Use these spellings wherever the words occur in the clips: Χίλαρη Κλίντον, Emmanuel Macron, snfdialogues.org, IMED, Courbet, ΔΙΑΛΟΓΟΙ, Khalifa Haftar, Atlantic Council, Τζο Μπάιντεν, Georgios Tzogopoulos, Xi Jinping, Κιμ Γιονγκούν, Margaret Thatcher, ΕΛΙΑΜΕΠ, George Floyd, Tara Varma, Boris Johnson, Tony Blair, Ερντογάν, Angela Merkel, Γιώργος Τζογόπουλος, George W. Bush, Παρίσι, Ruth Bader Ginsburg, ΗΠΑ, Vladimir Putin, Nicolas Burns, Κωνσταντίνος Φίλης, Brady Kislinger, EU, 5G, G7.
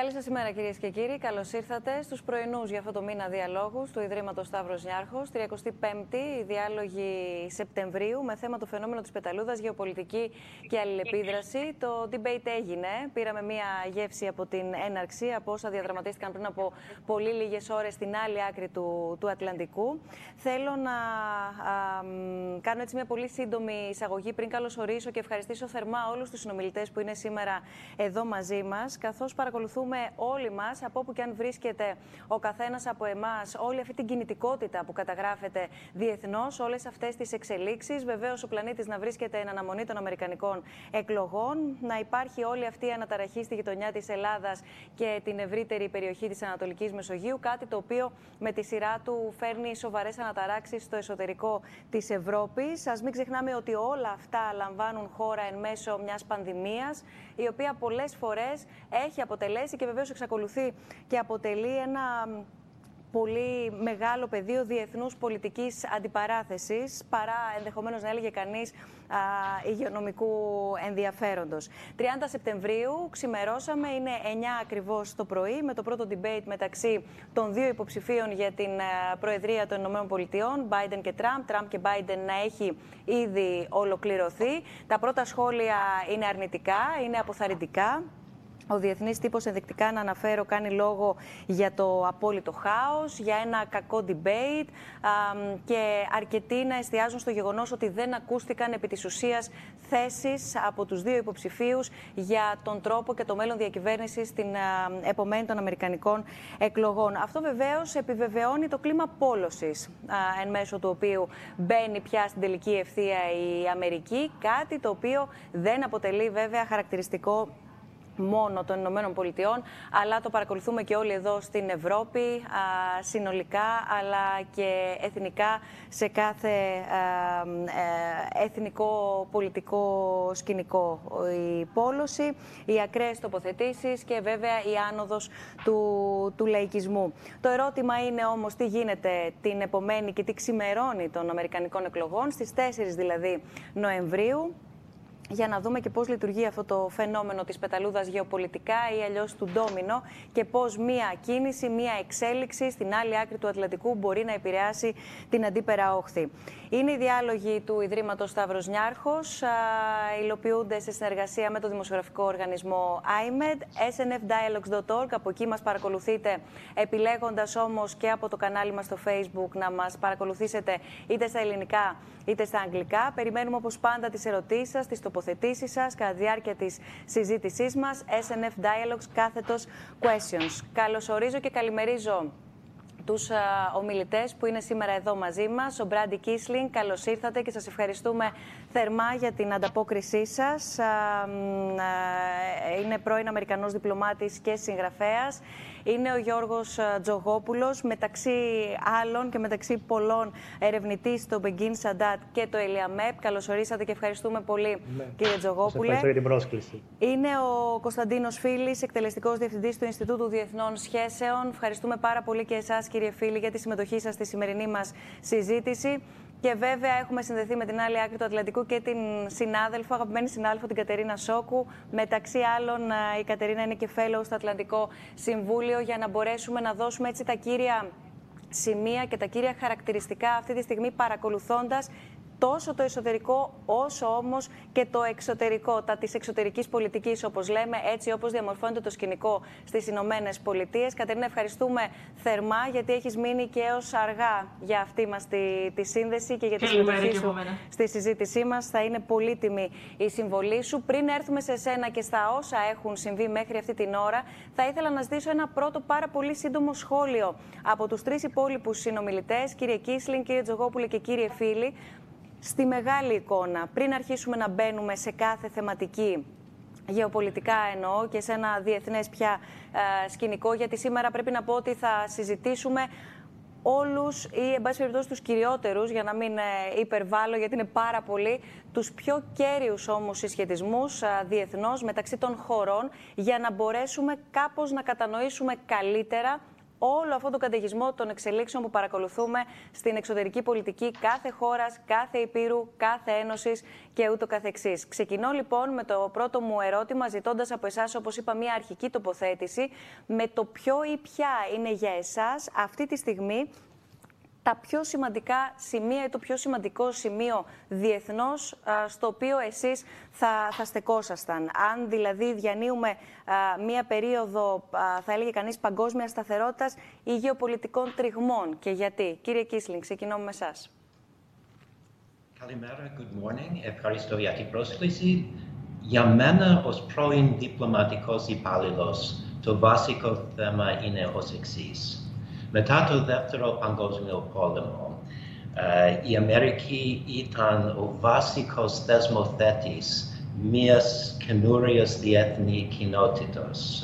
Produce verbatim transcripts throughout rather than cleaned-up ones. Καλή σας ημέρα κυρίες και κύριοι. Καλώς ήρθατε στους πρωινούς για αυτό το μήνα διαλόγους του Ιδρύματος Σταύρος Νιάρχος. τριακοστή πέμπτη, διάλογοι Σεπτεμβρίου με θέμα το φαινόμενο της πεταλούδας, γεωπολιτική και αλληλεπίδραση. Το debate έγινε. Πήραμε μία γεύση από την έναρξη, από όσα διαδραματίστηκαν πριν από πολύ λίγες ώρες στην άλλη άκρη του, του Ατλαντικού. Θέλω να α, α, κάνω έτσι μια πολύ σύντομη εισαγωγή πριν καλωσορίσω και ευχαριστήσω θερμά όλους τους συνομιλητές που είναι σήμερα εδώ μαζί μας, καθώς παρακολουθούμε όλοι μας, από όπου και αν βρίσκεται ο καθένας από εμάς, όλη αυτή την κινητικότητα που καταγράφεται διεθνώς, όλες αυτές τις εξελίξεις. Βεβαίως, ο πλανήτης να βρίσκεται εν αναμονή των αμερικανικών εκλογών, να υπάρχει όλη αυτή η αναταραχή στη γειτονιά της Ελλάδας και την ευρύτερη περιοχή της Ανατολικής Μεσογείου. Κάτι το οποίο με τη σειρά του φέρνει σοβαρές αναταράξεις στο εσωτερικό της Ευρώπης. Ας μην ξεχνάμε ότι όλα αυτά λαμβάνουν χώρα εν μέσω μιας πανδημίας, η οποία πολλές φορές έχει αποτελέσει και βεβαίως εξακολουθεί και αποτελεί ένα πολύ μεγάλο πεδίο διεθνούς πολιτικής αντιπαράθεσης, παρά ενδεχομένως να έλεγε κανείς α, υγειονομικού ενδιαφέροντος. τριάντα Σεπτεμβρίου ξημερώσαμε, είναι εννιά ακριβώς το πρωί, με το πρώτο debate μεταξύ των δύο υποψηφίων για την Προεδρία των ΗΠΑ, Biden και Τραμπ, Τραμπ και Biden να έχει ήδη ολοκληρωθεί. Τα πρώτα σχόλια είναι αρνητικά, είναι αποθαρρυντικά. Ο διεθνής τύπος, ενδεικτικά να αναφέρω, κάνει λόγο για το απόλυτο χάος, για ένα κακό debate α, και αρκετοί να εστιάζουν στο γεγονός ότι δεν ακούστηκαν επί της ουσίας θέσεις από τους δύο υποψηφίους για τον τρόπο και το μέλλον διακυβέρνησης στην α, επομένη των αμερικανικών εκλογών. Αυτό βεβαίως επιβεβαιώνει το κλίμα πόλωσης α, εν μέσω του οποίου μπαίνει πια στην τελική ευθεία η Αμερική, κάτι το οποίο δεν αποτελεί βέβαια χαρακτηριστικό μόνο των Ηνωμένων Πολιτειών, αλλά το παρακολουθούμε και όλοι εδώ στην Ευρώπη, συνολικά αλλά και εθνικά, σε κάθε εθνικό πολιτικό σκηνικό. Η πόλωση, οι ακραίες τοποθετήσεις και βέβαια η άνοδος του, του λαϊκισμού. Το ερώτημα είναι όμως τι γίνεται την επομένη και τι ξημερώνει των αμερικανικών εκλογών, στις τέσσερις δηλαδή Νοεμβρίου, για να δούμε και πώς λειτουργεί αυτό το φαινόμενο της πεταλούδας γεωπολιτικά ή αλλιώς του ντόμινο και πώς μία κίνηση, μία εξέλιξη στην άλλη άκρη του Ατλαντικού μπορεί να επηρεάσει την αντίπερα όχθη. Είναι οι διάλογοι του Ιδρύματος Σταύρος Νιάρχος, α, υλοποιούνται σε συνεργασία με το δημοσιογραφικό οργανισμό άι μεντ, ες εν εφ ντάιαλογκς τελεία οργκ, από εκεί μας παρακολουθείτε, επιλέγοντας όμως και από το κανάλι μας στο Facebook να μας παρακολουθήσετε είτε στα ελληνικά είτε στα αγγλικά. Περιμένουμε όπως πάντα τις ερωτήσεις σας, τις τοποθετήσεις σας κατά τη διάρκεια της συζήτησής μας. ες εν εφ Dialogues, κάθετος questions. Καλωσορίζω και καλημερίζω τους ομιλητές που είναι σήμερα εδώ μαζί μας. Ο Brady Kislinger, καλώς ήρθατε και σας ευχαριστούμε θερμά για την ανταπόκρισή σας. Είναι πρώην Αμερικανός διπλωμάτης και συγγραφέας. Είναι ο Γιώργος Τζογόπουλος, μεταξύ άλλων και μεταξύ πολλών, ερευνητής στο Begin-Sadat και το ΕΛΙΑΜΕΠ. Καλώς ορίσατε και ευχαριστούμε πολύ, ναι, κύριε Τζογόπουλε. Ευχαριστώ για την πρόσκληση. Είναι ο Κωνσταντίνος Φίλης, εκτελεστικός διευθυντής του Ινστιτούτου Διεθνών Σχέσεων. Ευχαριστούμε πάρα πολύ και εσάς, κύριε Φίλη, για τη συμμετοχή σας στη σημερινή μας συζήτηση. Και βέβαια έχουμε συνδεθεί με την άλλη άκρη του Ατλαντικού και την συνάδελφο, αγαπημένη συνάδελφο, την Κατερίνα Σόκου. Μεταξύ άλλων, η Κατερίνα είναι και fellow στο Ατλαντικό Συμβούλιο, για να μπορέσουμε να δώσουμε έτσι τα κύρια σημεία και τα κύρια χαρακτηριστικά αυτή τη στιγμή, παρακολουθώντας τόσο το εσωτερικό όσο όμως και το εξωτερικό, τα της εξωτερικής πολιτικής, όπως λέμε, έτσι όπως διαμορφώνεται το σκηνικό στις Ηνωμένες Πολιτείες. Κατερίνα, ευχαριστούμε θερμά, γιατί έχεις μείνει και έως αργά για αυτή μας τη, τη σύνδεση και για τη συμμετοχή σου στη συζήτησή μας. Θα είναι πολύτιμη η συμβολή σου. Πριν έρθουμε σε σένα και στα όσα έχουν συμβεί μέχρι αυτή την ώρα, θα ήθελα να ζητήσω ένα πρώτο πάρα πολύ σύντομο σχόλιο από τους τρεις υπόλοιπους συνομιλητές, κύριε Κίσλινγκ, κύριε Τζογόπουλε και κύριε Φίλη, στη μεγάλη εικόνα, πριν αρχίσουμε να μπαίνουμε σε κάθε θεματική, γεωπολιτικά εννοώ, και σε ένα διεθνές πια ε, σκηνικό, γιατί σήμερα πρέπει να πω ότι θα συζητήσουμε όλους ή, εν πάση περιπτώσει, τους κυριότερους, για να μην υπερβάλλω, γιατί είναι πάρα πολλοί, τους πιο κέριους όμως συσχετισμούς διεθνώς μεταξύ των χωρών, για να μπορέσουμε κάπως να κατανοήσουμε καλύτερα όλο αυτόν τον καταιγισμό των εξελίξεων που παρακολουθούμε στην εξωτερική πολιτική κάθε χώρας, κάθε υπήρου, κάθε ένωσης και ούτω καθεξής. Ξεκινώ λοιπόν με το πρώτο μου ερώτημα, ζητώντας από εσάς, όπως είπα, μια αρχική τοποθέτηση με το ποιο ή ποια είναι για εσάς αυτή τη στιγμή τα πιο σημαντικά σημεία ή το πιο σημαντικό σημείο διεθνώς στο οποίο εσείς θα, θα στεκόσασταν. Αν δηλαδή διανύουμε μία περίοδο, θα έλεγε κανείς, παγκόσμιας σταθερότητας ή γεωπολιτικών τριγμών και γιατί. Κύριε Κίσλινγκ, ξεκινώ με εσάς. Καλημέρα, good morning. Ευχαριστώ για την πρόσκληση. Για μένα, ως πρώην διπλωματικός υπάλληλος, το βασικό θέμα είναι ως εξής. Μετά το Δεύτερο Παγκόσμιο Πόλεμο, η Αμερική ήταν ο βασικός θεσμοθέτης μιας καινούριας διεθνής κοινότητας.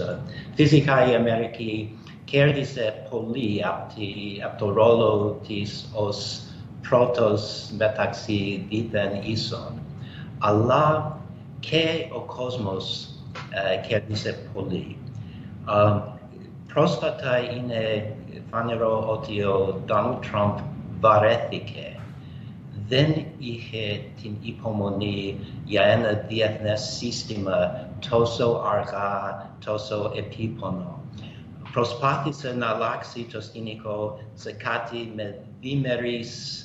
Φυσικά η Αμερική κέρδισε πολύ από το ρόλο της ως πρώτος μεταξύ δίθεν ίσων, αλλά και ο κόσμος κέρδισε πολύ. Πρόσφατα είναι φανερό ότι ο Donald Trump βαρέθηκε. Δεν είχε την υπομονή για ένα διεθνές σύστημα τόσο αργά, τόσο επίπονο. Προσπάθησε να αλλάξει το σκηνικό σε κάτι με διμερείς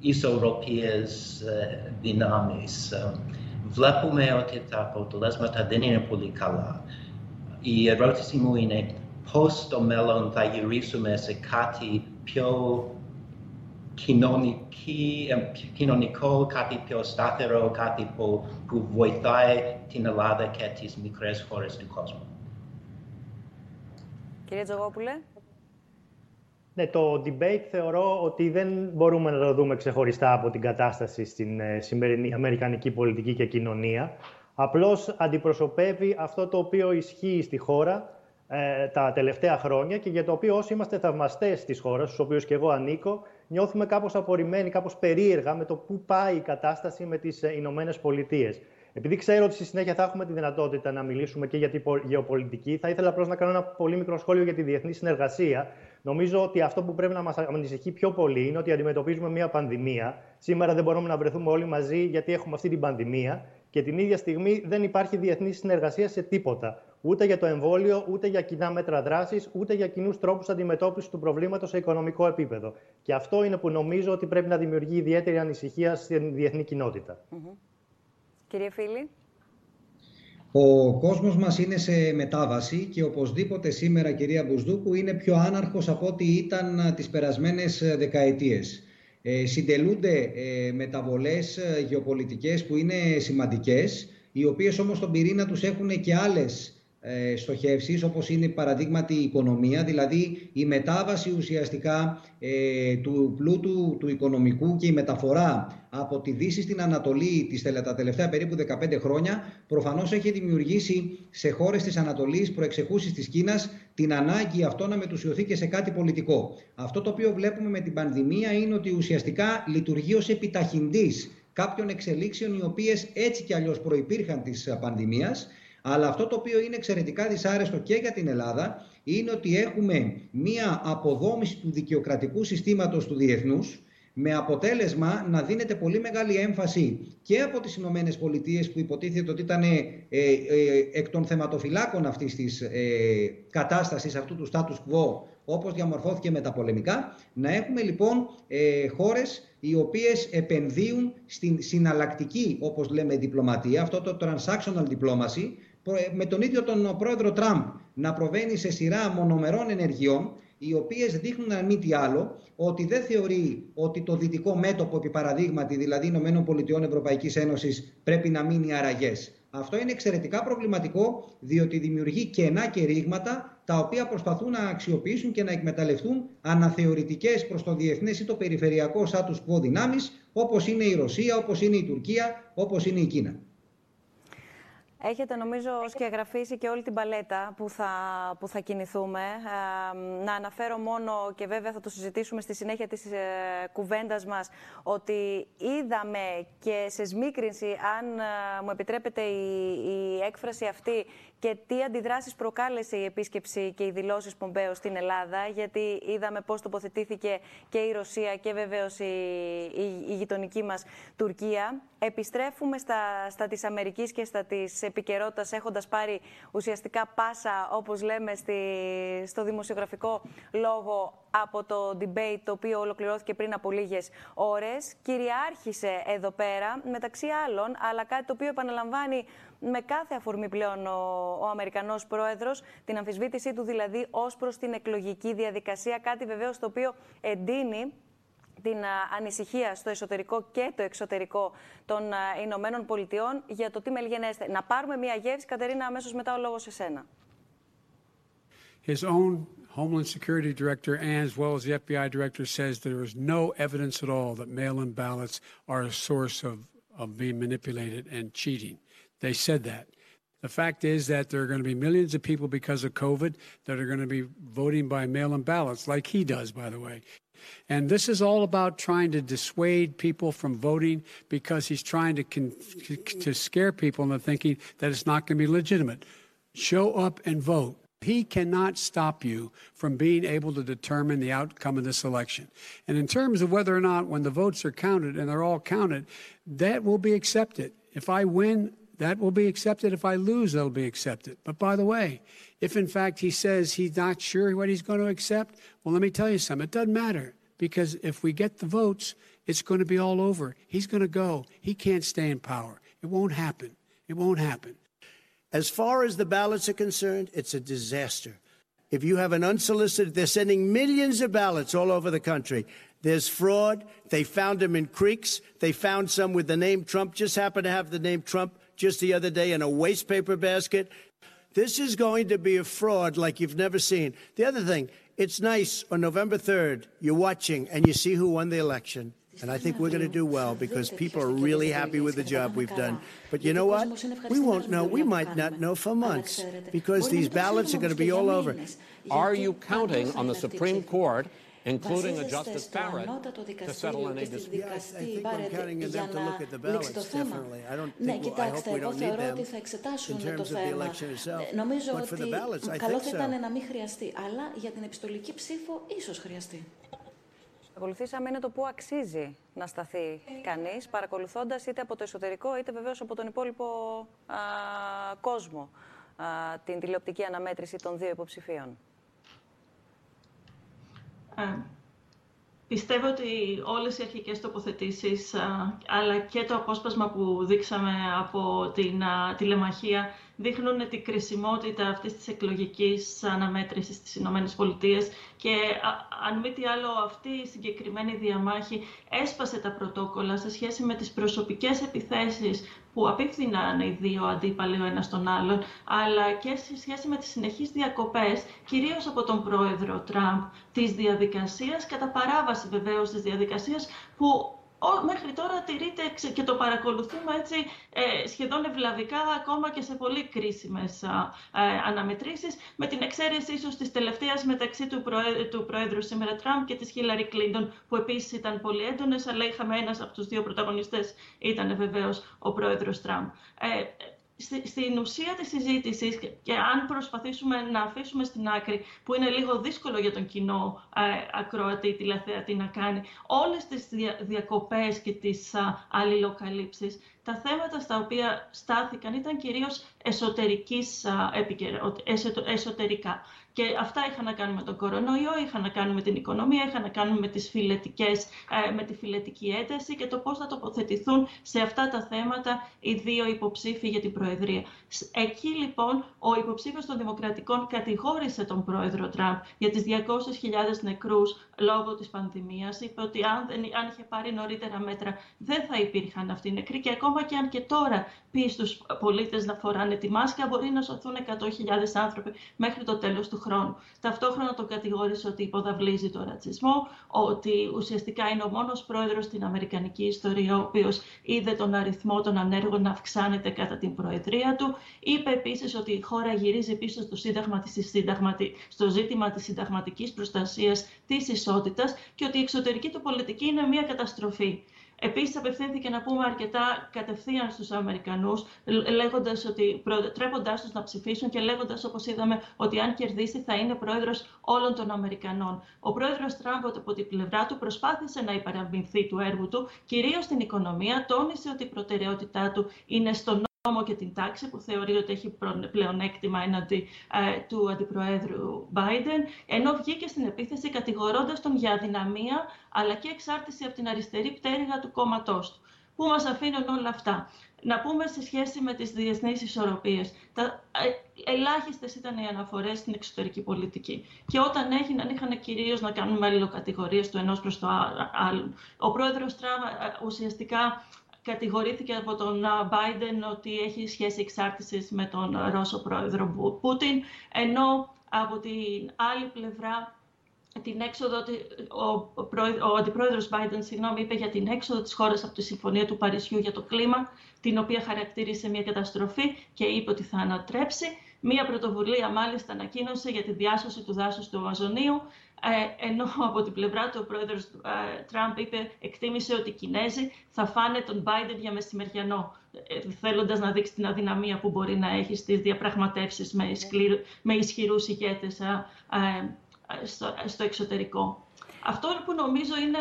ισορροπίες δυνάμεις. Βλέπουμε ότι τα αποτελέσματα δεν είναι πολύ καλά. Η ερώτηση μου είναι πώς στο μέλλον θα γυρίσουμε σε κάτι πιο κοινωνικό, κάτι πιο σταθερό, κάτι που, που βοηθάει την Ελλάδα και τις μικρές χώρες του κόσμου. Κύριε Tzogopoulos. Ναι, το debate θεωρώ ότι δεν μπορούμε να το δούμε ξεχωριστά από την κατάσταση στην σημερινή αμερικανική πολιτική και κοινωνία. Απλώς αντιπροσωπεύει αυτό το οποίο ισχύει στη χώρα τα τελευταία χρόνια και για το οποίο όσοι είμαστε θαυμαστές της χώρας, στους οποίους και εγώ ανήκω, νιώθουμε κάπως απορριμμένοι, κάπως περίεργα με το πού πάει η κατάσταση με τις Ηνωμένες Πολιτείες. Επειδή ξέρω ότι στη συνέχεια θα έχουμε τη δυνατότητα να μιλήσουμε και για τη γεωπολιτική, θα ήθελα απλώς να κάνω ένα πολύ μικρό σχόλιο για τη διεθνή συνεργασία. Νομίζω ότι αυτό που πρέπει να μας ανησυχεί πιο πολύ είναι ότι αντιμετωπίζουμε μια πανδημία. Σήμερα δεν μπορούμε να βρεθούμε όλοι μαζί γιατί έχουμε αυτή την πανδημία και την ίδια στιγμή δεν υπάρχει διεθνή συνεργασία σε τίποτα. Ούτε για το εμβόλιο, ούτε για κοινά μέτρα δράσης, ούτε για κοινούς τρόπους αντιμετώπισης του προβλήματος σε οικονομικό επίπεδο. Και αυτό είναι που νομίζω ότι πρέπει να δημιουργεί ιδιαίτερη ανησυχία στην διεθνή κοινότητα. Mm-hmm. Κύριε Φίλη. Ο κόσμος μας είναι σε μετάβαση και οπωσδήποτε σήμερα, κυρία Μπουσδούκου, είναι πιο άναρχος από ό,τι ήταν τις περασμένες δεκαετίες. Ε, συντελούνται ε, μεταβολές ε, γεωπολιτικές που είναι σημαντικές, οι οποίες όμως στον πυρήνα τους έχουν και άλλες ε, στοχεύσεις, όπως είναι παραδείγματι η οικονομία, δηλαδή η μετάβαση ουσιαστικά ε, του πλούτου του οικονομικού και η μεταφορά από τη Δύση στην Ανατολή τις, τα τελευταία περίπου δεκαπέντε χρόνια, προφανώς έχει δημιουργήσει σε χώρες της Ανατολής, προεξεχούσεις της Κίνας, την ανάγκη αυτό να μετουσιωθεί και σε κάτι πολιτικό. Αυτό το οποίο βλέπουμε με την πανδημία είναι ότι ουσιαστικά λειτουργεί ως επιταχυντής κάποιων εξελίξεων οι οποίες έτσι κι αλλιώς προϋπήρχαν της πανδημίας. Αλλά αυτό το οποίο είναι εξαιρετικά δυσάρεστο και για την Ελλάδα είναι ότι έχουμε μία αποδόμηση του δικαιοκρατικού συστήματος του διεθνούς, με αποτέλεσμα να δίνεται πολύ μεγάλη έμφαση και από τις Ηνωμένες Πολιτείες, που υποτίθεται ότι ήταν ε, ε, ε, εκ των θεματοφυλάκων αυτής της ε, κατάστασης, αυτού του status quo, όπως διαμορφώθηκε με τα πολεμικά, να έχουμε λοιπόν ε, χώρες οι οποίες επενδύουν στην συναλλακτική, όπως λέμε, διπλωματία, αυτό το transactional diplomacy, με τον ίδιο τον πρόεδρο Τραμπ να προβαίνει σε σειρά μονομερών ενεργειών, οι οποίες δείχνουν, αν μη τι άλλο, ότι δεν θεωρεί ότι το δυτικό μέτωπο, επί παραδείγματι, δηλαδή ΗΠΑ, Ευρωπαϊκής Ένωσης, πρέπει να μείνει αραγές. Αυτό είναι εξαιρετικά προβληματικό, διότι δημιουργεί κενά και ρήγματα, τα οποία προσπαθούν να αξιοποιήσουν και να εκμεταλλευτούν αναθεωρητικές προς το διεθνές ή το περιφερειακό status quo δυνάμεις, όπως είναι η Ρωσία, όπως είναι η Τουρκία, όπως είναι η Κίνα. Έχετε, νομίζω, σκιαγραφίσει και όλη την παλέτα που θα, που θα κινηθούμε. Ε, να αναφέρω μόνο, και βέβαια θα το συζητήσουμε στη συνέχεια της ε, κουβέντας μας, ότι είδαμε και σε σμίκρινση, αν ε, μου επιτρέπετε η, η έκφραση αυτή, και τι αντιδράσεις προκάλεσε η επίσκεψη και οι δηλώσεις Πομπέου στην Ελλάδα, γιατί είδαμε πώς τοποθετήθηκε και η Ρωσία και βεβαίως η, η, η γειτονική μας Τουρκία. Επιστρέφουμε στα, στα της Αμερικής και στα της επικαιρότητας, έχοντας πάρει ουσιαστικά πάσα, όπως λέμε, στη, στο δημοσιογραφικό λόγο από το debate το οποίο ολοκληρώθηκε πριν από λίγες ώρες. Κυριάρχησε εδώ πέρα, μεταξύ άλλων, αλλά κάτι το οποίο επαναλαμβάνει με κάθε αφορμή πλέον ο, ο Αμερικανός Πρόεδρος, την αμφισβήτησή του δηλαδή ως προς την εκλογική διαδικασία, κάτι βεβαίως το οποίο εντείνει την ανησυχία στο εσωτερικό και το εξωτερικό των Ηνωμένων Πολιτειών για το τι μελγενέστε. Να πάρουμε μια γεύση, Κατερίνα, αμέσως μετά ο λόγος σε σένα. His own Homeland Security Director and as well as the F B I Director says there is no evidence at all that mail-in ballots are a source of, of being manipulated and cheating. They said that. The fact is that there are going to be millions of people because of COVID that are going to be voting by mail-in ballots, like he does, by the way. And this is all about trying to dissuade people from voting because he's trying to con- to scare people into thinking that it's not going to be legitimate. Show up and vote. He cannot stop you from being able to determine the outcome of this election. And in terms of whether or not when the votes are counted and they're all counted, that will be accepted. If I win, that will be accepted. If I lose, that'll be accepted. But by the way, if in fact he says he's not sure what he's going to accept, well, let me tell you something. It doesn't matter because if we get the votes, it's going to be all over. He's going to go. He can't stay in power. It won't happen. It won't happen. As far as the ballots are concerned, it's a disaster. If you have an unsolicited, they're sending millions of ballots all over the country. There's fraud. They found them in creeks. They found some with the name Trump. Just happened to have the name Trump just the other day in a waste paper basket. This is going to be a fraud like you've never seen. The other thing, it's nice on November third, you're watching and you see who won the election. And I think we're going to do well because people are really happy with the job we've done. But you know what? We won't know. We might not know for months because these ballots are going to be all over. Are you counting on the Supreme Court, including a Justice Barrett, to settle any dispute? Yeah, I think I'm counting on them to look at the ballots, definitely. I don't think we'll, I hope we don't need them in terms of the election itself. But for the ballots, I think so. Ακολουθήσαμε είναι το που αξίζει να σταθεί κανείς, παρακολουθώντας είτε από το εσωτερικό είτε βεβαίως από τον υπόλοιπο α, κόσμο α, την τηλεοπτική αναμέτρηση των δύο υποψηφίων. Ε, πιστεύω ότι όλες οι αρχικές τοποθετήσεις α, αλλά και το απόσπασμα που δείξαμε από την α, τηλεμαχία δείχνουν την κρισιμότητα αυτής της εκλογικής αναμέτρησης στις Ηνωμένες Πολιτείες και αν μη τι άλλο αυτή η συγκεκριμένη διαμάχη έσπασε τα πρωτόκολλα σε σχέση με τις προσωπικές επιθέσεις που απίφθηναν οι δύο αντίπαλοι ο ένας τον άλλον, αλλά και σε σχέση με τις συνεχείς διακοπές, κυρίως από τον πρόεδρο Τραμπ, της διαδικασίας, κατά παράβαση βεβαίως της διαδικασίας που μέχρι τώρα τηρείται και το παρακολουθούμε έτσι σχεδόν ευλαβικά ακόμα και σε πολύ κρίσιμες αναμετρήσεις με την εξαίρεση ίσως της τελευταίας μεταξύ του, προέδρου, του Προέδρου σήμερα Τραμπ και της Χίλαρη Κλίντον που επίσης ήταν πολύ έντονες αλλά είχαμε ένας από τους δύο πρωταγωνιστές ήταν βεβαίως ο Πρόεδρος Τραμπ. Στην ουσία της συζήτησης και αν προσπαθήσουμε να αφήσουμε στην άκρη που είναι λίγο δύσκολο για τον κοινό ε, ακροατή τηλεθεατή να κάνει όλες τις δια, διακοπές και τις α, αλληλοκαλύψεις, τα θέματα στα οποία στάθηκαν ήταν κυρίως εσωτερικής, α, επικαιρο, εσω, εσωτερικά. Και αυτά είχαν να κάνουν με τον κορονοϊό, είχαν να κάνουν με την οικονομία, είχαν να κάνουν με, τις φιλετικές, με τη φιλετική ένταση και το πώς θα τοποθετηθούν σε αυτά τα θέματα οι δύο υποψήφοι για την Προεδρία. Εκεί λοιπόν ο υποψήφιος των Δημοκρατικών κατηγόρησε τον Πρόεδρο Τραμπ για τις διακόσιες χιλιάδες νεκρούς λόγω της πανδημίας. Είπε ότι αν, δεν, αν είχε πάρει νωρίτερα μέτρα δεν θα υπήρχαν αυτοί οι νεκροί και ακόμα και αν και τώρα πει στους πολίτες να φοράνε τη μάσκα μπορεί να σωθούν εκατό χιλιάδες άνθρωποι μέχρι το τέλος του χρόνου. Ταυτόχρονα τον κατηγόρησε ότι υποδαβλίζει τον ρατσισμό, ότι ουσιαστικά είναι ο μόνος πρόεδρος στην αμερικανική ιστορία, ο οποίος είδε τον αριθμό των ανέργων να αυξάνεται κατά την προεδρία του. Είπε επίσης ότι η χώρα γυρίζει πίσω στο, σύνταγμα, στο ζήτημα της συνταγματικής προστασίας της ισότητας και ότι η εξωτερική του πολιτική είναι μια καταστροφή. Επίσης, απευθύνθηκε να πούμε αρκετά κατευθείαν στους Αμερικανούς, λέγοντας ότι, τρέποντάς τους να ψηφίσουν και λέγοντας, όπως είδαμε, ότι αν κερδίσει θα είναι πρόεδρος όλων των Αμερικανών. Ο πρόεδρος Τραμπ από την πλευρά του προσπάθησε να υπεραμεινθεί του έργου του, κυρίως στην οικονομία, τόνισε ότι η προτεραιότητά του είναι στον νόμο και την τάξη, που θεωρεί ότι έχει πλεονέκτημα έναντι ε, του αντιπροέδρου Biden, ενώ βγήκε στην επίθεση κατηγορώντας τον για αδυναμία αλλά και εξάρτηση από την αριστερή πτέρυγα του κόμματός του. Πού μας αφήνουν όλα αυτά? Να πούμε σε σχέση με τις διεθνείς ισορροπίες. Τα ελάχιστες ήταν οι αναφορές στην εξωτερική πολιτική. Και όταν έγιναν, είχαν κυρίως να κάνουν με αλληλοκατηγορίες του ενός προς το άλλον. Ο πρόεδρος Τραμπ ουσιαστικά κατηγορήθηκε από τον Biden ότι έχει σχέση εξάρτησης με τον Ρώσο πρόεδρο Πούτιν, ενώ από την άλλη πλευρά την έξοδο, ο, ο αντιπρόεδρος Biden συγγνώμη, είπε για την έξοδο της χώρας από τη Συμφωνία του Παρισιού για το κλίμα, την οποία χαρακτήρισε μια καταστροφή και είπε ότι θα ανατρέψει. Μία πρωτοβουλία μάλιστα ανακοίνωσε για τη διάσωση του δάσους του Αμαζονίου, ενώ από την πλευρά του ο πρόεδρος Τραμπ είπε, εκτίμησε ότι οι Κινέζοι θα φάνε τον Biden για μεσημεριανό, θέλοντας να δείξει την αδυναμία που μπορεί να έχει στις διαπραγματεύσεις με, με ισχυρούς ηγέτες στο, στο εξωτερικό. Αυτό που νομίζω είναι,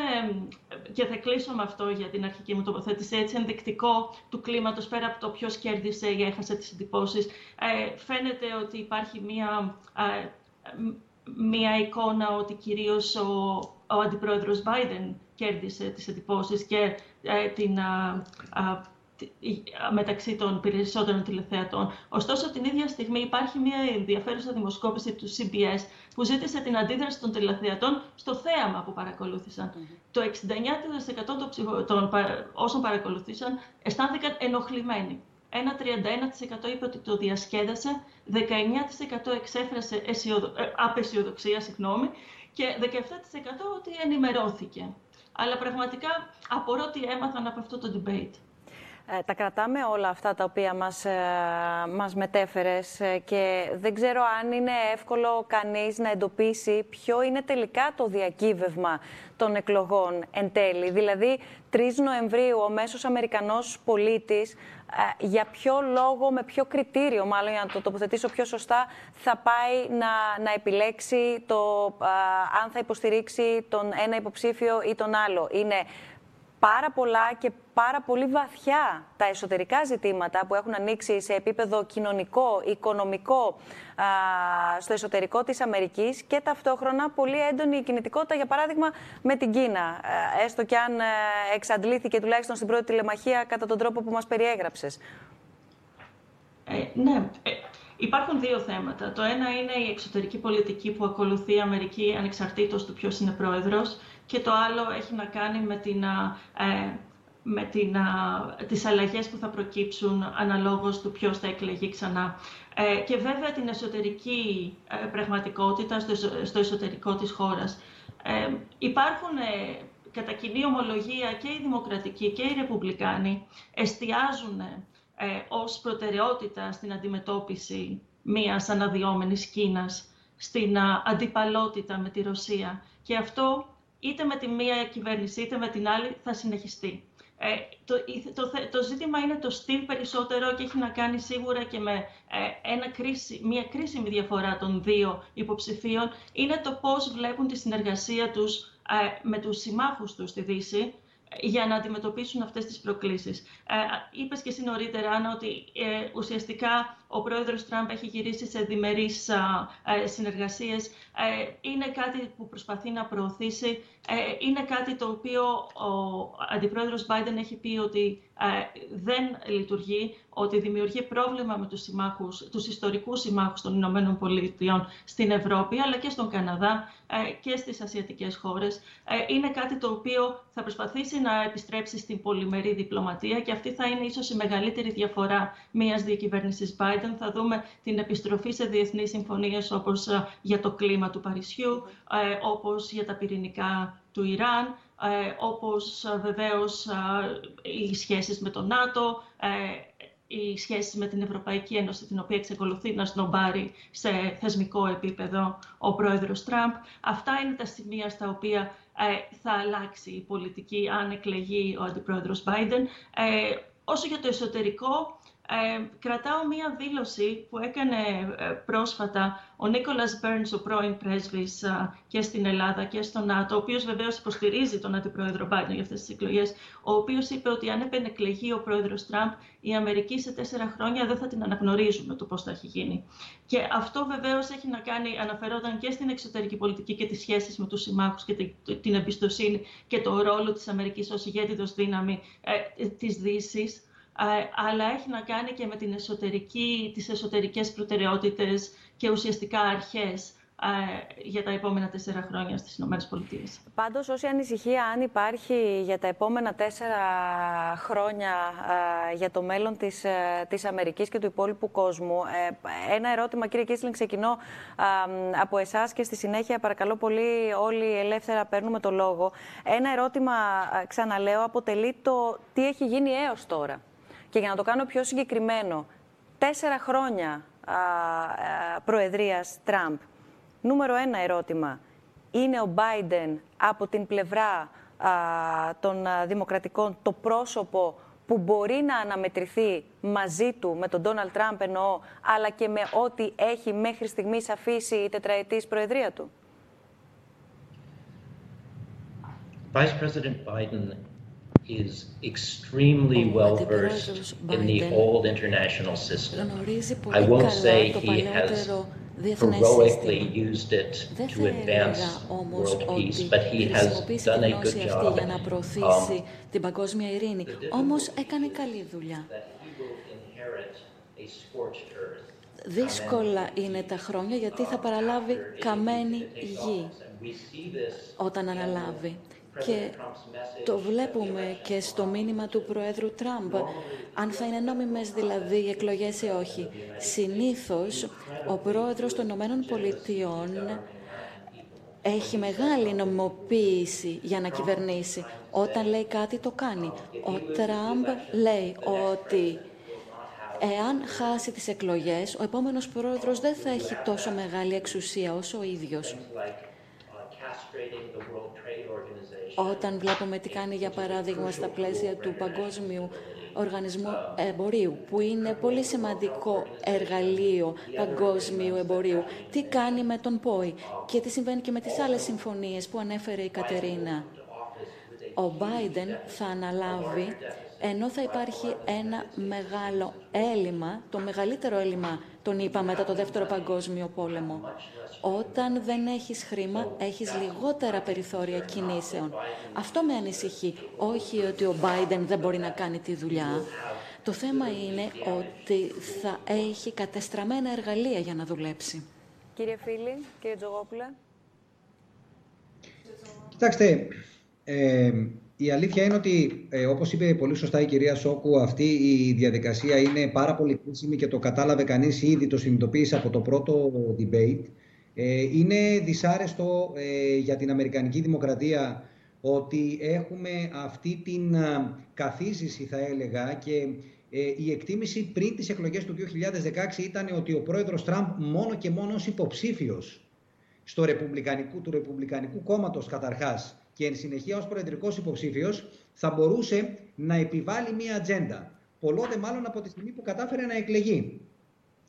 και θα κλείσω με αυτό για την αρχική μου τοποθέτηση, έτσι ενδεικτικό του κλίματος, πέρα από το ποιος κέρδισε ή έχασε τις εντυπώσεις, ε, φαίνεται ότι υπάρχει μία, ε, μία εικόνα ότι κυρίως ο, ο αντιπρόεδρος Biden κέρδισε τις εντυπώσεις και ε, την... Α, α, μεταξύ των περισσότερων τηλεθεατών. Ωστόσο, την ίδια στιγμή υπάρχει μια ενδιαφέρουσα δημοσκόπηση του σι μπι ες που ζήτησε την αντίδραση των τηλεθεατών στο θέαμα που παρακολούθησαν. Mm-hmm. Το εξήντα εννέα τοις εκατό των όσων παρακολουθήσαν αισθάνθηκαν ενοχλημένοι. Ένα τριάντα ένα τοις εκατό είπε ότι το διασκέδασε, δεκαεννέα τοις εκατό εξέφρασε απεσιοδοξία, συγγνώμη, και δεκαεπτά τοις εκατό ότι ενημερώθηκε. Αλλά πραγματικά απορώ τι έμαθαν από αυτό το debate. Τα κρατάμε όλα αυτά τα οποία μας, μας μετέφερες και δεν ξέρω αν είναι εύκολο κανείς να εντοπίσει ποιο είναι τελικά το διακύβευμα των εκλογών εν τέλει. Δηλαδή, τρεις Νοεμβρίου ο μέσος Αμερικανός πολίτης, για ποιο λόγο, με ποιο κριτήριο, μάλλον για να το τοποθετήσω πιο σωστά, θα πάει να, να επιλέξει το, α, αν θα υποστηρίξει τον ένα υποψήφιο ή τον άλλο. Είναι πάρα πολλά και πάρα πολύ βαθιά τα εσωτερικά ζητήματα που έχουν ανοίξει σε επίπεδο κοινωνικό, οικονομικό, α, στο εσωτερικό της Αμερικής και ταυτόχρονα πολύ έντονη η κινητικότητα, για παράδειγμα, με την Κίνα. Έστω και αν εξαντλήθηκε τουλάχιστον στην πρώτη τηλεμαχία κατά τον τρόπο που μας περιέγραψες. Ε, ναι. Υπάρχουν δύο θέματα. Το ένα είναι η εξωτερική πολιτική που ακολουθεί η Αμερική ανεξαρτήτως του ποιος είναι πρόεδρος και το άλλο έχει να κάνει με, την, ε, με την, ε, τις αλλαγές που θα προκύψουν αναλόγως του ποιος θα εκλεγεί ξανά. Ε, και βέβαια την εσωτερική ε, πραγματικότητα στο, στο εσωτερικό της χώρας. Ε, υπάρχουν... Ε, κατά κοινή ομολογία και οι δημοκρατικοί και οι ρεπουμπλικάνοι εστιάζουν ε, ως προτεραιότητα στην αντιμετώπιση μιας αναδυόμενης Κίνας, στην α, αντιπαλότητα με τη Ρωσία. Και αυτό είτε με τη μία κυβέρνηση είτε με την άλλη θα συνεχιστεί. Ε, το, το, το, το ζήτημα είναι το στυλ περισσότερο και έχει να κάνει σίγουρα και με ε, ένα κρίση, μια κρίσιμη διαφορά των δύο υποψηφίων. Είναι το πώς βλέπουν τη συνεργασία τους με τους συμμάχους τους στη Δύση για να αντιμετωπίσουν αυτές τις προκλήσεις. Ε, είπες και εσύ νωρίτερα, Άννα, ότι ε, ουσιαστικά ο πρόεδρος Τραμπ έχει γυρίσει σε διμερείς ε, συνεργασίες. Ε, είναι κάτι που προσπαθεί να προωθήσει. Ε, είναι κάτι το οποίο ο αντιπρόεδρος Biden έχει πει ότι ε, δεν λειτουργεί, ότι δημιουργεί πρόβλημα με τους συμμάχους, τους ιστορικούς συμμάχους των Ηνωμένων Πολιτειών στην Ευρώπη, αλλά και στον Καναδά ε, και στις ασιατικές χώρες. Ε, είναι κάτι το οποίο θα προσπαθήσει να επιστρέψει στην πολυμερή διπλωματία και αυτή θα είναι ίσως η μεγαλύτερη διαφορά μιας διακυβέρνησης Biden. Θα δούμε την επιστροφή σε διεθνείς συμφωνίες όπως ε, για το κλίμα του Παρισιού, ε, όπως για τα πυρηνικά του Ιράν, ε, όπως ε, βεβαίως ε, οι σχέσεις με το ΝΑΤΟ, ε, οι σχέσεις με την Ευρωπαϊκή Ένωση, την οποία εξακολουθεί να σνομπάρει σε θεσμικό επίπεδο ο πρόεδρος Τραμπ. Αυτά είναι τα σημεία στα οποία ε, θα αλλάξει η πολιτική αν εκλεγεί ο αντιπρόεδρος Biden. Ε, όσο για το εσωτερικό, ε, κρατάω μία δήλωση που έκανε ε, πρόσφατα ο Nicolas Burns, ο πρώην πρέσβης ε, και στην Ελλάδα και στο ΝΑΤΟ, ο οποίος βεβαίως υποστηρίζει τον αντιπρόεδρο Biden για αυτές τις εκλογές, ο οποίος είπε ότι αν επενεκλεγεί ο πρόεδρος Τραμπ, η Αμερική σε τέσσερα χρόνια δεν θα την αναγνωρίζουμε το πώς θα έχει γίνει. Και αυτό βεβαίως έχει να κάνει, αναφερόταν και στην εξωτερική πολιτική και τις σχέσεις με τους συμμάχους και την εμπιστοσύνη και το ρόλο της Αμερικής ως ηγέτιδος δύναμη ε, της Δύσης, αλλά έχει να κάνει και με την εσωτερική, τις εσωτερικές προτεραιότητες και ουσιαστικά αρχές για τα επόμενα τέσσερα χρόνια στις Ηνωμένες Πολιτείες. Πάντως, όση ανησυχία αν υπάρχει για τα επόμενα τέσσερα χρόνια για το μέλλον της, της Αμερικής και του υπόλοιπου κόσμου, ένα ερώτημα, κύριε Κίσλινγκ, ξεκινώ από εσάς και στη συνέχεια, παρακαλώ πολύ, όλοι ελεύθερα παίρνουμε το λόγο. Ένα ερώτημα, ξαναλέω, αποτελεί το τι έχει γίνει έως τώρα. Και για να το κάνω πιο συγκεκριμένο, τέσσερα χρόνια προεδρίας Τραμπ. Νούμερο ένα ερώτημα, είναι ο Biden από την πλευρά α, των α, δημοκρατικών το πρόσωπο που μπορεί να αναμετρηθεί μαζί του, με τον Donald Trump εννοώ, αλλά και με ό,τι έχει μέχρι στιγμής αφήσει η τετραετής προεδρία του? Vice President Biden is extremely well versed in the old international system. I won't say he has heroically used it to advance world peace, but he has done a good job για να προωθήσει την παγκόσμια ειρήνη. Όμως έκανε καλή δουλειά. Δύσκολα είναι τα χρόνια γιατί θα παραλάβει καμένη γη όταν αναλάβει. Και το βλέπουμε και στο μήνυμα του Προέδρου Τραμπ, αν θα είναι νόμιμες δηλαδή οι εκλογές ή όχι. Συνήθως, ο Πρόεδρος των Ηνωμένων Πολιτειών έχει μεγάλη νομιμοποίηση για να κυβερνήσει. Όταν λέει κάτι, το κάνει. Ο Τραμπ λέει ότι εάν χάσει τις εκλογές, ο επόμενος Πρόεδρος δεν θα έχει τόσο μεγάλη εξουσία όσο ο ίδιος. Όταν βλέπουμε τι κάνει, για παράδειγμα, στα πλαίσια του Παγκόσμιου Οργανισμού Εμπορίου, που είναι πολύ σημαντικό εργαλείο παγκόσμιου εμπορίου, τι κάνει με τον ΠΟΗ και τι συμβαίνει και με τις άλλες συμφωνίες που ανέφερε η Κατερίνα. Ο Biden θα αναλάβει, ενώ θα υπάρχει ένα μεγάλο έλλειμμα, το μεγαλύτερο έλλειμμα, τον είπα, μετά το Δεύτερο Παγκόσμιο Πόλεμο. Όταν δεν έχεις χρήμα, έχεις λιγότερα περιθώρια κινήσεων. Αυτό με ανησυχεί. Όχι ότι ο Biden δεν μπορεί να κάνει τη δουλειά. Το θέμα είναι ότι θα έχει κατεστραμμένα εργαλεία για να δουλέψει. Κύριε Φίλη, κύριε Τζογόπουλε. Κοιτάξτε, ε, η αλήθεια είναι ότι, ε, όπως είπε πολύ σωστά η κυρία Σόκου, αυτή η διαδικασία είναι πάρα πολύ κρίσιμη και το κατάλαβε κανείς ήδη, το συνειδητοποίησε από το πρώτο debate. Είναι δυσάρεστο ε, για την Αμερικανική Δημοκρατία ότι έχουμε αυτή την α, καθίζηση, θα έλεγα, και ε, η εκτίμηση πριν τις εκλογές του δύο χιλιάδες δεκαέξι ήταν ότι ο πρόεδρος Τραμπ μόνο και μόνο ως υποψήφιος στο ρεπουμπλικανικού, του Ρεπουμπλικανικού κόμματος καταρχάς και εν συνεχεία ως προεδρικός υποψήφιος θα μπορούσε να επιβάλλει μία ατζέντα. Πολλώτε μάλλον από τη στιγμή που κατάφερε να εκλεγεί.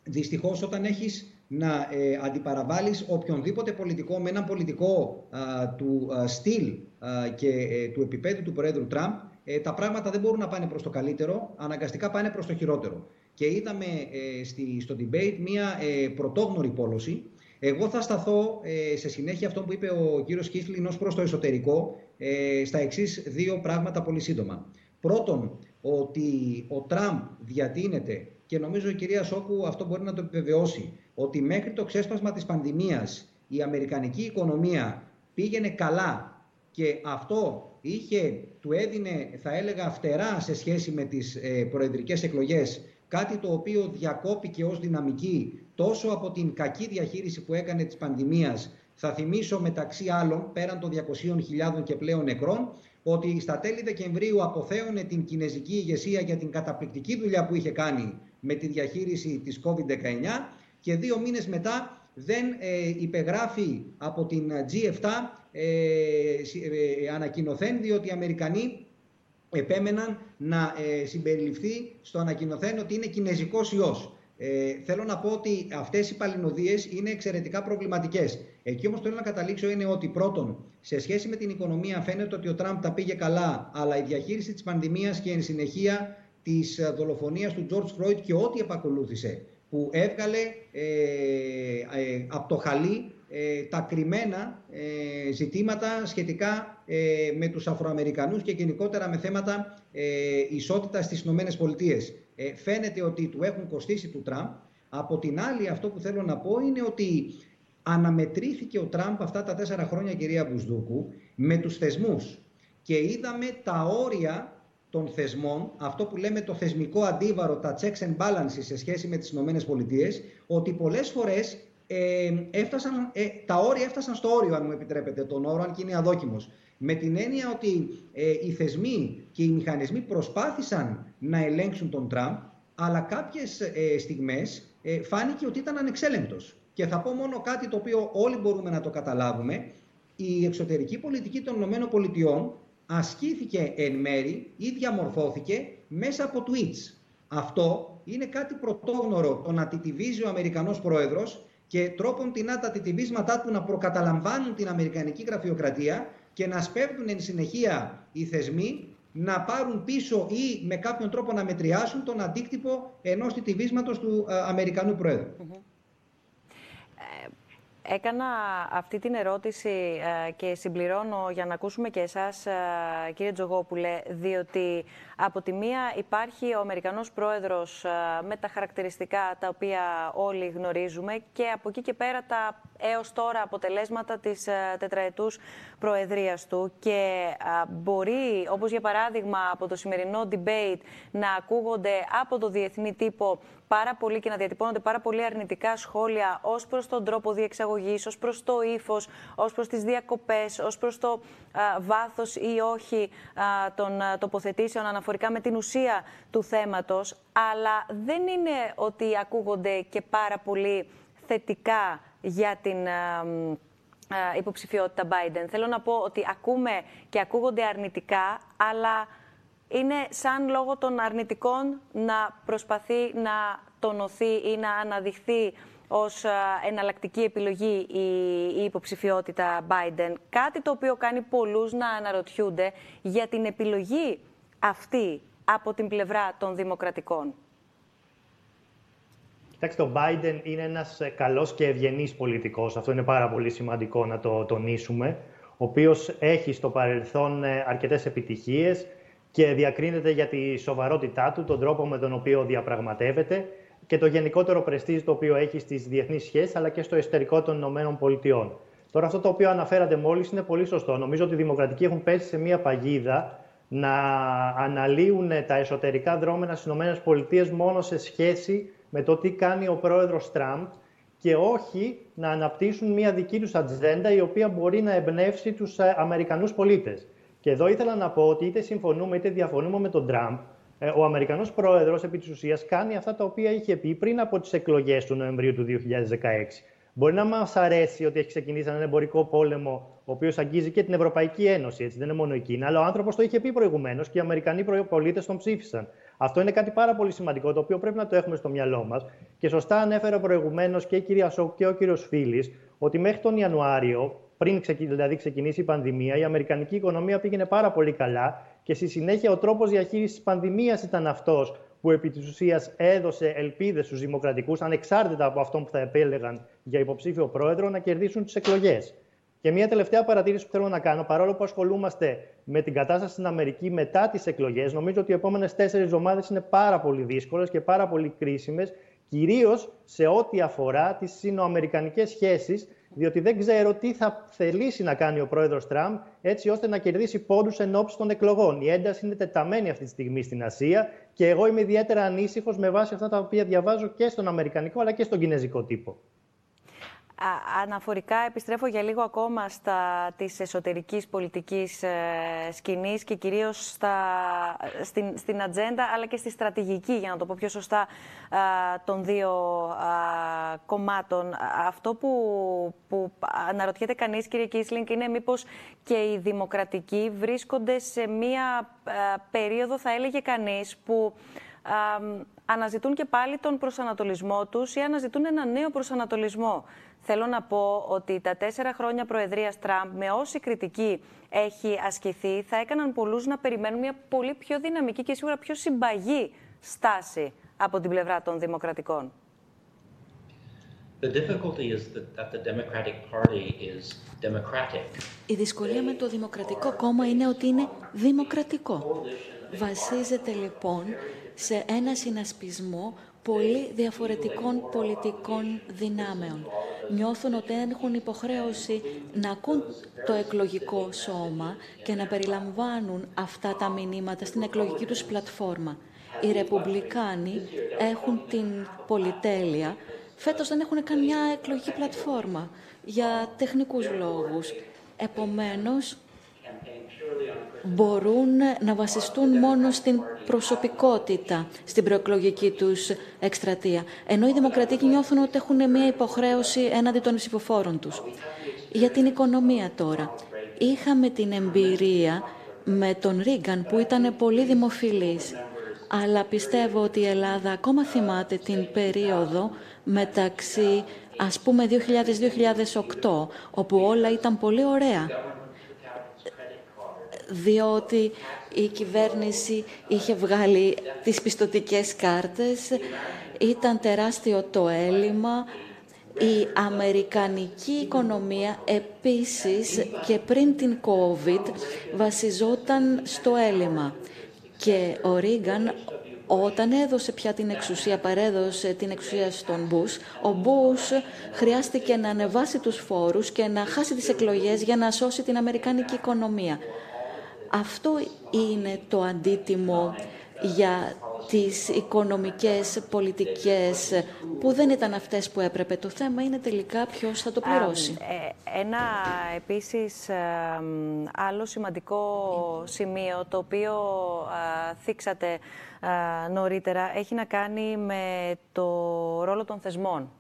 Δυστυχώς, όταν έχεις να ε, αντιπαραβάλεις οποιονδήποτε πολιτικό με έναν πολιτικό α, του α, στυλ α, και ε, του επίπεδου του Προέδρου Τραμπ, ε, τα πράγματα δεν μπορούν να πάνε προς το καλύτερο, αναγκαστικά πάνε προς το χειρότερο. Και είδαμε ε, στη, στο debate μία ε, πρωτόγνωρη πόλωση. Εγώ θα σταθώ ε, σε συνέχεια αυτό που είπε ο κύριος Κίσλινγκ ως προς το εσωτερικό ε, στα εξής δύο πράγματα πολύ σύντομα. Πρώτον, ότι ο Τραμπ διατείνεται, και νομίζω η κυρία Σόκου αυτό μπορεί να το επιβεβαιώσει, ότι μέχρι το ξέσπασμα της πανδημίας η αμερικανική οικονομία πήγαινε καλά και αυτό είχε, του έδινε, θα έλεγα, φτερά σε σχέση με τις ε, προεδρικές εκλογές, κάτι το οποίο διακόπηκε ως δυναμική τόσο από την κακή διαχείριση που έκανε της πανδημίας. Θα θυμίσω μεταξύ άλλων, πέραν των διακοσίων χιλιάδων και πλέον νεκρών, ότι στα τέλη Δεκεμβρίου αποθέωνε την κινέζικη ηγεσία για την καταπληκτική δουλειά που είχε κάνει με τη διαχείριση της κόβιντ δεκαεννιά και δύο μήνες μετά δεν ε, υπεγράφει από την τζι επτά ε, ε, ανακοινωθέν, διότι οι Αμερικανοί επέμεναν να ε, συμπεριληφθεί στο ανακοινωθέν ότι είναι κινέζικος ιός. Ε, θέλω να πω ότι αυτές οι παλινοδίες είναι εξαιρετικά προβληματικές. Εκεί όμως θέλω να καταλήξω είναι ότι πρώτον, σε σχέση με την οικονομία φαίνεται ότι ο Τραμπ τα πήγε καλά, αλλά η διαχείριση της πανδημίας και εν συνεχεία της δολοφονίας του George Floyd και ό,τι επακολούθησε, που έβγαλε ε, ε, από το χαλί ε, τα κρυμμένα ε, ζητήματα σχετικά ε, με τους Αφροαμερικανούς και γενικότερα με θέματα ε, ισότητας στις Ηνωμένες Πολιτείες. Ε, φαίνεται ότι του έχουν κοστίσει του Τραμπ. Από την άλλη, αυτό που θέλω να πω είναι ότι αναμετρήθηκε ο Τραμπ αυτά τα τέσσερα χρόνια, κυρία Μπουσδούκου, με τους θεσμούς και είδαμε τα όρια των θεσμών, αυτό που λέμε το θεσμικό αντίβαρο, τα checks and balances σε σχέση με τις Ηνωμένες Πολιτείες, ότι πολλές φορές ε, έφτασαν, ε, τα όρια έφτασαν στο όριο, αν μου επιτρέπετε τον όρο, αν και είναι αδόκιμος. Με την έννοια ότι ε, οι θεσμοί και οι μηχανισμοί προσπάθησαν να ελέγξουν τον Τραμπ, αλλά κάποιες ε, στιγμές ε, φάνηκε ότι ήταν ανεξέλεγκτος. Και θα πω μόνο κάτι το οποίο όλοι μπορούμε να το καταλάβουμε. Η εξωτερική πολιτική των ΗΠΑ ασκήθηκε εν μέρη ή διαμορφώθηκε μέσα από tweets. Αυτό είναι κάτι πρωτόγνωρο, το να τιτιβίζει ο Αμερικανός πρόεδρος και τρόπον τινά τα τιτιβίσματά του να προκαταλαμβάνουν την Αμερικανική γραφειοκρατία και να σπέβδουν εν συνεχεία οι θεσμοί να πάρουν πίσω ή με κάποιον τρόπο να μετριάσουν τον αντίκτυπο ενός τιτιβίσματος του Αμερικανού πρόεδρου. Έκανα αυτή την ερώτηση και συμπληρώνω για να ακούσουμε και εσάς, κύριε Τζογόπουλε, διότι από τη μία υπάρχει ο Αμερικανός πρόεδρος με τα χαρακτηριστικά τα οποία όλοι γνωρίζουμε και από εκεί και πέρα τα έως τώρα αποτελέσματα της τετραετούς προεδρίας του και μπορεί, όπως για παράδειγμα από το σημερινό debate, να ακούγονται από το διεθνή τύπο πάρα πολύ και να διατυπώνονται πάρα πολύ αρνητικά σχόλια ως προς τον τρόπο διεξαγωγής, ως προς το ύφος, ως προς τις διακοπές, ως προς το α, βάθος ή όχι α, των α, τοποθετήσεων αναφορικά με την ουσία του θέματος. Αλλά δεν είναι ότι ακούγονται και πάρα πολύ θετικά για την α, α, υποψηφιότητα Biden. Θέλω να πω ότι ακούμε και ακούγονται αρνητικά, αλλά είναι σαν λόγω των αρνητικών να προσπαθεί να τονωθεί ή να αναδειχθεί ως εναλλακτική επιλογή η υποψηφιότητα Biden. Κάτι το οποίο κάνει πολλούς να αναρωτιούνται για την επιλογή αυτή από την πλευρά των Δημοκρατικών. Κοιτάξτε, ο Biden είναι ένας καλός και ευγενής πολιτικός. Αυτό είναι πάρα πολύ σημαντικό να το τονίσουμε. Ο οποίος έχει στο παρελθόν αρκετές επιτυχίες και διακρίνεται για τη σοβαρότητά του, τον τρόπο με τον οποίο διαπραγματεύεται και το γενικότερο πρεστίζ το οποίο έχει στις διεθνείς σχέσεις αλλά και στο εσωτερικό των ΗΠΑ. Τώρα, αυτό το οποίο αναφέρατε μόλις είναι πολύ σωστό. Νομίζω ότι οι Δημοκρατικοί έχουν πέσει σε μία παγίδα να αναλύουν τα εσωτερικά δρόμενα στις ΗΠΑ μόνο σε σχέση με το τι κάνει ο πρόεδρος Τραμπ και όχι να αναπτύσσουν μία δική τους ατζέντα η οποία μπορεί να εμπνεύσει τους Αμερικανούς πολίτες. Και εδώ ήθελα να πω ότι είτε συμφωνούμε είτε διαφωνούμε με τον Τραμπ, ο Αμερικανός πρόεδρος επί της ουσίας κάνει αυτά τα οποία είχε πει πριν από τις εκλογές του Νοεμβρίου του δύο χιλιάδες δεκαέξι. Μπορεί να μας αρέσει ότι έχει ξεκινήσει έναν εμπορικό πόλεμο, ο οποίος αγγίζει και την Ευρωπαϊκή Ένωση, έτσι, δεν είναι μόνο η Κίνα, αλλά ο άνθρωπος το είχε πει προηγουμένως και οι Αμερικανοί πολίτες τον ψήφισαν. Αυτό είναι κάτι πάρα πολύ σημαντικό, το οποίο πρέπει να το έχουμε στο μυαλό μας. Και σωστά ανέφερε προηγουμένως και η κυρία Σόκου και ο κύριος Φίλης ότι μέχρι τον Ιανουάριο, πριν δηλαδή ξεκινήσει η πανδημία, η αμερικανική οικονομία πήγαινε πάρα πολύ καλά και στη συνέχεια ο τρόπος διαχείρισης της πανδημίας ήταν αυτός που επί της ουσίας έδωσε ελπίδες στους δημοκρατικούς, ανεξάρτητα από αυτόν που θα επέλεγαν για υποψήφιο πρόεδρο, να κερδίσουν τις εκλογές. Και μια τελευταία παρατήρηση που θέλω να κάνω, παρόλο που ασχολούμαστε με την κατάσταση στην Αμερική μετά τις εκλογές, νομίζω ότι οι επόμενες τέσσερις εβδομάδες είναι πάρα πολύ δύσκολες και πάρα πολύ κρίσιμες, κυρίως σε ό,τι αφορά τις συνοαμερικανικές σχέσεις. διότι δεν ξέρω τι θα θελήσει να κάνει ο πρόεδρος Τραμπ έτσι ώστε να κερδίσει πόντους εν ώψη των εκλογών. Η ένταση είναι τεταμένη αυτή τη στιγμή στην Ασία και εγώ είμαι ιδιαίτερα ανήσυχος με βάση αυτά τα οποία διαβάζω και στον αμερικανικό αλλά και στον κινέζικο τύπο. Αναφορικά επιστρέφω για λίγο ακόμα στα της εσωτερικής πολιτικής ε, σκηνής και κυρίως στα, στην, στην ατζέντα αλλά και στη στρατηγική, για να το πω πιο σωστά, ε, των δύο ε, κομμάτων. Αυτό που, που αναρωτιέται κανείς, κύριε Κίσλινγκ, είναι μήπως και οι δημοκρατικοί βρίσκονται σε μία ε, περίοδο, θα έλεγε κανείς, που ε, αναζητούν και πάλι τον προσανατολισμό τους ή αναζητούν ένα νέο προσανατολισμό. Θέλω να πω ότι τα τέσσερα χρόνια προεδρίας Τραμπ, με όση κριτική έχει ασκηθεί, θα έκαναν πολλούς να περιμένουν μια πολύ πιο δυναμική και σίγουρα πιο συμπαγή στάση από την πλευρά των Δημοκρατικών. Η δυσκολία με το Δημοκρατικό Κόμμα είναι ότι είναι δημοκρατικό. Βασίζεται λοιπόν σε ένα συνασπισμό πολύ διαφορετικών πολιτικών δυνάμεων. Νιώθουν ότι έχουν υποχρέωση να ακούν το εκλογικό σώμα και να περιλαμβάνουν αυτά τα μηνύματα στην εκλογική τους πλατφόρμα. Οι Ρεπουμπλικάνοι έχουν την πολυτέλεια. Φέτος δεν έχουν καν μια εκλογική πλατφόρμα για τεχνικούς λόγους. Επομένως, μπορούν να βασιστούν μόνο στην προσωπικότητα, στην προεκλογική τους εκστρατεία. Ενώ οι δημοκρατικοί νιώθουν ότι έχουν μια υποχρέωση έναντι των ψηφοφόρων τους. Για την οικονομία τώρα. Είχαμε την εμπειρία με τον Ρίγκαν που ήταν πολύ δημοφιλής. Αλλά πιστεύω ότι η Ελλάδα ακόμα θυμάται την περίοδο μεταξύ, ας πούμε, δύο χιλιάδες με δύο χιλιάδες οκτώ, όπου όλα ήταν πολύ ωραία. Διότι η κυβέρνηση είχε βγάλει τις πιστωτικές κάρτες, ήταν τεράστιο το έλλειμμα. Η αμερικανική οικονομία επίσης και πριν την COVID βασιζόταν στο έλλειμμα. Και ο Ρίγκαν, όταν έδωσε πια την εξουσία, παρέδωσε την εξουσία στον Μπούς, ο Μπούς χρειάστηκε να ανεβάσει τους φόρους και να χάσει τις εκλογές για να σώσει την αμερικανική οικονομία. Αυτό είναι το αντίτιμο για τις οικονομικές πολιτικές που δεν ήταν αυτές που έπρεπε. Το θέμα είναι τελικά ποιος θα το πληρώσει. Ένα επίσης άλλο σημαντικό σημείο το οποίο θίξατε νωρίτερα έχει να κάνει με το ρόλο των θεσμών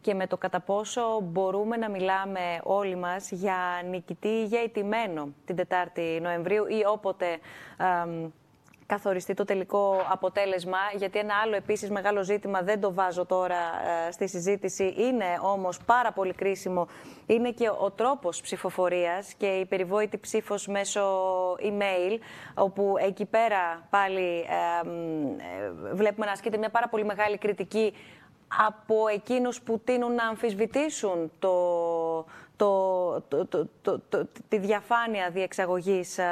και με το κατά πόσο μπορούμε να μιλάμε όλοι μας για νικητή ή για ηττημένο την τέταρτη Νοεμβρίου ή όποτε ε, καθοριστεί το τελικό αποτέλεσμα, γιατί ένα άλλο επίσης μεγάλο ζήτημα, δεν το βάζω τώρα ε, στη συζήτηση, είναι όμως πάρα πολύ κρίσιμο, είναι και ο τρόπος ψηφοφορίας και η περιβόητη ψήφος μέσω email, όπου εκεί πέρα πάλι ε, ε, βλέπουμε να ασκείται μια πάρα πολύ μεγάλη κριτική από εκείνους που τείνουν να αμφισβητήσουν το, το, το, το, το, το, τη διαφάνεια διεξαγωγής α,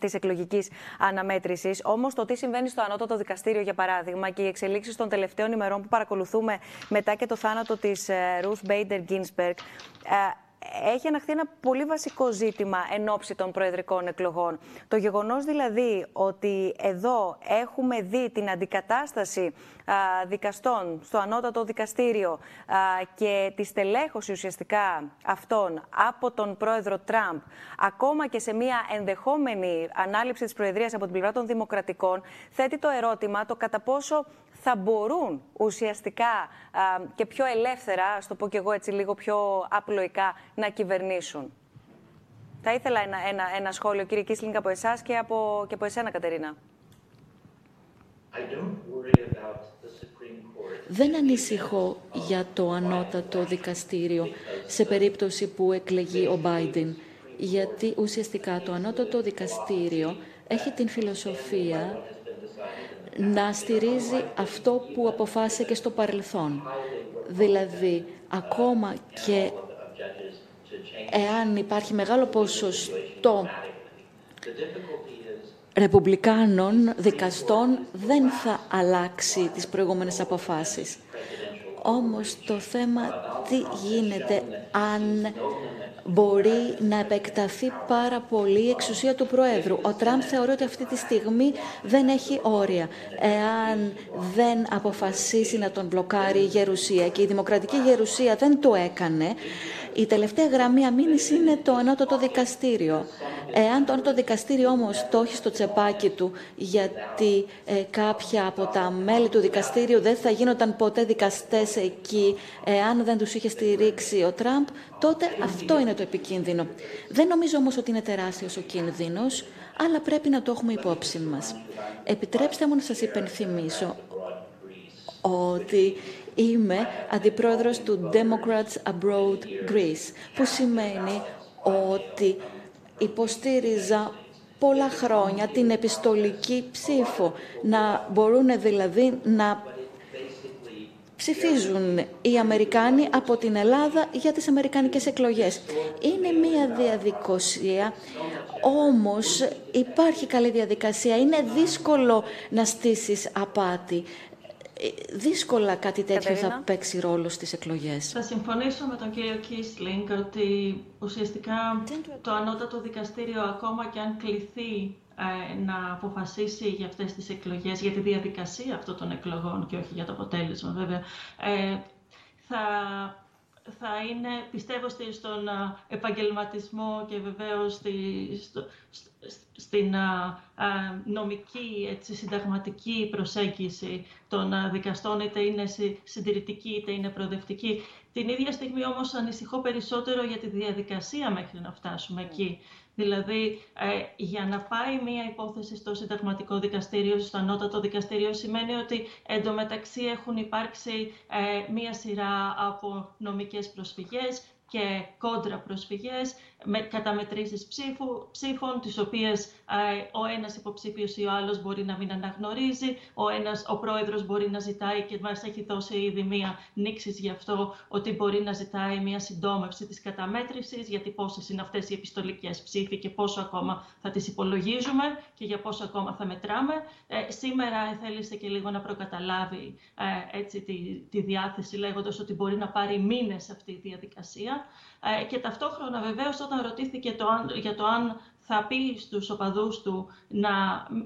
της εκλογικής αναμέτρησης. Όμως το τι συμβαίνει στο Ανώτατο Δικαστήριο, για παράδειγμα, και οι εξελίξεις των τελευταίων ημερών που παρακολουθούμε μετά και το θάνατο της Ruth Bader Ginsburg, α, έχει αναχθεί ένα πολύ βασικό ζήτημα εν ώψη των προεδρικών εκλογών. Το γεγονός δηλαδή ότι εδώ έχουμε δει την αντικατάσταση α, δικαστών στο Ανώτατο Δικαστήριο α, και τη στελέχωση ουσιαστικά αυτών από τον πρόεδρο Τραμπ, ακόμα και σε μια ενδεχόμενη ανάληψη της προεδρίας από την πλευρά των Δημοκρατικών, θέτει το ερώτημα το κατά πόσο θα μπορούν ουσιαστικά α, και πιο ελεύθερα, ας το πω και εγώ έτσι λίγο πιο απλοϊκά, να κυβερνήσουν. Θα ήθελα ένα, ένα, ένα σχόλιο, κύριε Κίσλινγκ, από εσάς και από, και από εσένα, Κατερίνα. Δεν ανησυχώ για το Ανώτατο Δικαστήριο σε περίπτωση που εκλεγεί ο Μπάιντεν, γιατί ουσιαστικά το Ανώτατο Δικαστήριο έχει την φιλοσοφία να στηρίζει αυτό που αποφάσισε και στο παρελθόν. Δηλαδή, ακόμα και εάν υπάρχει μεγάλο ποσοστό ρεπουμπλικάνων δικαστών, δεν θα αλλάξει τις προηγούμενες αποφάσεις. Όμως το θέμα τι γίνεται αν μπορεί να επεκταθεί πάρα πολύ η εξουσία του Προέδρου. Ο Τραμπ θεωρεί ότι αυτή τη στιγμή δεν έχει όρια. Εάν δεν αποφασίσει να τον μπλοκάρει η Γερουσία, και η Δημοκρατική Γερουσία δεν το έκανε, η τελευταία γραμμή αμήνης είναι το Ανώτατο Δικαστήριο. Εάν το Ανώτατο Δικαστήριο όμως το έχει στο τσεπάκι του, γιατί ε, κάποια από τα μέλη του δικαστήριου δεν θα γίνονταν ποτέ δικαστές εκεί, εάν δεν τους είχε στηρίξει ο Τραμπ, τότε αυτό είναι το επικίνδυνο. Δεν νομίζω όμως ότι είναι τεράστιος ο κίνδυνος, αλλά πρέπει να το έχουμε υπόψη μας. Επιτρέψτε μου να σας υπενθυμίσω ότι είμαι αντιπρόεδρος του Democrats Abroad Greece, που σημαίνει ότι υποστήριζα πολλά χρόνια την επιστολική ψήφο, να μπορούν δηλαδή να ψηφίζουν οι Αμερικάνοι από την Ελλάδα για τις αμερικανικές εκλογές. Είναι μία διαδικασία, όμως υπάρχει καλή διαδικασία. Είναι δύσκολο να στήσεις απάτη. Δύσκολα κάτι τέτοιο Κατερίνα. θα παίξει ρόλο στις εκλογές. Θα συμφωνήσω με τον κύριο Κίσλινγκ ότι ουσιαστικά το Ανώτατο Δικαστήριο, ακόμα και αν κληθεί ε, να αποφασίσει για αυτές τις εκλογές, για τη διαδικασία αυτών των εκλογών και όχι για το αποτέλεσμα βέβαια, ε, θα... θα είναι, πιστεύω, στον επαγγελματισμό και βεβαίως στη, στο, στην α, νομική, έτσι, συνταγματική προσέγγιση των δικαστών, είτε είναι συντηρητική είτε είναι προοδευτική. Την ίδια στιγμή όμως ανησυχώ περισσότερο για τη διαδικασία μέχρι να φτάσουμε εκεί. Δηλαδή, ε, για να πάει μία υπόθεση στο Συνταγματικό Δικαστήριο, στο Ανώτατο Δικαστήριο, σημαίνει ότι εντωμεταξύ έχουν υπάρξει ε, μία σειρά από νομικές προσφυγές και κόντρα προσφυγές, με καταμετρήσεις ψήφου, ψήφων, τις οποίες ε, ο ένας υποψήφιος ή ο άλλος μπορεί να μην αναγνωρίζει, ο, ένας, ο πρόεδρος μπορεί να ζητάει, και μας έχει δώσει ήδη μία νήξης γι' αυτό, ότι μπορεί να ζητάει μία συντόμευση της καταμέτρησης, γιατί πόσες είναι αυτές οι επιστολικές ψήφοι και πόσο ακόμα θα τις υπολογίζουμε και για πόσο ακόμα θα μετράμε. Ε, σήμερα θέλησε και λίγο να προκαταλάβει ε, έτσι, τη, τη διάθεση, λέγοντας ότι μπορεί να πάρει μήνες αυτή η διαδικασία. Και ταυτόχρονα βεβαίως όταν ρωτήθηκε το αν, για το αν θα πει στους οπαδούς του να,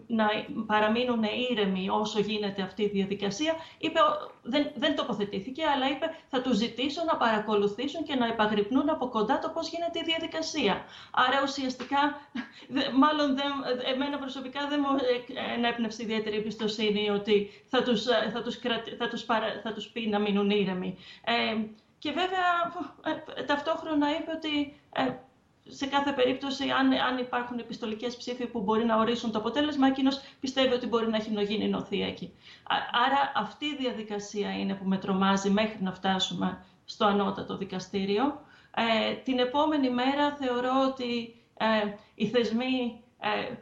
να παραμείνουν ήρεμοι όσο γίνεται αυτή η διαδικασία, είπε, δεν, δεν τοποθετήθηκε, αλλά είπε θα τους ζητήσω να παρακολουθήσουν και να επαγρυπνούν από κοντά το πώς γίνεται η διαδικασία. Άρα ουσιαστικά, μάλλον δεν, εμένα προσωπικά δεν μου ενέπνευσε ιδιαίτερη εμπιστοσύνη ότι θα τους, θα τους, θα τους, παρα, θα τους πει να μείνουν ήρεμοι. Ε, Και βέβαια ταυτόχρονα είπε ότι ε, σε κάθε περίπτωση αν, αν υπάρχουν επιστολικές ψήφοι που μπορεί να ορίσουν το αποτέλεσμα, εκείνος πιστεύει ότι μπορεί να χειρογεννηθεί εκεί. Άρα αυτή η διαδικασία είναι που με τρομάζει μέχρι να φτάσουμε στο Ανώτατο Δικαστήριο. Ε, την επόμενη μέρα θεωρώ ότι ε, οι θεσμοί ε,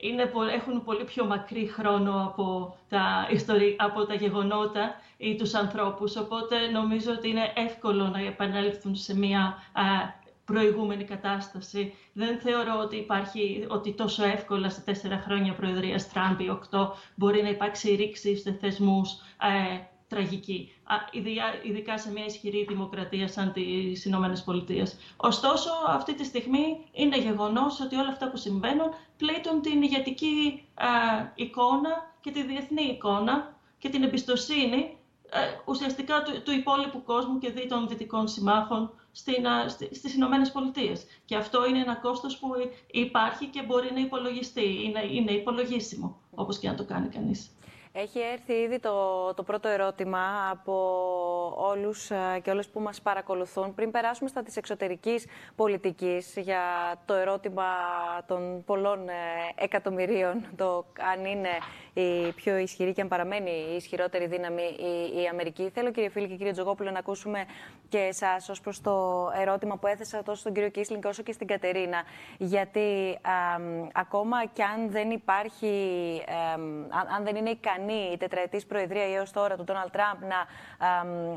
είναι, έχουν πολύ πιο μακρύ χρόνο από τα, από τα γεγονότα ή τους ανθρώπους, οπότε νομίζω ότι είναι εύκολο να επανέλθουν σε μια α, προηγούμενη κατάσταση. Δεν θεωρώ ότι υπάρχει, ότι τόσο εύκολα σε τέσσερα χρόνια προεδρίας Τραμπ ή οκτώ μπορεί να υπάρξει ρήξη σε θεσμούς ε, τραγική, ειδικά σε μια ισχυρή δημοκρατία σαν τις Ηνωμένες Πολιτείες. Ωστόσο, αυτή τη στιγμή είναι γεγονός ότι όλα αυτά που συμβαίνουν πλήττουν την ηγετική ε, εικόνα και τη διεθνή εικόνα και την εμπιστοσύνη ε, ουσιαστικά του, του υπόλοιπου κόσμου και δι, των δυτικών συμμάχων στην, ε, στις Ηνωμένες Πολιτείες. Και αυτό είναι ένα κόστος που υπάρχει και μπορεί να υπολογιστεί, είναι, είναι υπολογίσιμο, όπως και να το κάνει κανείς. Έχει έρθει ήδη το, το πρώτο ερώτημα από όλους και όλες που μας παρακολουθούν. Πριν περάσουμε στα της εξωτερικής πολιτικής, για το ερώτημα των πολλών εκατομμυρίων, το αν είναι η πιο ισχυρή και αν παραμένει η ισχυρότερη δύναμη η, η Αμερική. Θέλω, κύριε Φίλη και κύριε Τζογόπουλο, να ακούσουμε και εσάς ως προς το ερώτημα που έθεσα τόσο στον κύριο Κίσλινγκ όσο και στην Κατερίνα. Γιατί α, ακόμα και αν δεν υπάρχει, α, αν δεν είναι ικανή η τετραετής προεδρία έως τώρα του Ντόναλντ Τραμπ να α,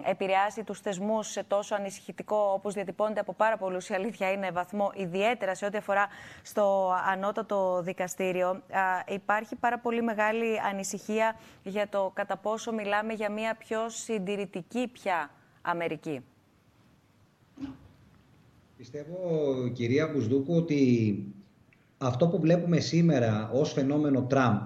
επηρεάσει τους θεσμούς σε τόσο ανησυχητικό, όπως διατυπώνεται από πάρα πολλούς, η αλήθεια είναι, βαθμό, ιδιαίτερα σε ό,τι αφορά στο ανώτατο δικαστήριο. Α, υπάρχει πάρα πολύ μεγάλη ανησυχία για το κατά πόσο μιλάμε για μια πιο συντηρητική πια Αμερική. Πιστεύω, κυρία Μπουσδούκου, ότι αυτό που βλέπουμε σήμερα ως φαινόμενο Τραμπ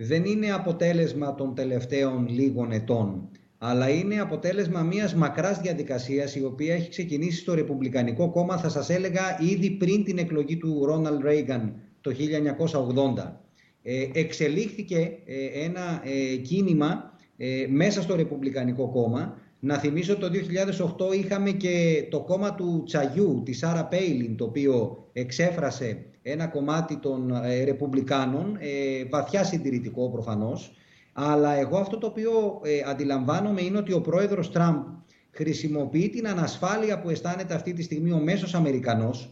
δεν είναι αποτέλεσμα των τελευταίων λίγων ετών, αλλά είναι αποτέλεσμα μιας μακράς διαδικασίας η οποία έχει ξεκινήσει στο Ρεπουμπλικανικό Κόμμα, θα σας έλεγα, ήδη πριν την εκλογή του Ρόναλντ Ρέιγκαν το χίλια εννιακόσια ογδόντα. Ε, εξελίχθηκε ε, ένα ε, κίνημα ε, μέσα στο Ρεπουμπλικανικό Κόμμα. Να θυμίσω ότι το δύο χιλιάδες οκτώ είχαμε και το κόμμα του Τσαγιού, τη Σάρα Πέιλιν, το οποίο εξέφρασε ένα κομμάτι των ε, Ρεπουμπλικάνων, ε, βαθιά συντηρητικό προφανώς. Αλλά εγώ αυτό το οποίο ε, αντιλαμβάνομαι είναι ότι ο πρόεδρος Τραμπ χρησιμοποιεί την ανασφάλεια που αισθάνεται αυτή τη στιγμή ο μέσος Αμερικανός,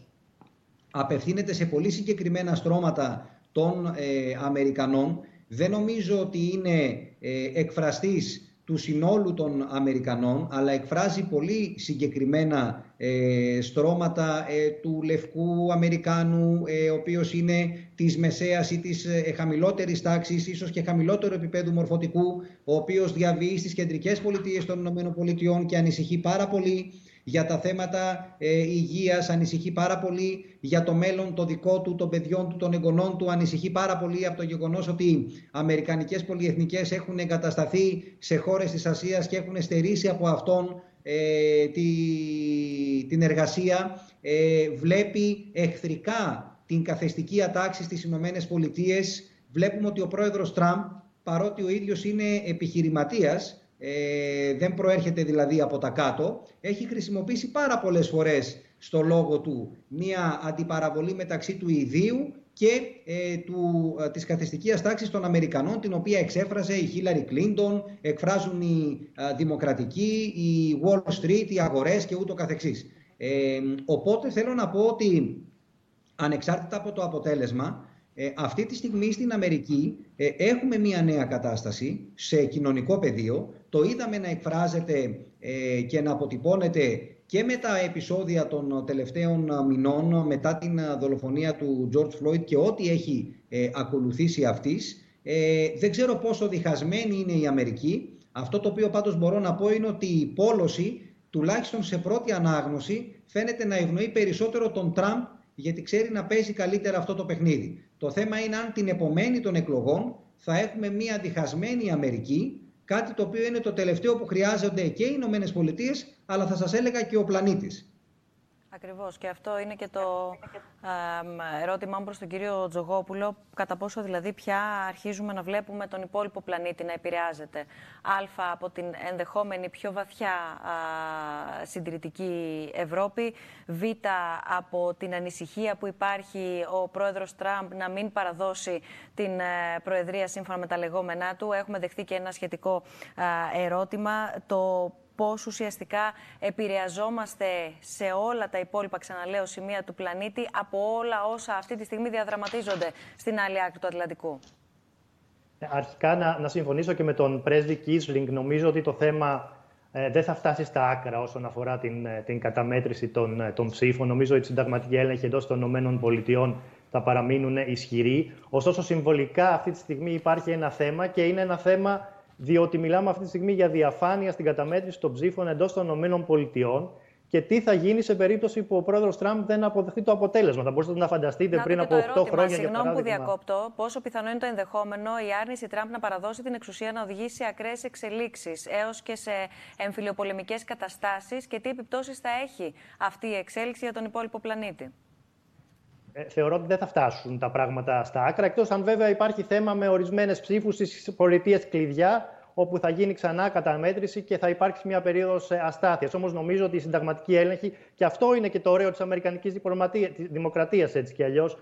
απευθύνεται σε πολύ συγκεκριμένα στρώματα των ε, Αμερικανών. Δεν νομίζω ότι είναι ε, εκφραστής του συνόλου των Αμερικανών, αλλά εκφράζει πολύ συγκεκριμένα ε, στρώματα ε, του λευκού Αμερικάνου, ε, ο οποίος είναι της μεσαίας ή της ε, χαμηλότερης τάξης, ίσως και χαμηλότερο επίπεδου μορφωτικού, ο οποίος διαβεί στις κεντρικές πολιτείες των ΗΠΑ και ανησυχεί πάρα πολύ για τα θέματα ε, υγείας, ανησυχεί πάρα πολύ για το μέλλον το δικό του, των παιδιών του, των εγγονών του, ανησυχεί πάρα πολύ από το γεγονός ότι αμερικανικές πολυεθνικές έχουν εγκατασταθεί σε χώρες της Ασίας και έχουν στερήσει από αυτόν ε, τη, την εργασία. Ε, βλέπει εχθρικά την καθεστική ατάξη στις Ηνωμένες Πολιτείες. Βλέπουμε ότι ο πρόεδρος Τραμπ, παρότι ο ίδιος είναι επιχειρηματίας, Ε, δεν προέρχεται δηλαδή από τα κάτω, έχει χρησιμοποιήσει πάρα πολλές φορές στο λόγο του μια αντιπαραβολή μεταξύ του ιδίου και ε, του, της καθεστικής τάξης των Αμερικανών, την οποία εξέφρασε η Χίλαρη Κλίντον, εκφράζουν οι α, δημοκρατικοί, η Wall Street, οι αγορές και ούτω καθεξής. Ε, οπότε θέλω να πω ότι ανεξάρτητα από το αποτέλεσμα, Ε, αυτή τη στιγμή στην Αμερική ε, έχουμε μια νέα κατάσταση σε κοινωνικό πεδίο. Το είδαμε να εκφράζεται ε, και να αποτυπώνεται και με τα επεισόδια των τελευταίων μηνών μετά την δολοφονία του George Floyd και ό,τι έχει ε, ακολουθήσει αυτής. Ε, δεν ξέρω πόσο διχασμένη είναι η Αμερική. Αυτό το οποίο πάντως μπορώ να πω είναι ότι η πόλωση, τουλάχιστον σε πρώτη ανάγνωση, φαίνεται να ευνοεί περισσότερο τον Τραμπ, γιατί ξέρει να παίζει καλύτερα αυτό το παιχνίδι. Το θέμα είναι αν την επομένη των εκλογών θα έχουμε μια διχασμένη Αμερική, κάτι το οποίο είναι το τελευταίο που χρειάζονται και οι Ηνωμένες Πολιτείες, αλλά θα σας έλεγα και ο πλανήτης. Ακριβώς. Και αυτό είναι και το ε, ερώτημά μου προς τον κύριο Τζογόπουλο. Κατά πόσο δηλαδή πια αρχίζουμε να βλέπουμε τον υπόλοιπο πλανήτη να επηρεάζεται α από την ενδεχόμενη πιο βαθιά α, συντηρητική Ευρώπη, β από την ανησυχία που υπάρχει ο πρόεδρος Τραμπ να μην παραδώσει την ε, προεδρία σύμφωνα με τα λεγόμενά του. Έχουμε δεχθεί και ένα σχετικό α, ερώτημα. Το πώς ουσιαστικά επηρεαζόμαστε σε όλα τα υπόλοιπα, ξαναλέω, σημεία του πλανήτη από όλα όσα αυτή τη στιγμή διαδραματίζονται στην άλλη άκρη του Ατλαντικού. Αρχικά να, να συμφωνήσω και με τον πρέσβη Κίσλινγκ. Νομίζω ότι το θέμα ε, δεν θα φτάσει στα άκρα όσον αφορά την, την καταμέτρηση των, των ψήφων. Νομίζω ότι οι συνταγματικοί έλεγχοι εντός των ΗΠΑ θα παραμείνουν ισχυροί. Ωστόσο, συμβολικά αυτή τη στιγμή υπάρχει ένα θέμα και είναι ένα θέμα. Διότι μιλάμε αυτή τη στιγμή για διαφάνεια στην καταμέτρηση των ψήφων εντός των ΗΠΑ και τι θα γίνει σε περίπτωση που ο πρόεδρος Τραμπ δεν αποδεχτεί το αποτέλεσμα. Θα μπορούσατε να φανταστείτε να, πριν από οκτώ ερώτημα, χρόνια. Συγγνώμη που διακόπτω, πόσο πιθανό είναι το ενδεχόμενο η άρνηση Τραμπ να παραδώσει την εξουσία να οδηγήσει σε ακραίες εξελίξεις έως και σε εμφυλιοπολεμικές καταστάσεις και τι επιπτώσεις θα έχει αυτή η εξέλιξη για τον υπόλοιπο πλανήτη? Θεωρώ ότι δεν θα φτάσουν τα πράγματα στα άκρα, εκτός αν βέβαια υπάρχει θέμα με ορισμένες ψήφους στις πολιτείες κλειδιά, όπου θα γίνει ξανά καταμέτρηση και θα υπάρξει μια περίοδος αστάθειας. Όμως νομίζω ότι η συνταγματική έλεγχη, και αυτό είναι και το ωραίο της αμερικανικής δημοκρατίας, έτσι κι αλλιώς,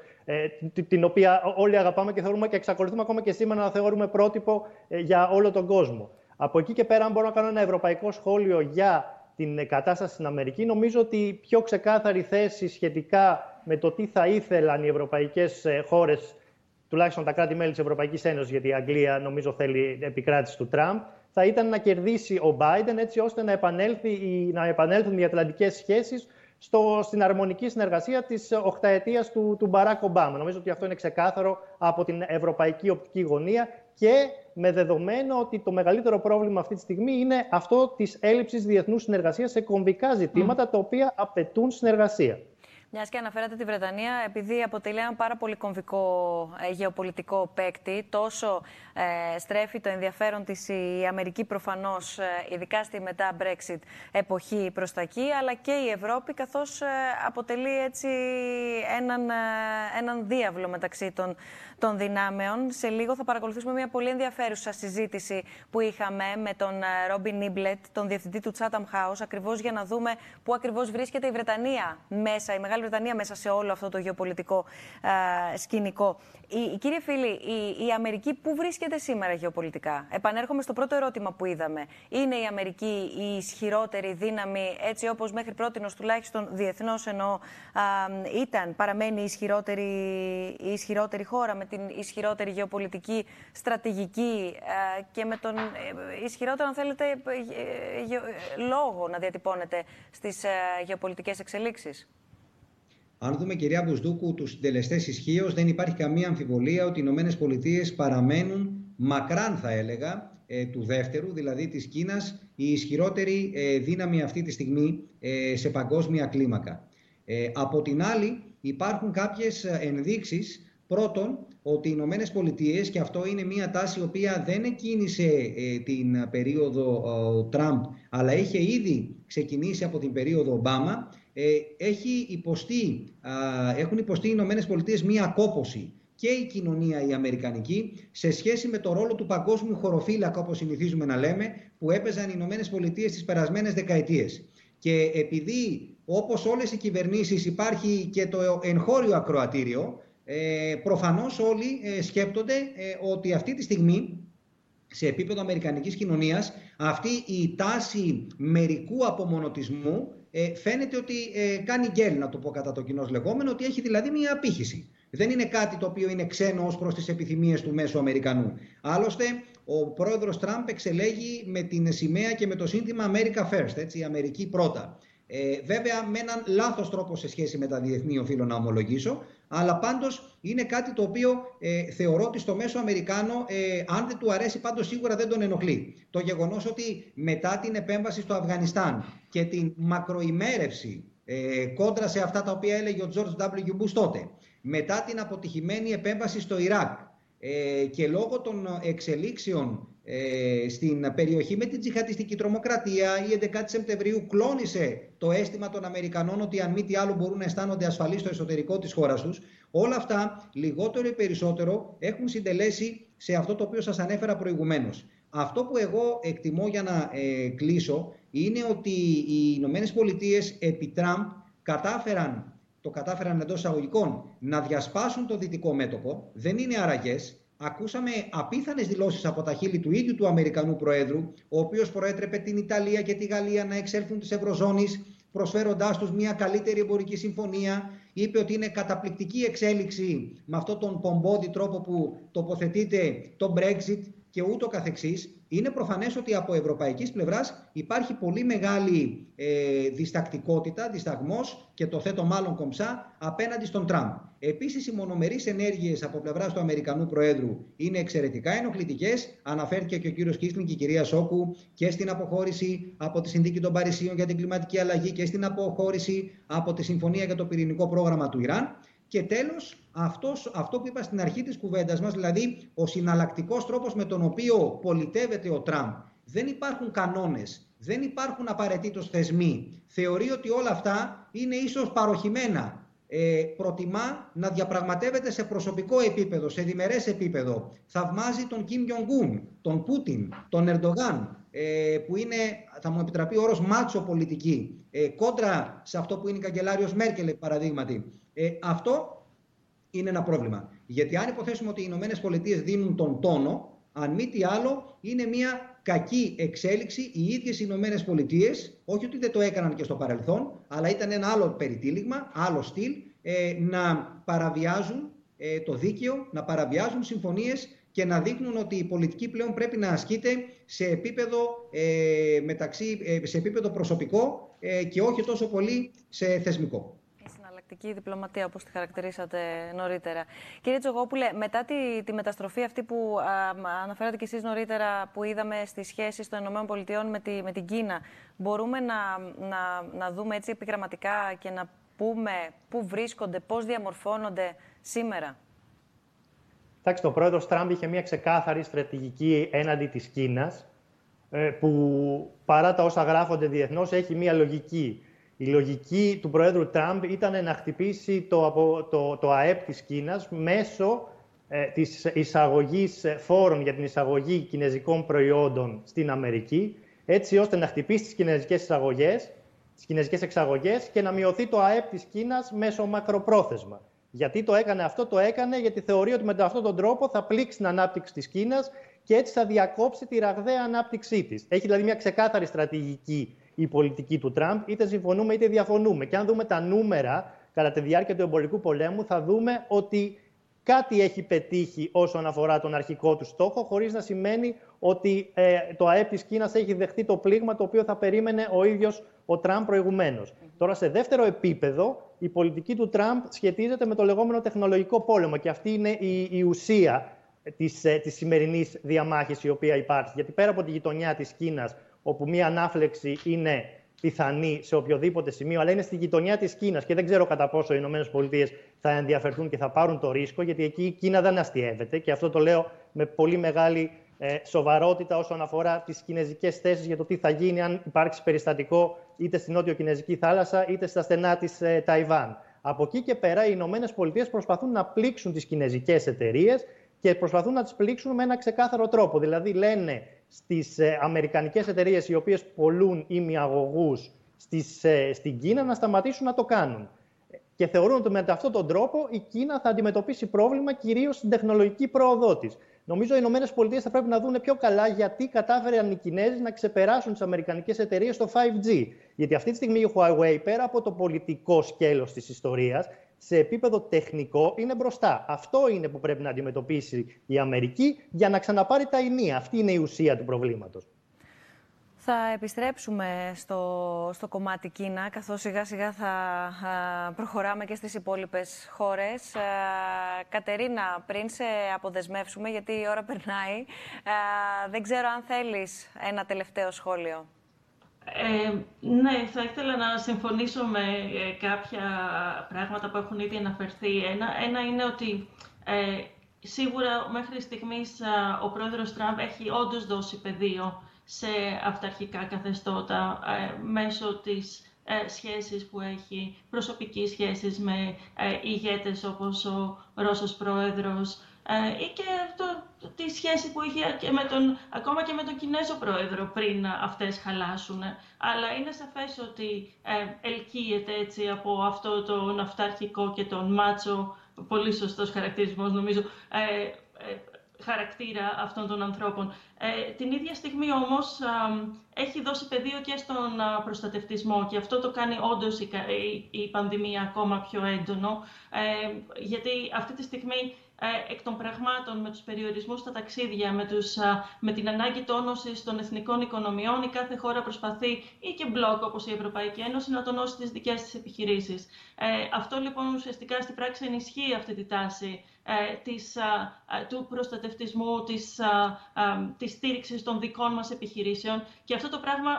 την οποία όλοι αγαπάμε και θεωρούμε και εξακολουθούμε ακόμα και σήμερα να θεωρούμε πρότυπο για όλο τον κόσμο. Από εκεί και πέρα, αν μπορώ να κάνω ένα ευρωπαϊκό σχόλιο για την κατάσταση στην Αμερική, νομίζω ότι η πιο ξεκάθαρη θέση σχετικά με το τι θα ήθελαν οι ευρωπαϊκές χώρες, τουλάχιστον τα κράτη-μέλη της Ευρωπαϊκής Ένωσης, γιατί η Αγγλία νομίζω θέλει επικράτηση του Τραμπ, θα ήταν να κερδίσει ο Biden, έτσι ώστε να, επανέλθει, να επανέλθουν οι ατλαντικές σχέσεις στο, στην αρμονική συνεργασία της οχταετίας του, του Μπαράκ Ομπάμα. Νομίζω ότι αυτό είναι ξεκάθαρο από την ευρωπαϊκή οπτική γωνία και με δεδομένο ότι το μεγαλύτερο πρόβλημα αυτή τη στιγμή είναι αυτό της έλλειψης διεθνούς συνεργασίας σε κομβικά ζητήματα mm. τα οποία απαιτούν συνεργασία. Μιας και αναφέρατε τη Βρετανία, επειδή αποτελεί ένα πάρα πολύ κομβικό ε, γεωπολιτικό παίκτη, τόσο ε, στρέφει το ενδιαφέρον της η Αμερική προφανώς, ε, ειδικά στη μετά Brexit εποχή προς τα εκεί, αλλά και η Ευρώπη, καθώς ε, αποτελεί έτσι έναν, ε, έναν διάβλο μεταξύ των, των δυνάμεων. Σε λίγο θα παρακολουθήσουμε μια πολύ ενδιαφέρουσα συζήτηση που είχαμε με τον Ρόμπι Νίμπλετ, τον διευθυντή του Chatham House, ακριβώς για να δούμε πού ακριβώς βρίσκεται η Βρετανία μέσα, η Μεγάλη Βρετανία μέσα σε όλο αυτό το γεωπολιτικό ε, σκηνικό. Η, κύριε Φίλη, η, η Αμερική πού βρίσκεται σήμερα γεωπολιτικά? Επανέρχομαι στο πρώτο ερώτημα που είδαμε. Είναι η Αμερική η ισχυρότερη δύναμη, έτσι όπως μέχρι πρότινος τουλάχιστον διεθνώς εννοώ, ε, ήταν, παραμένει η ισχυρότερη, η ισχυρότερη χώρα με την ισχυρότερη γεωπολιτική στρατηγική ε, και με τον ε, ισχυρότερο, αν θέλετε, ε, γεω, ε, λόγο να διατυπώνεται στις ε, γεωπολιτικές εξελίξεις. Αν δούμε, κυρία Μπουσδούκου, τους συντελεστές ισχύως, δεν υπάρχει καμία αμφιβολία ότι οι Ηνωμένες Πολιτείες παραμένουν μακράν, θα έλεγα, του δεύτερου, δηλαδή της Κίνας, η ισχυρότερη δύναμη αυτή τη στιγμή σε παγκόσμια κλίμακα. Από την άλλη, υπάρχουν κάποιες ενδείξεις. Πρώτον, ότι οι Ηνωμένες Πολιτείες, και αυτό είναι μια τάση η οποία δεν εκκίνησε την περίοδο Τραμπ, αλλά είχε ήδη ξεκινήσει από την περίοδο Ομπάμα, Έχει υποστεί, έχουν υποστεί οι Ηνωμένες Πολιτείες μία ακόπωση και η κοινωνία η αμερικανική σε σχέση με το ρόλο του παγκόσμιου χωροφύλακα, όπως συνηθίζουμε να λέμε, που έπαιζαν οι Ηνωμένες Πολιτείες τις περασμένες δεκαετίες. Και επειδή, όπως όλες οι κυβερνήσεις, υπάρχει και το εγχώριο ακροατήριο, προφανώς όλοι σκέπτονται ότι αυτή τη στιγμή, σε επίπεδο αμερικανικής κοινωνίας, αυτή η τάση μερικού απομονωτισμού φαίνεται ότι κάνει γκέλ, να το πω κατά το κοινώς λεγόμενο, ότι έχει δηλαδή μια απήχηση. Δεν είναι κάτι το οποίο είναι ξένο ως προς τις επιθυμίες του μέσου Αμερικανού. Άλλωστε, ο πρόεδρος Τραμπ εξελέγει με την σημαία και με το σύνθημα America First, έτσι, η Αμερική πρώτα. Ε, βέβαια, με έναν λάθος τρόπο σε σχέση με τα διεθνή, οφείλω να ομολογήσω, αλλά πάντως είναι κάτι το οποίο ε, θεωρώ ότι στο μέσο Αμερικάνο, ε, αν δεν του αρέσει, πάντως σίγουρα δεν τον ενοχλεί. Το γεγονός ότι μετά την επέμβαση στο Αφγανιστάν και την μακροημέρευση ε, κόντρα σε αυτά τα οποία έλεγε ο George W. Bush τότε, μετά την αποτυχημένη επέμβαση στο Ιράκ ε, και λόγω των εξελίξεων στην περιοχή με την τζιχαντιστική τρομοκρατία, η έντεκα Σεπτεμβρίου κλώνησε το αίσθημα των Αμερικανών ότι αν μη τι άλλο μπορούν να αισθάνονται ασφαλείς στο εσωτερικό της χώρας τους. Όλα αυτά, λιγότερο ή περισσότερο, έχουν συντελέσει σε αυτό το οποίο σας ανέφερα προηγουμένως. Αυτό που εγώ εκτιμώ για να ε, κλείσω είναι ότι οι Ηνωμένες Πολιτείες επί Τραμπ κατάφεραν, το κατάφεραν εντός εισαγωγικών, να διασπάσουν το δυτικό μέτωπο. Δεν είναι αραγές. Ακούσαμε απίθανες δηλώσεις από τα χείλη του ίδιου του Αμερικανού Προέδρου, ο οποίος προέτρεπε την Ιταλία και τη Γαλλία να εξέλθουν της Ευρωζώνης, προσφέροντάς τους μια καλύτερη εμπορική συμφωνία. Είπε ότι είναι καταπληκτική εξέλιξη με αυτόν τον πομπόδι τρόπο που τοποθετείται το Brexit και ούτω καθεξής. Είναι προφανές ότι από ευρωπαϊκής πλευράς υπάρχει πολύ μεγάλη ε, διστακτικότητα, δισταγμός, και το θέτω μάλλον κομψά, απέναντι στον Τραμπ. Επίσης, οι μονομερείς ενέργειες από πλευράς του Αμερικανού Προέδρου είναι εξαιρετικά ενοχλητικές. Αναφέρθηκε και ο κύριος Κίσλινγκ και η κυρία Σόκου και στην αποχώρηση από τη Συνθήκη των Παρισίων για την κλιματική αλλαγή και στην αποχώρηση από τη Συμφωνία για το Πυρηνικό Πρόγραμμα του Ιράν. Και τέλος, αυτός, αυτό που είπα στην αρχή της κουβέντας μας, δηλαδή ο συναλλακτικός τρόπος με τον οποίο πολιτεύεται ο Τραμπ. Δεν υπάρχουν κανόνες, δεν υπάρχουν απαραίτητος θεσμοί. Θεωρεί ότι όλα αυτά είναι ίσως παροχημένα. Ε, προτιμά να διαπραγματεύεται σε προσωπικό επίπεδο, σε διμερές επίπεδο. Θαυμάζει τον Κιμ Γιονγκούν, τον Πούτιν, τον Ερντογάν, ε, που είναι, θα μου επιτραπεί ο όρος, μάτσο πολιτική, ε, κόντρα σε αυτό που είναι η καγκελάριος Μέρκελ, παραδείγματι. Ε, αυτό είναι ένα πρόβλημα. Γιατί αν υποθέσουμε ότι οι Ηνωμένες Πολιτείες δίνουν τον τόνο, αν μη τι άλλο, είναι μια κακή εξέλιξη. Οι ίδιες οι Ηνωμένες Πολιτείες, όχι ότι δεν το έκαναν και στο παρελθόν, αλλά ήταν ένα άλλο περιτύλιγμα, άλλο στυλ, ε, να παραβιάζουν ε, το δίκαιο, να παραβιάζουν συμφωνίες και να δείχνουν ότι η πολιτική πλέον πρέπει να ασκείται σε επίπεδο, ε, μεταξύ, ε, σε επίπεδο προσωπικό ε, και όχι τόσο πολύ σε θεσμικό. Η συναλλακτική διπλωματία, όπως τη χαρακτηρίσατε νωρίτερα. Κύριε Τσογόπουλε, μετά τη, τη μεταστροφή αυτή που α, αναφέρατε κι εσείς νωρίτερα, που είδαμε στις σχέσεις των ΗΠΑ με, τη, με την Κίνα, μπορούμε να, να, να δούμε έτσι επιγραμματικά και να πούμε πού βρίσκονται, πώς διαμορφώνονται σήμερα? Εντάξει, ο πρόεδρος Τραμπ είχε μια ξεκάθαρη στρατηγική έναντι της Κίνας, που παρά τα όσα γράφονται διεθνώς έχει μια λογική. Η λογική του πρόεδρου Τραμπ ήταν να χτυπήσει το, το, το ΑΕΠ της Κίνας μέσω ε, της εισαγωγής φόρων για την εισαγωγή κινέζικων προϊόντων στην Αμερική, έτσι ώστε να χτυπήσει τις κινέζικες εισαγωγές, τις κινέζικες εξαγωγές και να μειωθεί το ΑΕΠ της Κίνας μέσω μακροπρόθεσμα. Γιατί το έκανε αυτό, το έκανε γιατί θεωρεί ότι με αυτόν τον τρόπο θα πλήξει την ανάπτυξη της Κίνας και έτσι θα διακόψει τη ραγδαία ανάπτυξή της. Έχει δηλαδή μια ξεκάθαρη στρατηγική η πολιτική του Τραμπ, είτε συμφωνούμε είτε διαφωνούμε. Και αν δούμε τα νούμερα κατά τη διάρκεια του εμπορικού πολέμου, θα δούμε ότι κάτι έχει πετύχει όσον αφορά τον αρχικό του στόχο, χωρίς να σημαίνει ότι ε, το ΑΕΠ της Κίνας έχει δεχτεί το πλήγμα το οποίο θα περίμενε ο ίδιος ο Τραμπ προηγουμένως. Mm-hmm. Τώρα, σε δεύτερο επίπεδο, η πολιτική του Τραμπ σχετίζεται με το λεγόμενο τεχνολογικό πόλεμο και αυτή είναι η, η ουσία της, ε, της σημερινής διαμάχης η οποία υπάρχει. Γιατί πέρα από τη γειτονιά της Κίνας, όπου μία ανάφλεξη είναι πιθανή σε οποιοδήποτε σημείο, αλλά είναι στη γειτονιά της Κίνας και δεν ξέρω κατά πόσο οι ΗΠΑ θα ενδιαφερθούν και θα πάρουν το ρίσκο, γιατί εκεί η Κίνα δεν αστειεύεται και αυτό το λέω με πολύ μεγάλη ε, σοβαρότητα όσον αφορά τις κινέζικες θέσεις για το τι θα γίνει αν υπάρξει περιστατικό είτε στην Νότιο Κινέζικη θάλασσα είτε στα στενά της ε, Ταϊβάν. Από εκεί και πέρα οι ΗΠΑ προσπαθούν να πλήξουν τις κινέζικες εταιρείες και προσπαθούν να τις πλήξουν με ένα ξεκάθαρο τρόπο. Δηλαδή λένε στις ε, αμερικανικές εταιρείες οι οποίες πωλούν ημιαγωγούς στις, ε, στην Κίνα να σταματήσουν να το κάνουν. Και θεωρούν ότι με αυτόν τον τρόπο η Κίνα θα αντιμετωπίσει πρόβλημα κυρίως στην τεχνολογική πρόοδό της. Νομίζω οι ΗΠΑ θα πρέπει να δουν πιο καλά γιατί κατάφεραν οι Κινέζοι να ξεπεράσουν τις αμερικανικές εταιρείες στο φάιβ τζι. Γιατί αυτή τη στιγμή η Huawei, πέρα από το πολιτικό σκέλος της ιστορίας, σε επίπεδο τεχνικό είναι μπροστά. Αυτό είναι που πρέπει να αντιμετωπίσει η Αμερική για να ξαναπάρει τα ηνία. Αυτή είναι η ουσία του προβλήματος. Θα επιστρέψουμε στο, στο κομμάτι Κίνα, καθώς σιγά σιγά θα α, προχωράμε και στις υπόλοιπες χώρες. Α, Κατερίνα, πριν σε αποδεσμεύσουμε, γιατί η ώρα περνάει, α, δεν ξέρω αν θέλεις ένα τελευταίο σχόλιο. Ε, ναι, θα ήθελα να συμφωνήσω με κάποια πράγματα που έχουν ήδη αναφερθεί. Ένα, ένα είναι ότι ε, σίγουρα μέχρι στιγμής ο πρόεδρος Τραμπ έχει όντως δώσει πεδίο σε αυταρχικά καθεστώτα ε, μέσω της ε, σχέσης που έχει, προσωπικής σχέσης με ε, ηγέτες όπως ο Ρώσος πρόεδρος ε, ή και το, τη σχέση που είχε και με τον, ακόμα και με τον Κινέζο πρόεδρο πριν αυτές χαλάσουν. Αλλά είναι σαφές ότι ε, ελκύεται έτσι από αυτό τον αυταρχικό και τον μάτσο, πολύ σωστός χαρακτηρισμός νομίζω, ε, ε, χαρακτήρα αυτών των ανθρώπων. Ε, την ίδια στιγμή όμως α, έχει δώσει πεδίο και στον α, προστατευτισμό και αυτό το κάνει όντως η, η, η πανδημία ακόμα πιο έντονο ε, γιατί αυτή τη στιγμή ε, εκ των πραγμάτων με τους περιορισμούς στα ταξίδια, με, τους, α, με την ανάγκη τόνωσης των εθνικών οικονομιών η κάθε χώρα προσπαθεί ή και μπλοκ όπως η Ευρωπαϊκή Ένωση να τονώσει τις δικές της επιχειρήσεις. Ε, αυτό λοιπόν ουσιαστικά στην πράξη ενισχύει αυτή τη τάση Της, του προστατευτισμού, της, της στήριξης των δικών μας επιχειρήσεων. Και αυτό το πράγμα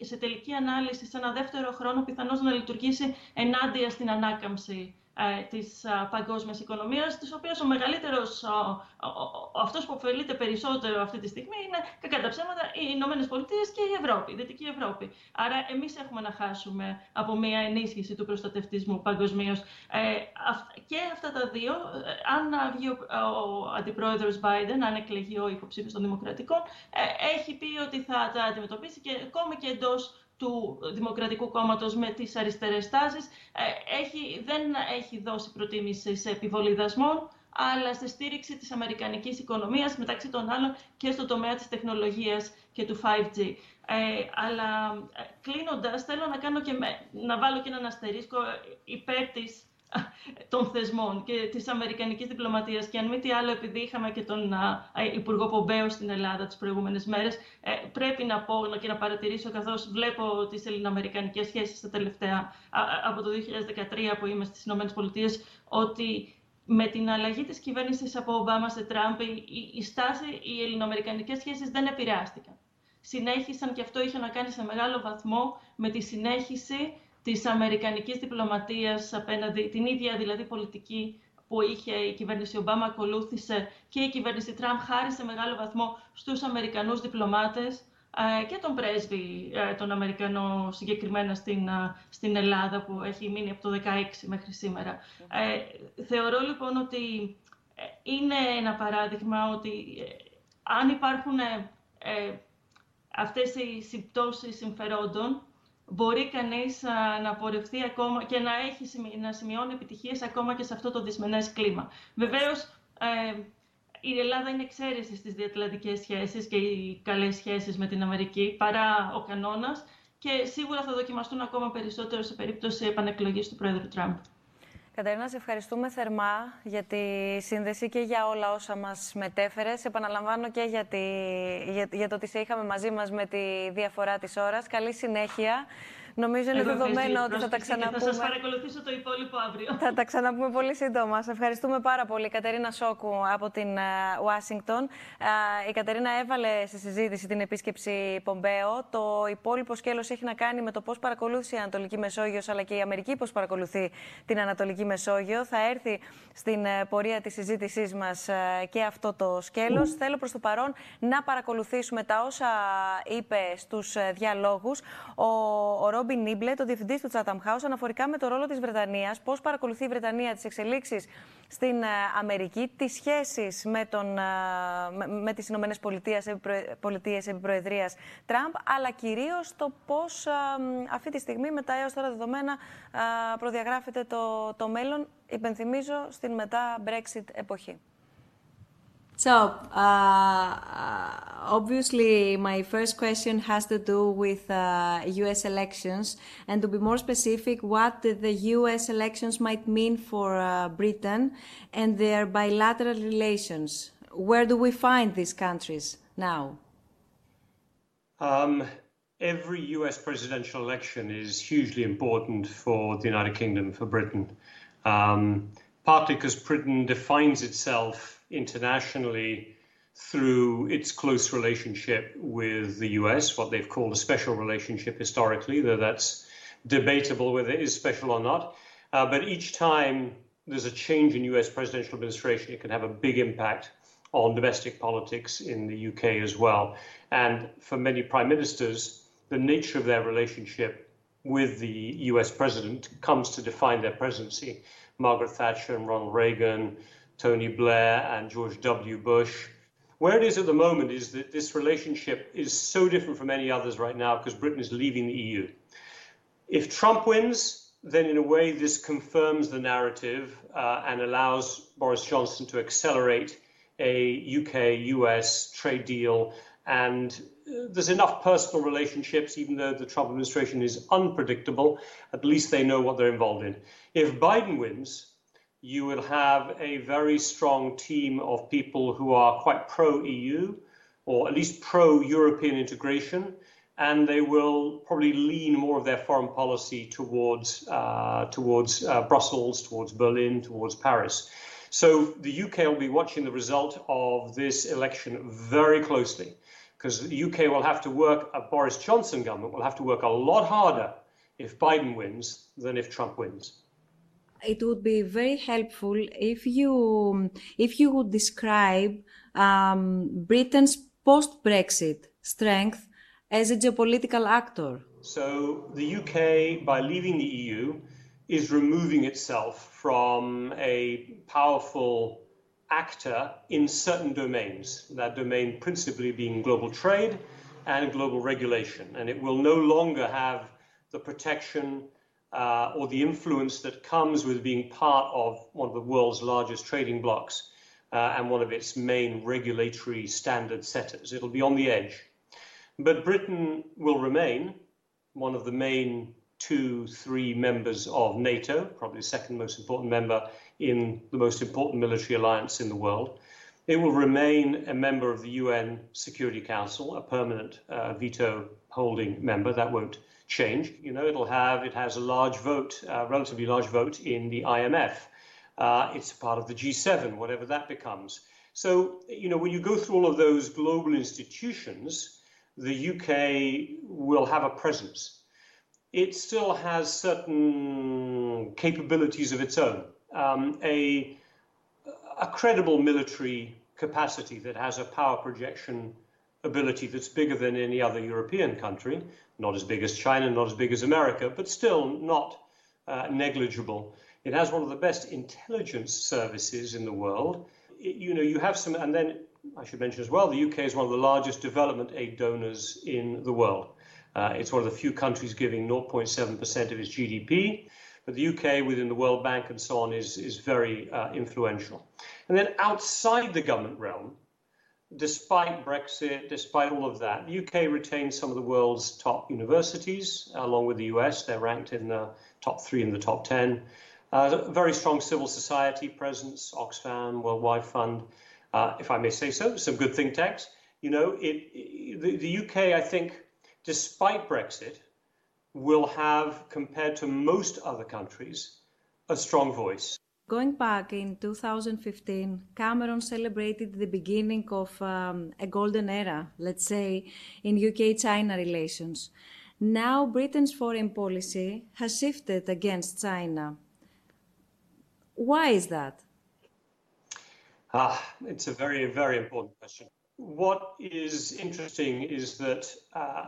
σε τελική ανάλυση, σε ένα δεύτερο χρόνο, πιθανώς να λειτουργήσει ενάντια στην ανάκαμψη της παγκόσμιας οικονομίας, της οποίας ο μεγαλύτερος, αυτός που ωφελείται περισσότερο αυτή τη στιγμή είναι, κακά τα ψέματα, οι Ηνωμένες Πολιτείες και η Ευρώπη, η Δυτική Ευρώπη. Άρα εμείς έχουμε να χάσουμε από μια ενίσχυση του προστατευτισμού παγκοσμίως. Και αυτά τα δύο, αν βγει ο αντιπρόεδρος Biden, αν εκλεγεί ο υποψήφιος των Δημοκρατικών, έχει πει ότι θα τα αντιμετωπίσει και ακόμη και εντός του Δημοκρατικού Κόμματος με τις αριστερές τάσεις, έχει, δεν έχει δώσει προτίμηση σε επιβολή δασμών, αλλά στη στήριξη της αμερικανικής οικονομίας, μεταξύ των άλλων και στο τομέα της τεχνολογίας και του φάιβ τζι. Ε, αλλά κλείνοντας, θέλω να, κάνω και με, να βάλω και έναν αστερίσκο υπέρ της των θεσμών και της αμερικανικής διπλωματίας. Και αν μη τι άλλο, επειδή είχαμε και τον Υπουργό Πομπέο στην Ελλάδα τις προηγούμενες μέρες, πρέπει να πω και να παρατηρήσω, καθώς βλέπω τις ελληνοαμερικανικές σχέσεις τα τελευταία, από το δύο χιλιάδες δεκατρία που είμαι στις ΗΠΑ, ότι με την αλλαγή της κυβέρνησης από Ομπάμα σε Τραμπ, η στάση, οι ελληνοαμερικανικές σχέσεις δεν επηρεάστηκαν. Συνέχισαν, και αυτό είχε να κάνει σε μεγάλο βαθμό με τη συνέχιση της αμερικανικής διπλωματίας απέναντι, την ίδια δηλαδή πολιτική που είχε η κυβέρνηση Ομπάμα, ακολούθησε και η κυβέρνηση Τραμπ, χάρη σε μεγάλο βαθμό στους Αμερικανούς διπλωμάτες και τον πρέσβη τον Αμερικανό συγκεκριμένα στην, στην Ελλάδα, που έχει μείνει από το δύο χιλιάδες δεκαέξι μέχρι σήμερα. Ε, θεωρώ λοιπόν ότι είναι ένα παράδειγμα ότι αν υπάρχουν ε, αυτές οι συμπτώσεις συμφερόντων, μπορεί κανείς να πορευτεί ακόμα και να, έχει, να σημειώνει επιτυχίες ακόμα και σε αυτό το δυσμενές κλίμα. Βεβαίως, ε, η Ελλάδα είναι εξαίρεση στις διατλαντικές σχέσεις και οι καλές σχέσεις με την Αμερική, παρά ο κανόνας, και σίγουρα θα δοκιμαστούν ακόμα περισσότερο σε περίπτωση επανεκλογής του πρόεδρου Τραμπ. Κατερίνα, σε ευχαριστούμε θερμά για τη σύνδεση και για όλα όσα μας μετέφερες. Επαναλαμβάνω και για, τη, για, για το ότι σε είχαμε μαζί μας με τη διαφορά της ώρας. Καλή συνέχεια. Νομίζω είναι δεδομένο ότι θα τα ξαναπούμε. Θα σας παρακολουθήσω το υπόλοιπο αύριο. Θα τα ξαναπούμε πολύ σύντομα. Σας ευχαριστούμε πάρα πολύ. Κατερίνα Σόκου από την Ουάσιγκτον. Uh, uh, η Κατερίνα έβαλε στη συζήτηση την επίσκεψη Πομπέο. Το υπόλοιπο σκέλος έχει να κάνει με το πώς παρακολούθησε η Ανατολική Μεσόγειος, αλλά και η Αμερική πώς παρακολουθεί την Ανατολική Μεσόγειο. Θα έρθει στην uh, πορεία της συζήτησής μας uh, και αυτό το σκέλος. Mm. Θέλω προς το παρόν να παρακολουθήσουμε τα όσα είπε στους uh, διαλόγους ο, ο Ρόμπιν Νίμπλε, το διευθυντής του Chatham House, αναφορικά με το ρόλο της Βρετανίας, πώς παρακολουθεί η Βρετανία τις εξελίξεις στην Αμερική, τις σχέσεις με, τον, με, με τις Ηνωμένες Πολιτείες, Πολιτείες επί προεδρίας Τραμπ, αλλά κυρίως το πώς α, αυτή τη στιγμή με τα έως τώρα δεδομένα α, προδιαγράφεται το, το μέλλον, υπενθυμίζω, στην μετά Brexit εποχή. So, uh, obviously, my first question has to do with uh, U S elections, and to be more specific, what the U S elections might mean for uh, Britain and their bilateral relations. Where do we find these countries now? Um, every U S presidential election is hugely important for the United Kingdom, for Britain, um, partly because Britain defines itself internationally through its close relationship with the U S, what they've called a special relationship historically, though that's debatable whether it is special or not. Uh, but each time there's a change in U S presidential administration, it can have a big impact on domestic politics in the U K as well. And for many prime ministers, the nature of their relationship with the U S president comes to define their presidency. Margaret Thatcher and Ronald Reagan, Tony Blair and George W. Bush. Where it is at the moment is that this relationship is so different from any others right now because Britain is leaving the E U. If Trump wins, then in a way this confirms the narrative uh, and allows Boris Johnson to accelerate a U K U S trade deal. And there's enough personal relationships, even though the Trump administration is unpredictable, at least they know what they're involved in. If Biden wins, you will have a very strong team of people who are quite pro-E U, or at least pro-European integration, and they will probably lean more of their foreign policy towards uh, towards uh, Brussels, towards Berlin, towards Paris. So the U K will be watching the result of this election very closely, because the U K will have to work, a Boris Johnson government will have to work a lot harder if Biden wins than if Trump wins. It would be very helpful if you if you would describe um, Britain's post-Brexit strength as a geopolitical actor. So the U K, by leaving the E U, is removing itself from a powerful actor in certain domains, that domain principally being global trade and global regulation. And it will no longer have the protection Uh, or the influence that comes with being part of one of the world's largest trading blocs uh, and one of its main regulatory standard setters. It'll be on the edge. But Britain will remain one of the main two, three members of NATO, probably the second most important member in the most important military alliance in the world. It will remain a member of the U N Security Council, a permanent uh, veto holding member. That won't change. You know, it'll have, it has a large vote, uh, relatively large vote in the I M F. Uh, it's part of the G seven, whatever that becomes. So, you know, when you go through all of those global institutions, the U K will have a presence. It still has certain capabilities of its own, um, a, a credible military capacity that has a power projection ability that's bigger than any other European country, not as big as China, not as big as America, but still not uh, negligible. It has one of the best intelligence services in the world. It, you know, you have some, and then I should mention as well, the U K is one of the largest development aid donors in the world. Uh, it's one of the few countries giving zero point seven percent of its G D P, but the U K within the World Bank and so on is, is very uh, influential. And then outside the government realm, despite Brexit, despite all of that, the U K retains some of the world's top universities, along with the U S. They're ranked in the top three in the top ten. Uh, very strong civil society presence, Oxfam, World Wide Fund, uh, if I may say so, some good think tanks. You know, it, it, the, the U K, I think, despite Brexit, will have, compared to most other countries, a strong voice. Going back in two thousand fifteen, Cameron celebrated the beginning of um, a golden era, let's say, in U K-China relations. Now Britain's foreign policy has shifted against China. Why is that? Ah, it's a very, very important question. What is interesting is that uh,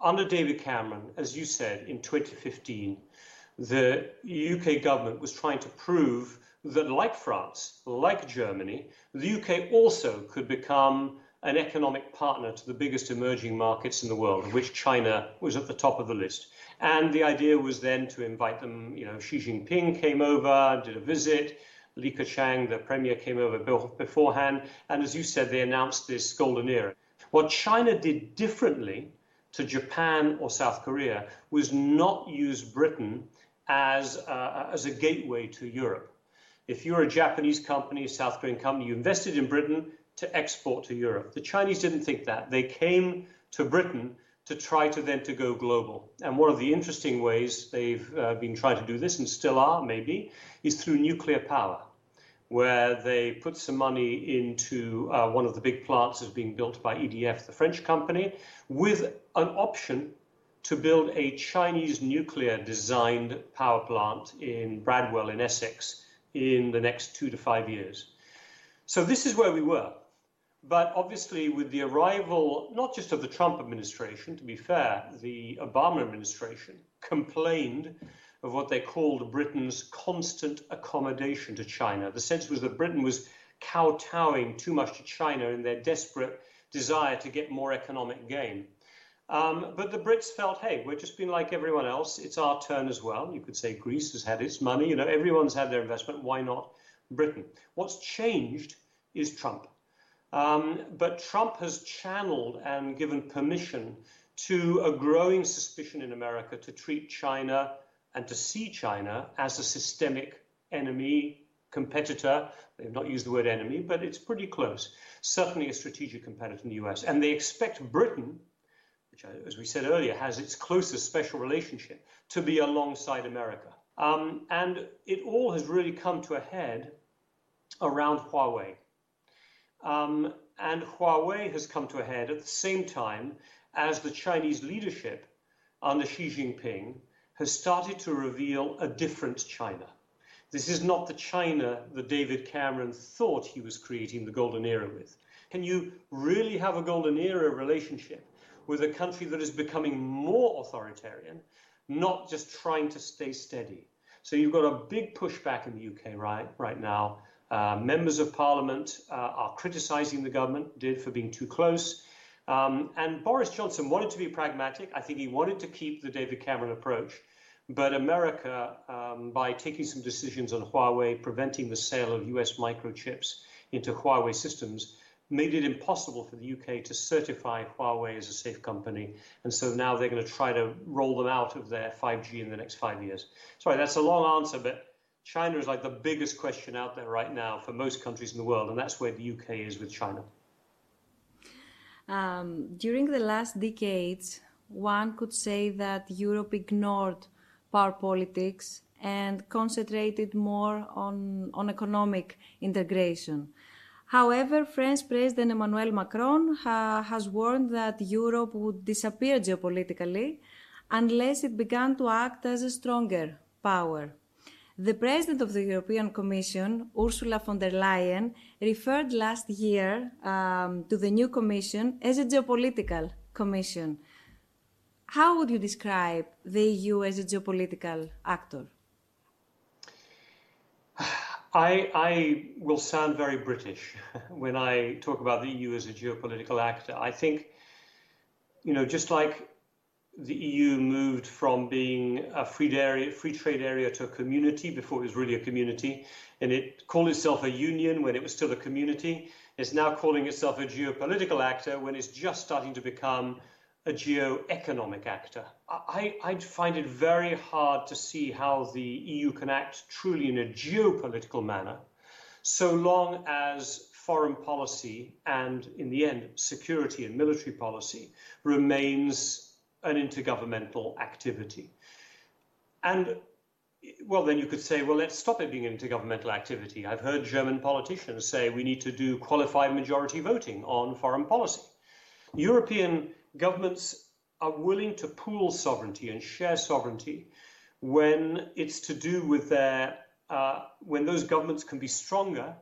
under David Cameron, as you said, in twenty fifteen, the U K government was trying to prove that, like France, like Germany, the U K also could become an economic partner to the biggest emerging markets in the world, of which China was at the top of the list. And the idea was then to invite them, you know, Xi Jinping came over, did a visit, Li Keqiang, the premier, came over beforehand, and as you said, they announced this golden era. What China did differently to Japan or South Korea was not use Britain as a, as a gateway to Europe. If you're a Japanese company, South Korean company, you invested in Britain to export to Europe. The Chinese didn't think that. They came to Britain to try to then to go global. And one of the interesting ways they've uh, been trying to do this, and still are maybe, is through nuclear power, where they put some money into uh, one of the big plants that's being built by E D F, the French company, with an option to build a Chinese nuclear designed power plant in Bradwell in Essex in the next two to five years. So this is where we were. But obviously, with the arrival, not just of the Trump administration, to be fair, the Obama administration complained of what they called Britain's constant accommodation to China. The sense was that Britain was kowtowing too much to China in their desperate desire to get more economic gain. Um, but the Brits felt, hey, we're just being like everyone else. It's our turn as well. You could say Greece has had its money. You know, everyone's had their investment. Why not Britain? What's changed is Trump. Um, but Trump has channeled and given permission to a growing suspicion in America to treat China and to see China as a systemic enemy, competitor. They've not used the word enemy, but it's pretty close. Certainly a strategic competitor in the U S. And they expect Britain, which, as we said earlier, has its closest special relationship, to be alongside America. Um, and it all has really come to a head around Huawei. Um, and Huawei has come to a head at the same time as the Chinese leadership under Xi Jinping has started to reveal a different China. This is not the China that David Cameron thought he was creating the golden era with. Can you really have a golden era relationship with a country that is becoming more authoritarian, not just trying to stay steady? So you've got a big pushback in the U K right, right now. Uh, members of Parliament uh, are criticising the government, did, for being too close. Um, and Boris Johnson wanted to be pragmatic. I think he wanted to keep the David Cameron approach. But America, um, by taking some decisions on Huawei, preventing the sale of U S microchips into Huawei systems, made it impossible for the U K to certify Huawei as a safe company. And so now they're going to try to roll them out of their five G in the next five years. Sorry, that's a long answer, but China is like the biggest question out there right now for most countries in the world, and that's where the U K is with China. Um, during the last decades, one could say that Europe ignored power politics and concentrated more on, on economic integration. However, French President Emmanuel Macron ha, has warned that Europe would disappear geopolitically unless it began to act as a stronger power. The President of the European Commission, Ursula von der Leyen, referred last year um, to the new Commission as a geopolitical commission. How would you describe the E U as a geopolitical actor? I, I will sound very British when I talk about the E U as a geopolitical actor. I think, you know, just like the E U moved from being a free, area, free trade area to a community before it was really a community, and it called itself a union when it was still a community. It's now calling itself a geopolitical actor when it's just starting to become a geo-economic actor. I, I find it very hard to see how the E U can act truly in a geopolitical manner, so long as foreign policy and, in the end, security and military policy remains an intergovernmental activity. And, well, then you could say, well, let's stop it being an intergovernmental activity. I've heard German politicians say we need to do qualified majority voting on foreign policy. European governments are willing to pool sovereignty and share sovereignty when it's to do with their, uh, when those governments can be stronger,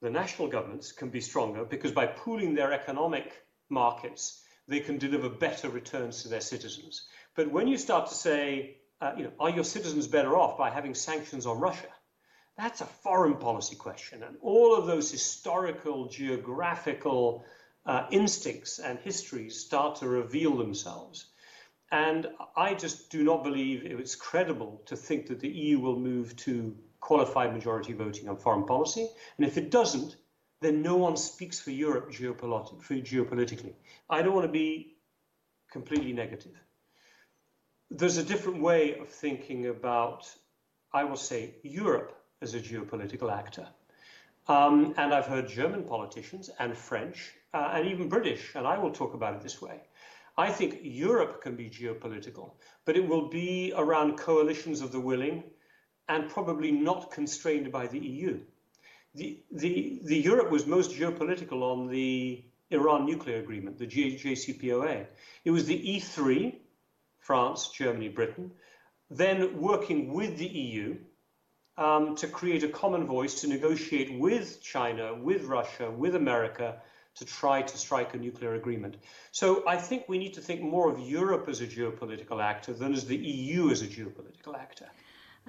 the national governments can be stronger, because by pooling their economic markets, they can deliver better returns to their citizens. But when you start to say, uh, you know, are your citizens better off by having sanctions on Russia? That's a foreign policy question. And all of those historical, geographical Uh, instincts and histories start to reveal themselves. And I just do not believe it's credible to think that the E U will move to qualified majority voting on foreign policy. And if it doesn't, then no one speaks for Europe geopolit- for geopolitically. I don't want to be completely negative. There's a different way of thinking about, I will say, Europe as a geopolitical actor. Um, and I've heard German politicians and French Uh, and even British, and I will talk about it this way. I think Europe can be geopolitical, but it will be around coalitions of the willing and probably not constrained by the E U. The, the, the Europe was most geopolitical on the Iran nuclear agreement, the J C P O A. It was the E three, France, Germany, Britain, then working with the E U um, to create a common voice to negotiate with China, with Russia, with America, to try to strike a nuclear agreement. So I think we need to think more of Europe as a geopolitical actor than as the E U as a geopolitical actor.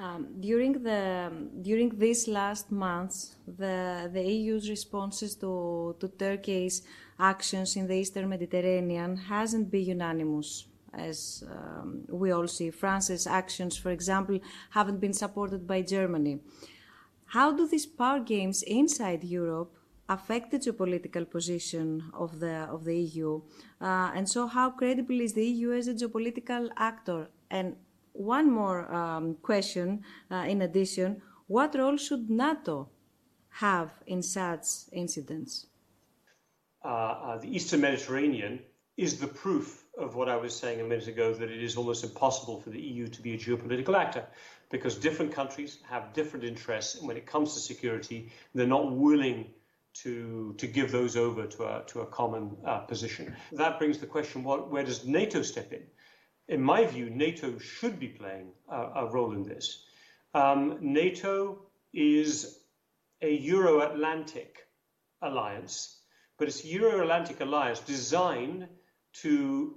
Um, during the during these last months, the the E U's responses to, to Turkey's actions in the Eastern Mediterranean hasn't been unanimous, as um, we all see. France's actions, for example, haven't been supported by Germany. How do these power games inside Europe affect the geopolitical position of the of the E U, uh, and so how credible is the E U as a geopolitical actor? And one more um, question, uh, in addition, what role should NATO have in such incidents? Uh, uh, the Eastern Mediterranean is the proof of what I was saying a minute ago, that it is almost impossible for the E U to be a geopolitical actor, because different countries have different interests, and when it comes to security, they're not willing to to give those over to a, to a common uh, position. That brings the question, what, where does NATO step in? In my view, NATO should be playing a, a role in this. Um, NATO is a Euro-Atlantic alliance, but it's Euro-Atlantic alliance designed to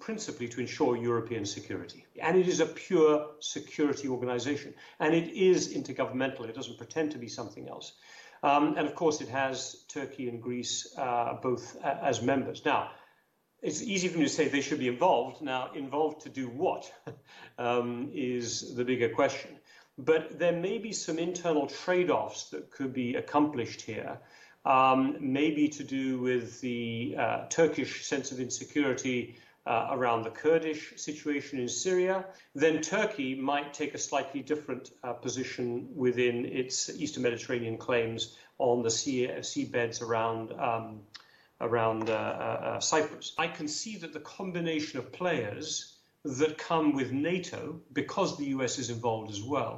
principally to ensure European security. And it is a pure security organization, and it is intergovernmental. It doesn't pretend to be something else. Um, and of course, it has Turkey and Greece uh, both uh, as members. Now, it's easy for me to say they should be involved. Now, involved to do what um, is the bigger question. But there may be some internal trade-offs that could be accomplished here um, maybe to do with the uh, Turkish sense of insecurity uh, around the Kurdish situation in Syria, then Turkey might take a slightly different uh, position within its Eastern Mediterranean claims on the sea, sea beds around um, around uh, uh, Cyprus. I can see that the combination of players that come with NATO, because the U S is involved as well,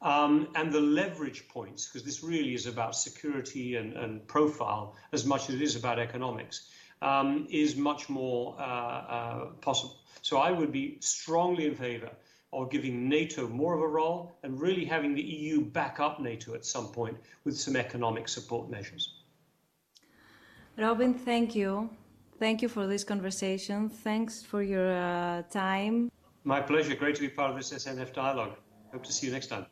um, and the leverage points, because this really is about security and, and profile as much as it is about economics, um, is much more uh, uh, possible. So I would be strongly in favor of giving NATO more of a role and really having the E U back up NATO at some point with some economic support measures. Robin, thank you. Thank you for this conversation. Thanks for your uh, time. My pleasure. Great to be part of this S N F Dialogue. Hope to see you next time.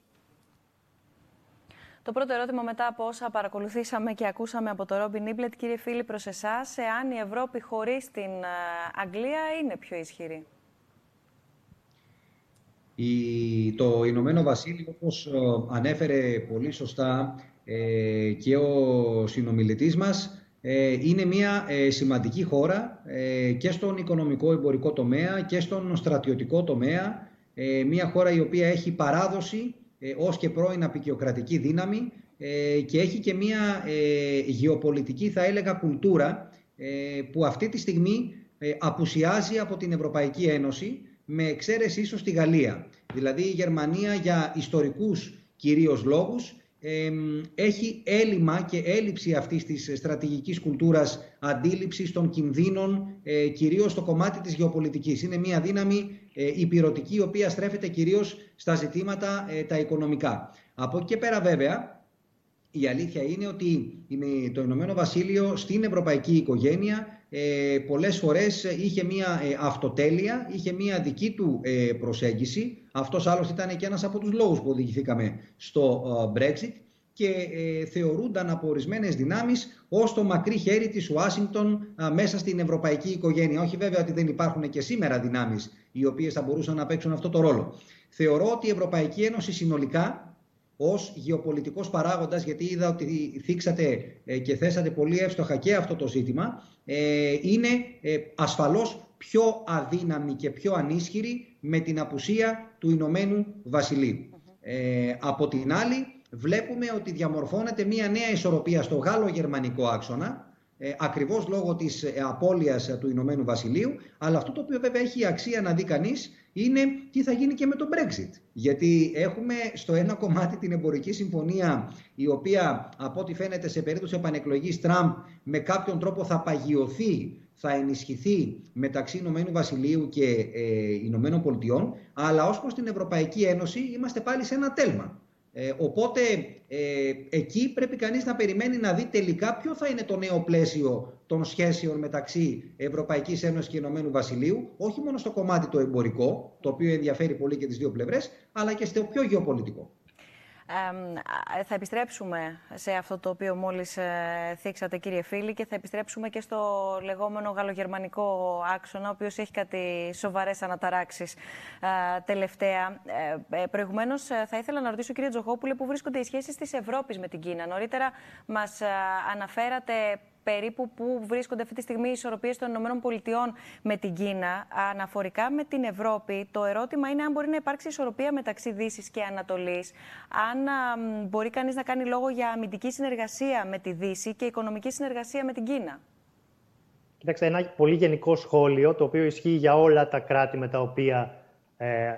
Το πρώτο ερώτημα μετά από όσα παρακολουθήσαμε και ακούσαμε από τον Ρόμπιν Νίμπλετ, κύριε Φίλη, προς εσάς, εάν η Ευρώπη χωρίς την Αγγλία είναι πιο ισχυρή. Η, το Ηνωμένο Βασίλειο, όπως ανέφερε πολύ σωστά ε, και ο συνομιλητής μας, είναι μια ε, σημαντική χώρα ε, και στον οικονομικό-εμπορικό τομέα και στον στρατιωτικό τομέα. Ε, μια χώρα η οποία έχει παράδοση ε, ως και πρώην αποικιοκρατική δύναμη ε, και έχει και μια ε, γεωπολιτική, θα έλεγα, κουλτούρα ε, που αυτή τη στιγμή ε, απουσιάζει από την Ευρωπαϊκή Ένωση, με εξαίρεση ίσως τη Γαλλία. Δηλαδή η Γερμανία, για ιστορικούς κυρίως λόγους, έχει έλλειμμα και έλλειψη αυτής της στρατηγικής κουλτούρας, αντίληψης των κινδύνων, κυρίως στο κομμάτι της γεωπολιτικής. Είναι μια δύναμη ηπειρωτική, η οποία στρέφεται κυρίως στα ζητήματα τα οικονομικά. Από εκεί και πέρα, βέβαια, η αλήθεια είναι ότι το Ηνωμένο Βασίλειο στην ευρωπαϊκή οικογένεια πολλές φορές είχε μια αυτοτέλεια, είχε μια δική του προσέγγιση. Αυτός άλλωστε ήταν και ένας από τους λόγους που οδηγηθήκαμε στο Brexit και θεωρούνταν από ορισμένες δυνάμεις ως το μακρύ χέρι της Ουάσιγκτον μέσα στην ευρωπαϊκή οικογένεια. Όχι βέβαια ότι δεν υπάρχουν και σήμερα δυνάμεις οι οποίες θα μπορούσαν να παίξουν αυτό το ρόλο. Θεωρώ ότι η Ευρωπαϊκή Ένωση συνολικά, ως γεωπολιτικός παράγοντας, γιατί είδα ότι θίξατε και θέσατε πολύ εύστοχα και αυτό το ζήτημα, είναι ασφαλώς πιο αδύναμη και πιο ανίσχυρη με την απουσία του Ηνωμένου Βασιλείου. Mm-hmm. Ε, από την άλλη, βλέπουμε ότι διαμορφώνεται μια νέα ισορροπία στο γάλλο-γερμανικό άξονα, ε, ακριβώς λόγω της απώλειας του Ηνωμένου Βασιλείου, αλλά αυτό το οποίο βέβαια έχει αξία να δει κανείς είναι τι θα γίνει και με τον Brexit. Γιατί έχουμε στο ένα κομμάτι την εμπορική συμφωνία, η οποία από ό,τι φαίνεται σε περίπτωση επανεκλογής Τραμπ με κάποιον τρόπο θα παγιωθεί, θα ενισχυθεί μεταξύ Ηνωμένου Βασιλείου και ε, Ηνωμένων Πολιτειών, αλλά ως προς την Ευρωπαϊκή Ένωση είμαστε πάλι σε ένα τέλμα. Ε, οπότε ε, εκεί πρέπει κανείς να περιμένει να δει τελικά ποιο θα είναι το νέο πλαίσιο των σχέσεων μεταξύ Ευρωπαϊκής Ένωσης και Ηνωμένου Βασιλείου, όχι μόνο στο κομμάτι το εμπορικό, το οποίο ενδιαφέρει πολύ και τις δύο πλευρές, αλλά και στο πιο γεωπολιτικό. Ε, θα επιστρέψουμε σε αυτό το οποίο μόλις θίξατε, κύριε Φίλη, και θα επιστρέψουμε και στο λεγόμενο γαλλογερμανικό άξονα, ο οποίος έχει κάτι σοβαρές αναταράξεις ε, τελευταία. Ε, προηγουμένως θα ήθελα να ρωτήσω, κύριε Τζογόπουλε, πού βρίσκονται οι σχέσεις της Ευρώπης με την Κίνα. Νωρίτερα μας αναφέρατε περίπου πού βρίσκονται αυτή τη στιγμή οι ισορροπίες των ΗΠΑ με την Κίνα. Αναφορικά με την Ευρώπη, το ερώτημα είναι αν μπορεί να υπάρξει ισορροπία μεταξύ Δύσης και Ανατολής, αν μπορεί κανείς να κάνει λόγο για αμυντική συνεργασία με τη Δύση και οικονομική συνεργασία με την Κίνα. Κοιτάξτε, ένα πολύ γενικό σχόλιο, το οποίο ισχύει για όλα τα κράτη με τα οποία ε,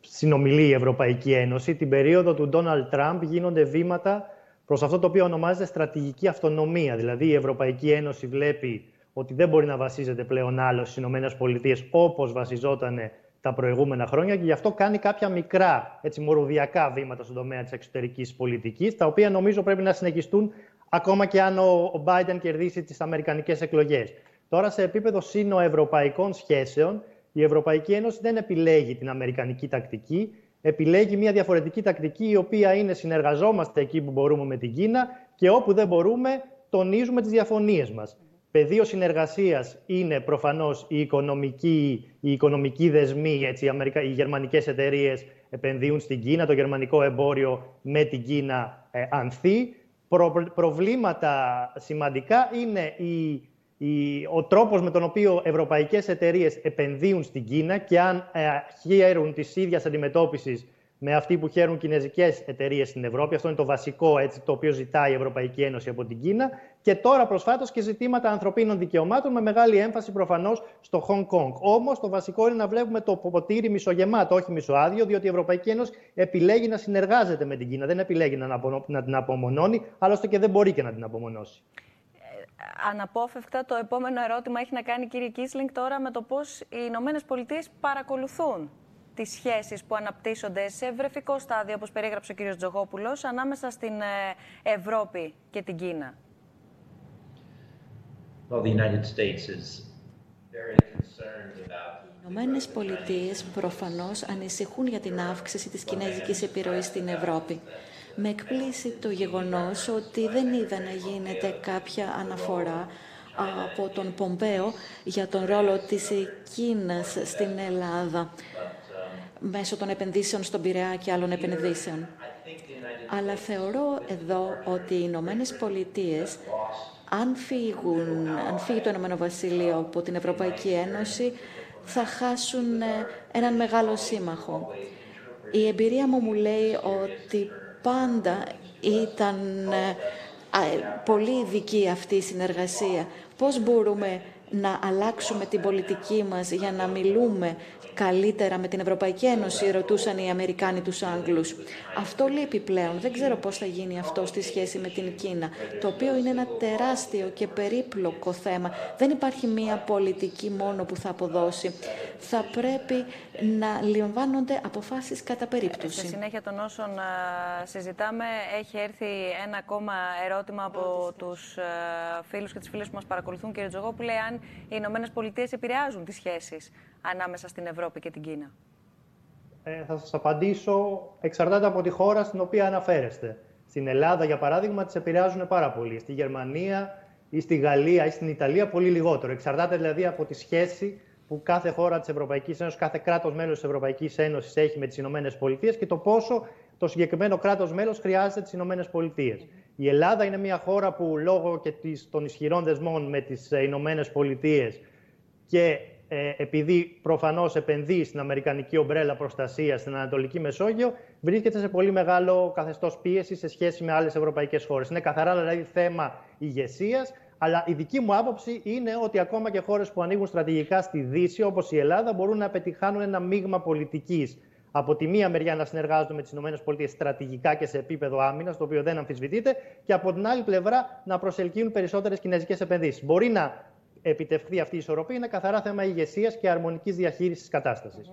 συνομιλεί η Ευρωπαϊκή Ένωση. Την περίοδο του Donald Trump γίνονται βήματα προς αυτό το οποίο ονομάζεται στρατηγική αυτονομία. Δηλαδή, η Ευρωπαϊκή Ένωση βλέπει ότι δεν μπορεί να βασίζεται πλέον άλλο στις ΗΠΑ όπως βασιζόταν τα προηγούμενα χρόνια, και γι' αυτό κάνει κάποια μικρά, έτσι, μορουδιακά βήματα στον τομέα της εξωτερικής πολιτικής, τα οποία νομίζω πρέπει να συνεχιστούν ακόμα και αν ο Biden κερδίσει τις αμερικανικές εκλογές. Τώρα, σε επίπεδο σύνοευρωπαϊκών σχέσεων, η Ευρωπαϊκή Ένωση δεν επιλέγει την αμερικανική τακτική. Επιλέγει μια διαφορετική τακτική, η οποία είναι συνεργαζόμαστε εκεί που μπορούμε με την Κίνα και όπου δεν μπορούμε τονίζουμε τις διαφωνίες μας. Mm-hmm. Πεδίο συνεργασίας είναι προφανώς οι οικονομικοί, οι οικονομικοί δεσμοί. Έτσι, οι, Αμερικα... οι γερμανικές εταιρείες επενδύουν στην Κίνα, το γερμανικό εμπόριο με την Κίνα ε, ανθεί. προ, προβλήματα σημαντικά είναι η, η, ο τρόπος με τον οποίο ευρωπαϊκές εταιρείες επενδύουν στην Κίνα και αν ε, χαίρουν της ίδιας αντιμετώπισης με αυτή που χαίρουν κινέζικες εταιρείες στην Ευρώπη. Αυτό είναι το βασικό, έτσι, το οποίο ζητάει η Ευρωπαϊκή Ένωση από την Κίνα. Και τώρα προσφάτως και ζητήματα ανθρωπίνων δικαιωμάτων, με μεγάλη έμφαση προφανώς στο Χονγκ Κονγκ. Όμως το βασικό είναι να βλέπουμε το ποτήρι μισογεμάτο, όχι μισοάδιο, διότι η Ευρωπαϊκή Ένωση επιλέγει να συνεργάζεται με την Κίνα. Δεν επιλέγει να την απομονώνει, άλλωστε και δεν μπορεί και να την απομονώσει. Αναπόφευκτα, το επόμενο ερώτημα έχει να κάνει, κύριε Κίσλινγκ, τώρα με το πώς οι Ηνωμένες Πολιτείες παρακολουθούν τις σχέσεις που αναπτύσσονται σε βρεφικό στάδιο, όπως περιέγραψε ο κύριος Τζογόπουλος, ανάμεσα στην Ευρώπη και την Κίνα. Οι Ηνωμένες Πολιτείες προφανώς ανησυχούν για την αύξηση της κινέζικης επιρροής στην Ευρώπη. Με εκπλήσει το γεγονός ότι δεν είδα να γίνεται κάποια αναφορά από τον Πομπέο για τον ρόλο της Κίνας στην Ελλάδα μέσω των επενδύσεων στον Πειραιά και άλλων επενδύσεων. Αλλά θεωρώ εδώ ότι οι Ηνωμένες Πολιτείες, αν, φύγουν, αν φύγει το Ηνωμένο Βασίλειο από την Ευρωπαϊκή Ένωση, θα χάσουν έναν μεγάλο σύμμαχο. Η εμπειρία μου μου λέει ότι πάντα ήταν πολύ ειδική αυτή η συνεργασία. Πώς μπορούμε να αλλάξουμε την πολιτική μας για να μιλούμε καλύτερα με την Ευρωπαϊκή Ένωση, ρωτούσαν οι Αμερικάνοι τους Άγγλους. Αυτό λείπει πλέον. Δεν ξέρω πώς θα γίνει αυτό στη σχέση με την Κίνα, το οποίο είναι ένα τεράστιο και περίπλοκο θέμα. Δεν υπάρχει μία πολιτική μόνο που θα αποδώσει. Θα πρέπει να λαμβάνονται αποφάσεις κατά περίπτωση. Στη συνέχεια των όσων συζητάμε, έχει έρθει ένα ακόμα ερώτημα από τους φίλους και τις φίλες που μας παρακολουθούν, κύριε Τζογόπουλε, αν οι Ηνωμένες Πολιτείες επηρεάζουν τις σχέσεις ανάμεσα στην Ευρώπη και την Κίνα. Ε, θα σας απαντήσω, εξαρτάται από τη χώρα στην οποία αναφέρεστε. Στην Ελλάδα, για παράδειγμα, τις επηρεάζουν πάρα πολύ. Στη Γερμανία ή στη Γαλλία ή στην Ιταλία πολύ λιγότερο. Εξαρτάται δηλαδή από τη σχέση που κάθε χώρα της Ευρωπαϊκής Ένωσης, κάθε κράτος μέλος της Ευρωπαϊκής Ένωσης έχει με τις Ηνωμένες Πολιτείες και το πόσο το συγκεκριμένο κράτος μέλος χρειάζεται τις Ηνωμένες Πολιτείες. Η Ελλάδα είναι μια χώρα που λόγω και των ισχυρών δεσμών με τις Ηνωμένες Πολιτείες και ε, επειδή προφανώς επενδύει στην Αμερικανική ομπρέλα προστασία στην Ανατολική Μεσόγειο, βρίσκεται σε πολύ μεγάλο καθεστώς πίεση σε σχέση με άλλες ευρωπαϊκές χώρες. Είναι καθαρά δηλαδή θέμα ηγεσίας. Αλλά η δική μου άποψη είναι ότι ακόμα και χώρες που ανοίγουν στρατηγικά στη Δύση, όπως η Ελλάδα, μπορούν να πετυχάνουν ένα μείγμα πολιτικής. Από τη μία μεριά να συνεργάζονται με τις ΗΠΑ στρατηγικά και σε επίπεδο άμυνας, το οποίο δεν αμφισβητείται, και από την άλλη πλευρά να προσελκύουν περισσότερες κινέζικες επενδύσεις. Μπορεί να επιτευχθεί αυτή η ισορροπία, είναι καθαρά θέμα ηγεσίας και αρμονικής διαχείρισης της κατάστασης.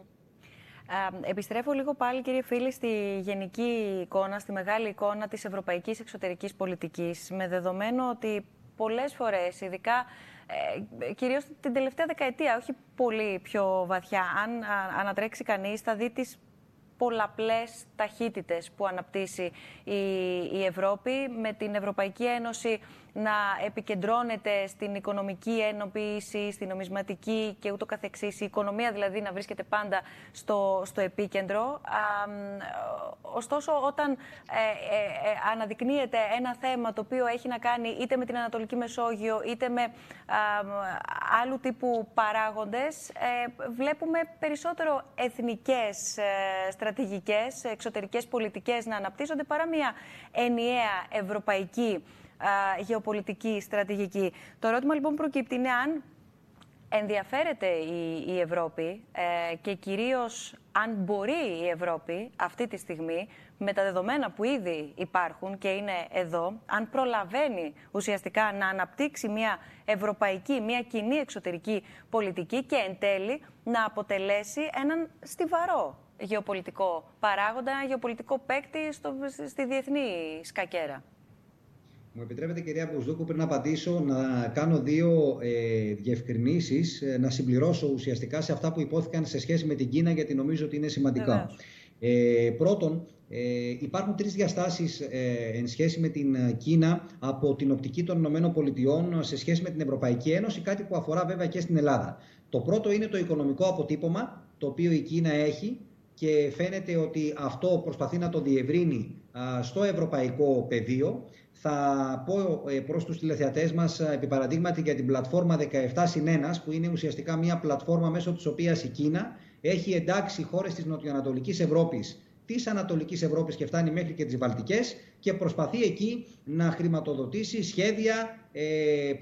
Επιστρέφω λίγο πάλι, κύριε Φίλη, στη γενική εικόνα, στη μεγάλη εικόνα της ευρωπαϊκής εξωτερικής πολιτικής, με δεδομένο ότι πολλές φορές, ειδικά ε, κυρίως την τελευταία δεκαετία, όχι πολύ πιο βαθιά, αν α, ανατρέξει κανείς, θα δει τις πολλαπλές ταχύτητες που αναπτύσσει η, η Ευρώπη, με την Ευρωπαϊκή Ένωση να επικεντρώνεται στην οικονομική ενοποίηση, στην νομισματική και ούτω καθεξής, η οικονομία δηλαδή να βρίσκεται πάντα στο, στο επίκεντρο. Α, ωστόσο, όταν ε, ε, ε, αναδεικνύεται ένα θέμα το οποίο έχει να κάνει είτε με την Ανατολική Μεσόγειο, είτε με α, άλλου τύπου παράγοντες, ε, βλέπουμε περισσότερο εθνικές ε, στρατηγικές, εξωτερικές πολιτικές να αναπτύσσονται παρά μια ενιαία ευρωπαϊκή γεωπολιτική στρατηγική. Το ερώτημα λοιπόν προκύπτει είναι αν ενδιαφέρεται η, η Ευρώπη ε, και κυρίως αν μπορεί η Ευρώπη αυτή τη στιγμή με τα δεδομένα που ήδη υπάρχουν και είναι εδώ, αν προλαβαίνει ουσιαστικά να αναπτύξει μια ευρωπαϊκή, μια κοινή εξωτερική πολιτική και εν τέλει να αποτελέσει έναν στιβαρό γεωπολιτικό παράγοντα, ένα γεωπολιτικό παίκτη στο, στη διεθνή σκακέρα. Μου επιτρέπετε, κυρία Μπουσδούκου, πριν απαντήσω, να κάνω δύο ε, διευκρινήσεις, ε, να συμπληρώσω ουσιαστικά σε αυτά που υπόθηκαν σε σχέση με την Κίνα, γιατί νομίζω ότι είναι σημαντικά. Ε, πρώτον, ε, υπάρχουν τρεις διαστάσεις ε, εν σχέση με την Κίνα από την οπτική των ΗΠΑ σε σχέση με την Ευρωπαϊκή Ένωση, κάτι που αφορά βέβαια και στην Ελλάδα. Το πρώτο είναι το οικονομικό αποτύπωμα, το οποίο η Κίνα έχει και φαίνεται ότι αυτό προσπαθεί να το διευρύνει στο ευρωπαϊκό πεδίο. Θα πω προς τους τηλεθεατές μας επί παραδείγματι για την πλατφόρμα δεκαεπτά συν ένα, που είναι ουσιαστικά μια πλατφόρμα μέσω της οποίας η Κίνα έχει εντάξει χώρες της Νοτιοανατολικής Ευρώπης, της Ανατολικής Ευρώπης και φτάνει μέχρι και τις Βαλτικές και προσπαθεί εκεί να χρηματοδοτήσει σχέδια,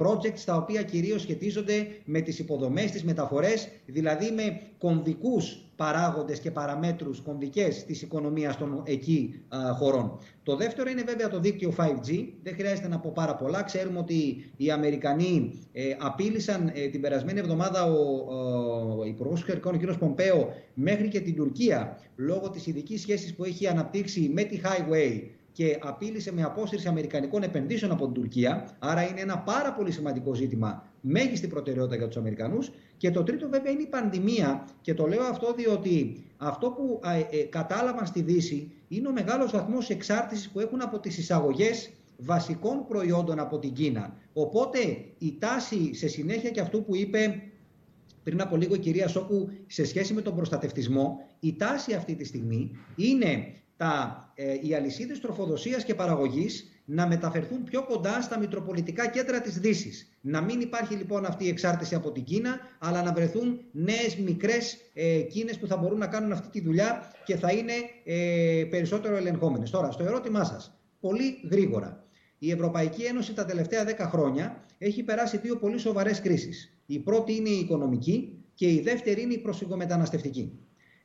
projects τα οποία κυρίως σχετίζονται με τις υποδομές, τις μεταφορές, δηλαδή με κομβικούς παράγοντες και παραμέτρους κομβικές της οικονομίας των εκεί α, χωρών. Το δεύτερο είναι βέβαια το δίκτυο φάιβ τζι. Δεν χρειάζεται να πω πάρα πολλά. Ξέρουμε ότι οι Αμερικανοί ε, απείλησαν ε, την περασμένη εβδομάδα ο, ο, ο Υπουργός Εξωτερικών, ο κ. Πομπέο, μέχρι και την Τουρκία, λόγω της ειδικής σχέσης που έχει αναπτύξει με τη Huawei και απείλησε με απόσυρση αμερικανικών επενδύσεων από την Τουρκία. Άρα είναι ένα πάρα πολύ σημαντικό ζήτημα, μέγιστη προτεραιότητα για τους Αμερικανούς. Και το τρίτο βέβαια είναι η πανδημία, και το λέω αυτό διότι αυτό που ε, ε, κατάλαβαν στη Δύση είναι ο μεγάλος βαθμός εξάρτησης που έχουν από τις εισαγωγές βασικών προϊόντων από την Κίνα. Οπότε η τάση, σε συνέχεια και αυτού που είπε πριν από λίγο η κυρία Σόκου σε σχέση με τον προστατευτισμό, η τάση αυτή τη στιγμή είναι τα, ε, οι αλυσίδες τροφοδοσίας και παραγωγής να μεταφερθούν πιο κοντά στα μητροπολιτικά κέντρα της Δύσης. Να μην υπάρχει λοιπόν αυτή η εξάρτηση από την Κίνα, αλλά να βρεθούν νέες μικρές ε, Κίνες που θα μπορούν να κάνουν αυτή τη δουλειά και θα είναι ε, περισσότερο ελεγχόμενες. Τώρα, στο ερώτημά σας, πολύ γρήγορα. Η Ευρωπαϊκή Ένωση τα τελευταία δέκα χρόνια έχει περάσει δύο πολύ σοβαρές κρίσεις. Η πρώτη είναι η οικονομική και η δεύτερη είναι η προσφυγομεταναστευτική.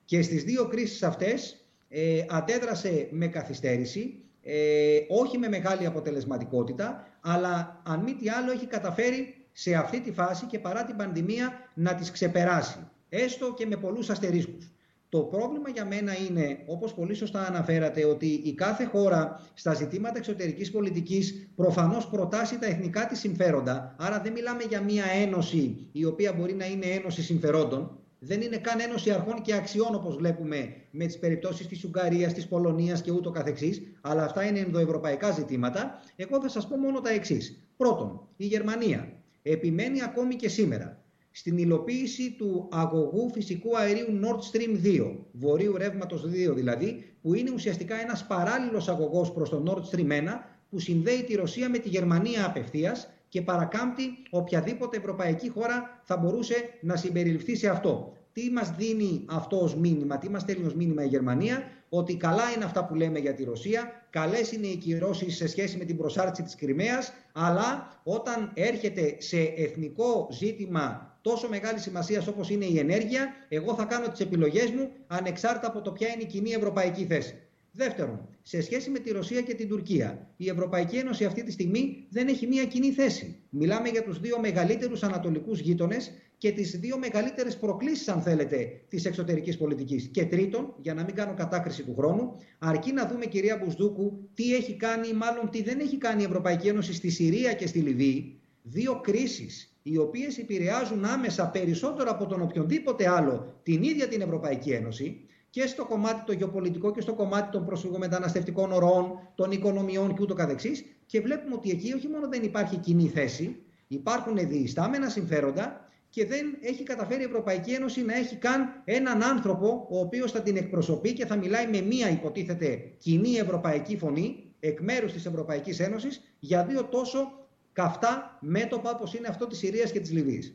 Και στις δύο κρίσεις αυτές ε, αντέδρασε με καθυστέρηση, Ε, όχι με μεγάλη αποτελεσματικότητα, αλλά αν μη τι άλλο έχει καταφέρει σε αυτή τη φάση και παρά την πανδημία να τις ξεπεράσει, έστω και με πολλούς αστερίσκους. Το πρόβλημα για μένα είναι, όπως πολύ σωστά αναφέρατε, ότι η κάθε χώρα στα ζητήματα εξωτερικής πολιτικής προφανώς προτάσει τα εθνικά της συμφέροντα. Άρα δεν μιλάμε για μια ένωση η οποία μπορεί να είναι ένωση συμφερόντων. Δεν είναι καν ένωση αρχών και αξιών, όπως βλέπουμε με τις περιπτώσεις της Ουγγαρίας, της Πολωνίας και ούτω καθεξής. Αλλά αυτά είναι ενδοευρωπαϊκά ζητήματα. Εγώ θα σας πω μόνο τα εξής. Πρώτον, η Γερμανία επιμένει ακόμη και σήμερα στην υλοποίηση του αγωγού φυσικού αερίου Νορντ Στριμ δύο, βορείου ρεύματος δύο δηλαδή, που είναι ουσιαστικά ένας παράλληλος αγωγός προς το Νορντ Στριμ ένα, που συνδέει τη Ρωσία με τη Γερμανία απευθείας και παρακάμπτει οποιαδήποτε ευρωπαϊκή χώρα θα μπορούσε να συμπεριληφθεί σε αυτό. Τι μας δίνει αυτό ως μήνυμα, τι μας στέλνει ως μήνυμα η Γερμανία? Ότι καλά είναι αυτά που λέμε για τη Ρωσία, καλές είναι οι κυρώσεις σε σχέση με την προσάρτηση της Κριμαίας, αλλά όταν έρχεται σε εθνικό ζήτημα τόσο μεγάλη σημασία όπως είναι η ενέργεια, εγώ θα κάνω τις επιλογές μου ανεξάρτητα από το ποια είναι η κοινή ευρωπαϊκή θέση. Δεύτερον, σε σχέση με τη Ρωσία και την Τουρκία, η Ευρωπαϊκή Ένωση αυτή τη στιγμή δεν έχει μία κοινή θέση. Μιλάμε για τους δύο μεγαλύτερους ανατολικούς γείτονες και τις δύο μεγαλύτερες προκλήσεις, αν θέλετε, της εξωτερικής πολιτικής. Και τρίτον, για να μην κάνω κατάκριση του χρόνου, αρκεί να δούμε, κυρία Μπουσδούκου, τι έχει κάνει ή μάλλον τι δεν έχει κάνει η Ευρωπαϊκή Ένωση στη Συρία και στη Λιβύη. Δύο κρίσεις οι οποίες επηρεάζουν άμεσα περισσότερο από τον οποιονδήποτε άλλο την ίδια την Ευρωπαϊκή Ένωση, και στο κομμάτι το γεωπολιτικό και στο κομμάτι των προσφυγομεταναστευτικών ορών, των οικονομιών και ούτω καθεξής. Και βλέπουμε ότι εκεί όχι μόνο δεν υπάρχει κοινή θέση, υπάρχουν διεστάμενα συμφέροντα και δεν έχει καταφέρει η Ευρωπαϊκή Ένωση να έχει καν έναν άνθρωπο ο οποίος θα την εκπροσωπεί και θα μιλάει με μία, υποτίθεται, κοινή ευρωπαϊκή φωνή εκ μέρους της Ευρωπαϊκής Ένωσης για δύο τόσο καυτά μέτωπα όπως είναι αυτό της Συρίας και της Λιβύης.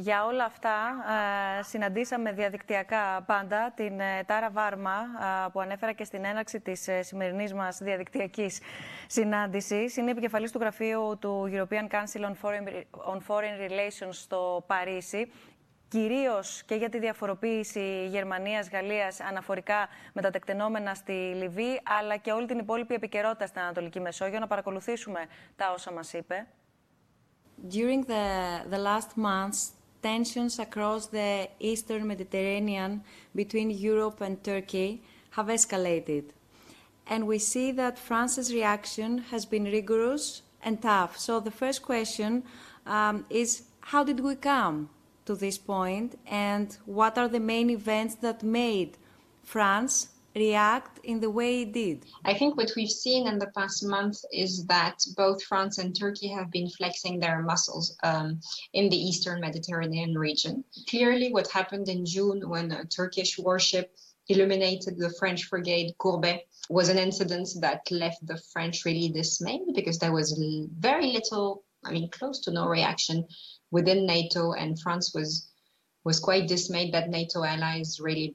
Για όλα αυτά συναντήσαμε διαδικτυακά πάντα την Τάρα Βάρμα, που ανέφερα και στην έναρξη της σημερινής μας διαδικτυακής συνάντησης. Είναι επικεφαλής του γραφείου του European Council on Foreign, on Foreign Relations στο Παρίσι, κυρίως και για τη διαφοροποίηση Γερμανίας-Γαλλίας αναφορικά με τα τεκτενόμενα στη Λιβύη, αλλά και όλη την υπόλοιπη επικαιρότητα στην Ανατολική Μεσόγειο. Να παρακολουθήσουμε τα όσα μας είπε. During the, the last months, tensions across the Eastern Mediterranean between Europe and Turkey have escalated. And we see that France's reaction has been rigorous and tough. So the first question um, is, how did we come to this point? And what are the main events that made France react in the way it did? I think what we've seen in the past month is that both France and Turkey have been flexing their muscles um, in the Eastern Mediterranean region. Clearly, what happened in June when a Turkish warship illuminated the French frigate Courbet was an incident that left the French really dismayed, because there was very little, I mean, close to no reaction within NATO, and France was was quite dismayed that NATO allies really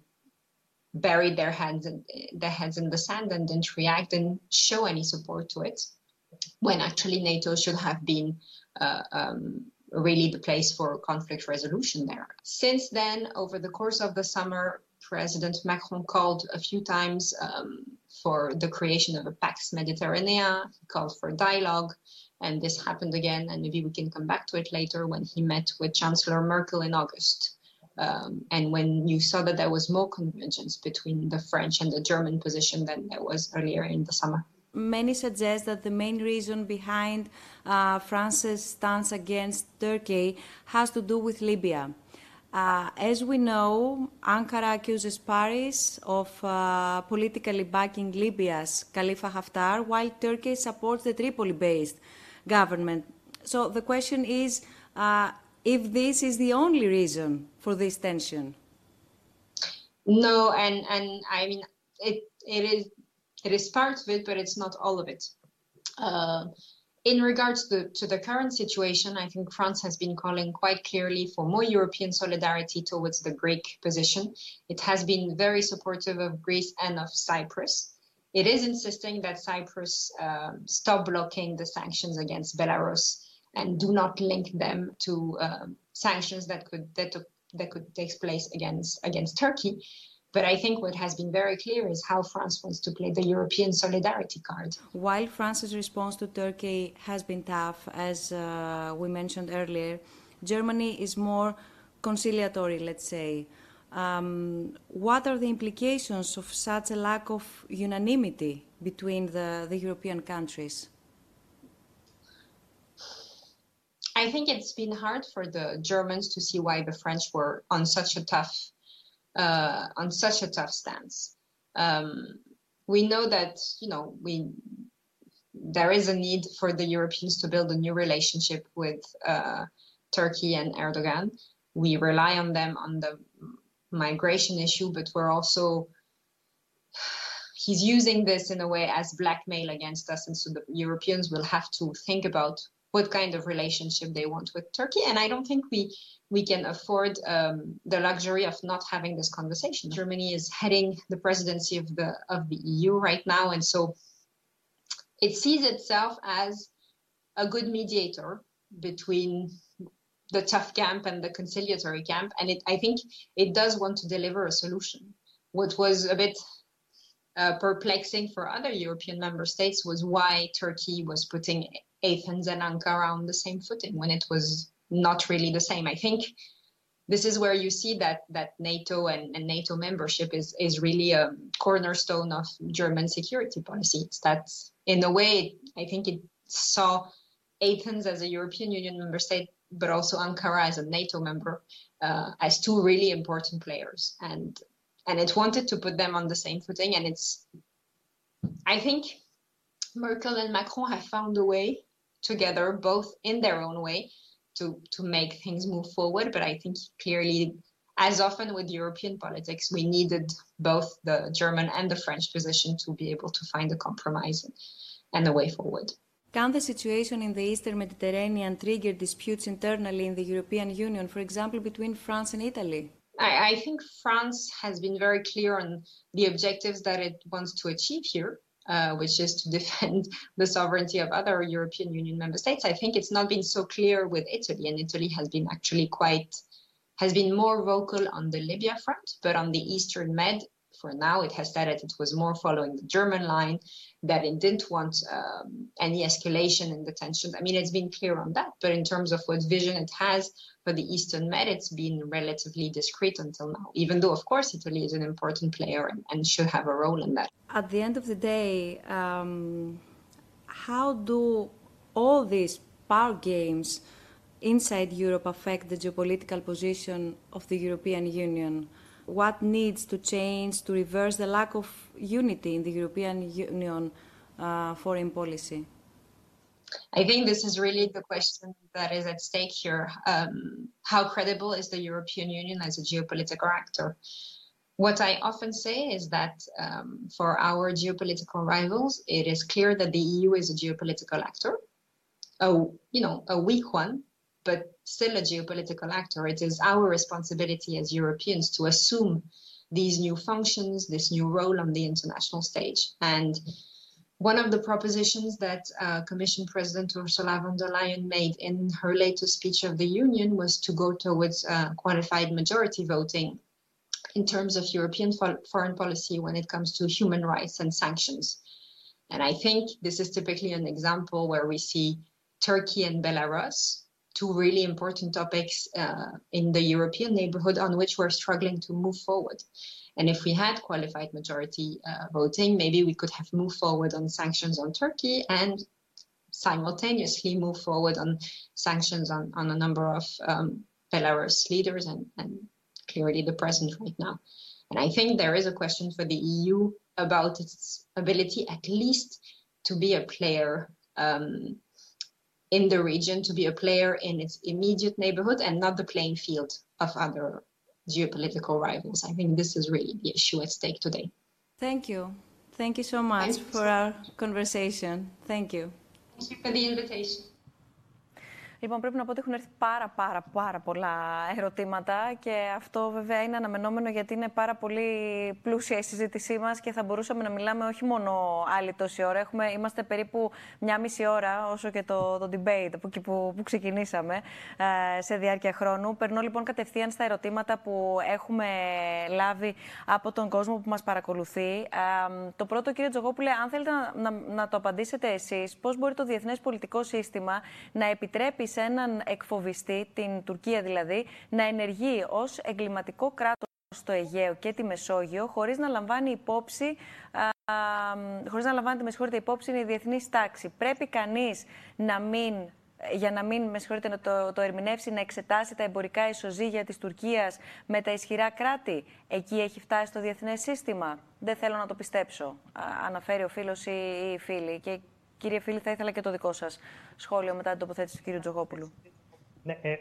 buried their heads their heads in the sand and didn't react and show any support to it, when actually NATO should have been uh, um, really the place for conflict resolution there. Since then, over the course of the summer, President Macron called a few times um, for the creation of a Pax Mediterranea, he called for dialogue, and this happened again, and maybe we can come back to it later when he met with Chancellor Merkel in August. Um, and when you saw that there was more convergence between the French and the German position than there was earlier in the summer. Many suggest that the main reason behind uh, France's stance against Turkey has to do with Libya. Uh, as we know, Ankara accuses Paris of uh, politically backing Libya's Khalifa Haftar, while Turkey supports the Tripoli-based government. So the question is uh, if this is the only reason for this tension. No, and, and I mean, it it is... It is part of it, but it's not all of it. Uh, in regards to the, to the current situation, I think France has been calling quite clearly for more European solidarity towards the Greek position. It has been very supportive of Greece and of Cyprus. It is insisting that Cyprus uh, stop blocking the sanctions against Belarus and do not link them to uh, sanctions that could that, that could take place against against Turkey. But I think what has been very clear is how France wants to play the European solidarity card. While France's response to Turkey has been tough, as uh, we mentioned earlier, Germany is more conciliatory, let's say. Um, what are the implications of such a lack of unanimity between the, the European countries? I think it's been hard for the Germans to see why the French were on such a tough Uh, on such a tough stance. Um, we know that, you know, we there is a need for the Europeans to build a new relationship with uh, Turkey and Erdogan. We rely on them on the migration issue, but we're also, he's using this in a way as blackmail against us, and so the Europeans will have to think about what kind of relationship they want with Turkey. And I don't think we we can afford um, the luxury of not having this conversation. Germany is heading the presidency of the of the E U right now, and so it sees itself as a good mediator between the tough camp and the conciliatory camp, and it, I think it does want to deliver a solution. What was a bit uh, perplexing for other European member states was why Turkey was putting Athens and Ankara on the same footing when it was not really the same. I think this is where you see that that NATO and, and NATO membership is is really a cornerstone of German security policy. It's that in a way, I think it saw Athens as a European Union member state, but also Ankara as a NATO member, uh, as two really important players, and and it wanted to put them on the same footing. And it's, I think, Merkel and Macron have found a way together, both in their own way, to, to make things move forward. But I think clearly, as often with European politics, we needed both the German and the French position to be able to find a compromise and a way forward. Can the situation in the Eastern Mediterranean trigger disputes internally in the European Union, for example, between France and Italy? I, I think France has been very clear on the objectives that it wants to achieve here. Uh, which is to defend the sovereignty of other European Union member states. I think it's not been so clear with Italy, and Italy has been actually quite, has been more vocal on the Libya front, but on the Eastern Med, for now, it has said that it was more following the German line, that it didn't want um, any escalation in the tensions. I mean, it's been clear on that, but in terms of what vision it has for the Eastern Med, it's been relatively discreet until now, even though, of course, Italy is an important player and, and should have a role in that. At the end of the day, um, how do all these power games inside Europe affect the geopolitical position of the European Union? What needs to change to reverse the lack of unity in the European Union uh, foreign policy? I think this is really the question that is at stake here. Um, how credible is the European Union as a geopolitical actor? What I often say is that um, for our geopolitical rivals, it is clear that the E U is a geopolitical actor, a, you know, a weak one, but still a geopolitical actor. It is our responsibility as Europeans to assume these new functions, this new role on the international stage. And one of the propositions that uh, Commission President Ursula von der Leyen made in her latest speech of the Union was to go towards uh, qualified majority voting in terms of European fo- foreign policy when it comes to human rights and sanctions. And I think this is typically an example where we see Turkey and Belarus, two really important topics uh, in the European neighborhood on which we're struggling to move forward. And if we had qualified majority uh, voting, maybe we could have moved forward on sanctions on Turkey and simultaneously move forward on sanctions on, on a number of um, Belarus leaders and, and clearly the president right now. And I think there is a question for the E U about its ability at least to be a player um, in the region, to be a player in its immediate neighborhood and not the playing field of other geopolitical rivals. I think this is really the issue at stake today. Thank you. Thank you so much Thank for you. Our conversation. Thank you. Thank you for the invitation. Λοιπόν, πρέπει να πω ότι έχουν έρθει πάρα πάρα πάρα πολλά ερωτήματα και αυτό βέβαια είναι αναμενόμενο γιατί είναι πάρα πολύ πλούσια η συζήτησή μας και θα μπορούσαμε να μιλάμε όχι μόνο άλλη τόση ώρα. Έχουμε, είμαστε περίπου μια μισή ώρα όσο και το, το debate που, που, που ξεκινήσαμε σε διάρκεια χρόνου. Περνώ λοιπόν κατευθείαν στα ερωτήματα που έχουμε λάβει από τον κόσμο που μας παρακολουθεί. Το πρώτο, κύριε Τζογόπουλε, αν θέλετε να, να, να το απαντήσετε εσείς, πώς μπορεί το διεθνές πολιτικό σύστημα να επιτρέπει σε έναν εκφοβιστή, την Τουρκία δηλαδή, να ενεργεί ως εγκληματικό κράτος στο Αιγαίο και τη Μεσόγειο, χωρίς να λαμβάνει υπόψη, α, χωρίς να λαμβάνεται, με συγχωρείτε, υπόψη είναι η διεθνής τάξη. Πρέπει κανείς να μην, για να μην, με συγχωρείτε, να το, το ερμηνεύσει, να εξετάσει τα εμπορικά ισοζύγια της Τουρκίας με τα ισχυρά κράτη. Εκεί έχει φτάσει το διεθνές σύστημα. Δεν θέλω να το πιστέψω, α, αναφέρει ο φίλος ή η φίλη. Και, κύριε Φίλη, θα ήθελα και το δικό σας σχόλιο μετά την τοποθέτηση του κύριου Τζογόπουλου. Ναι, ε,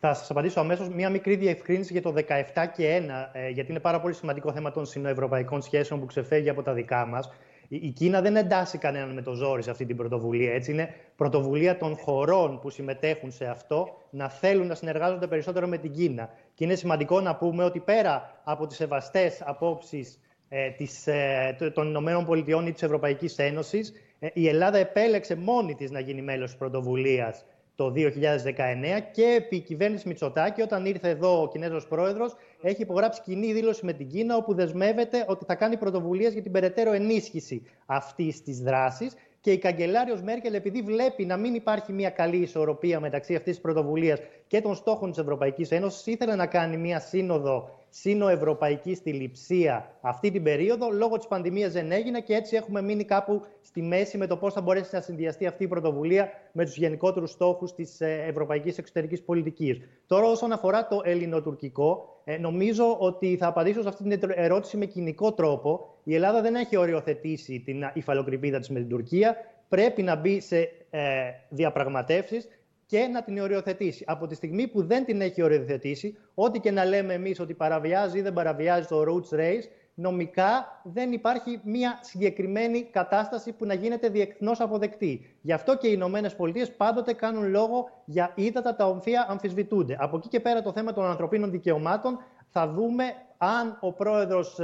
θα σας απαντήσω αμέσως. Μία μικρή διευκρίνηση για το δεκαεπτά και ένα, ε, γιατί είναι πάρα πολύ σημαντικό θέμα των συνοευρωπαϊκών σχέσεων που ξεφεύγει από τα δικά μας. Η, η Κίνα δεν εντάσσει κανέναν με το ζόρι σε αυτή την πρωτοβουλία. Έτσι. Είναι πρωτοβουλία των χωρών που συμμετέχουν σε αυτό να θέλουν να συνεργάζονται περισσότερο με την Κίνα. Και είναι σημαντικό να πούμε ότι πέρα από τις σεβαστές απόψεις ε, ε, των ΗΠΑ ή της Ευρωπαϊκής Ένωσης, η Ελλάδα επέλεξε μόνη της να γίνει μέλος της πρωτοβουλίας το δύο χιλιάδες δεκαεννέα και επί κυβέρνηση Μητσοτάκη, όταν ήρθε εδώ ο Κινέζος Πρόεδρος, έχει υπογράψει κοινή δήλωση με την Κίνα όπου δεσμεύεται ότι θα κάνει πρωτοβουλίες για την περαιτέρω ενίσχυση αυτής της δράσης. Και η καγκελάριος Μέρκελ, επειδή βλέπει να μην υπάρχει μια καλή ισορροπία μεταξύ αυτής της πρωτοβουλίας και των στόχων της Ευρωπαϊκής Ένωσης, ήθελε να κάνει μια σύνοδο σύνοευρωπαϊκή στη Λειψία αυτή την περίοδο. Λόγω της πανδημίας δεν έγινε και έτσι έχουμε μείνει κάπου στη μέση με το πώς θα μπορέσει να συνδυαστεί αυτή η πρωτοβουλία με τους γενικότερους στόχους της ευρωπαϊκής εξωτερικής πολιτικής. Τώρα, όσον αφορά το ελληνοτουρκικό, νομίζω ότι θα απαντήσω σε αυτή την ερώτηση με κοινικό τρόπο. Η Ελλάδα δεν έχει οριοθετήσει την υφαλοκρηπίδα της με την Τουρκία. Πρέπει να μπει σε ε, διαπραγματεύσεις και να την οριοθετήσει. Από τη στιγμή που δεν την έχει οριοθετήσει, ό,τι και να λέμε εμείς ότι παραβιάζει ή δεν παραβιάζει το Roots Race, νομικά δεν υπάρχει μια συγκεκριμένη κατάσταση που να γίνεται διεθνώς αποδεκτή. Γι' αυτό και οι Ηνωμένες Πολιτείες πάντοτε κάνουν λόγο για ύδατα τα οποία αμφισβητούνται. Από εκεί και πέρα το θέμα των ανθρωπίνων δικαιωμάτων θα δούμε αν ο πρόεδρος,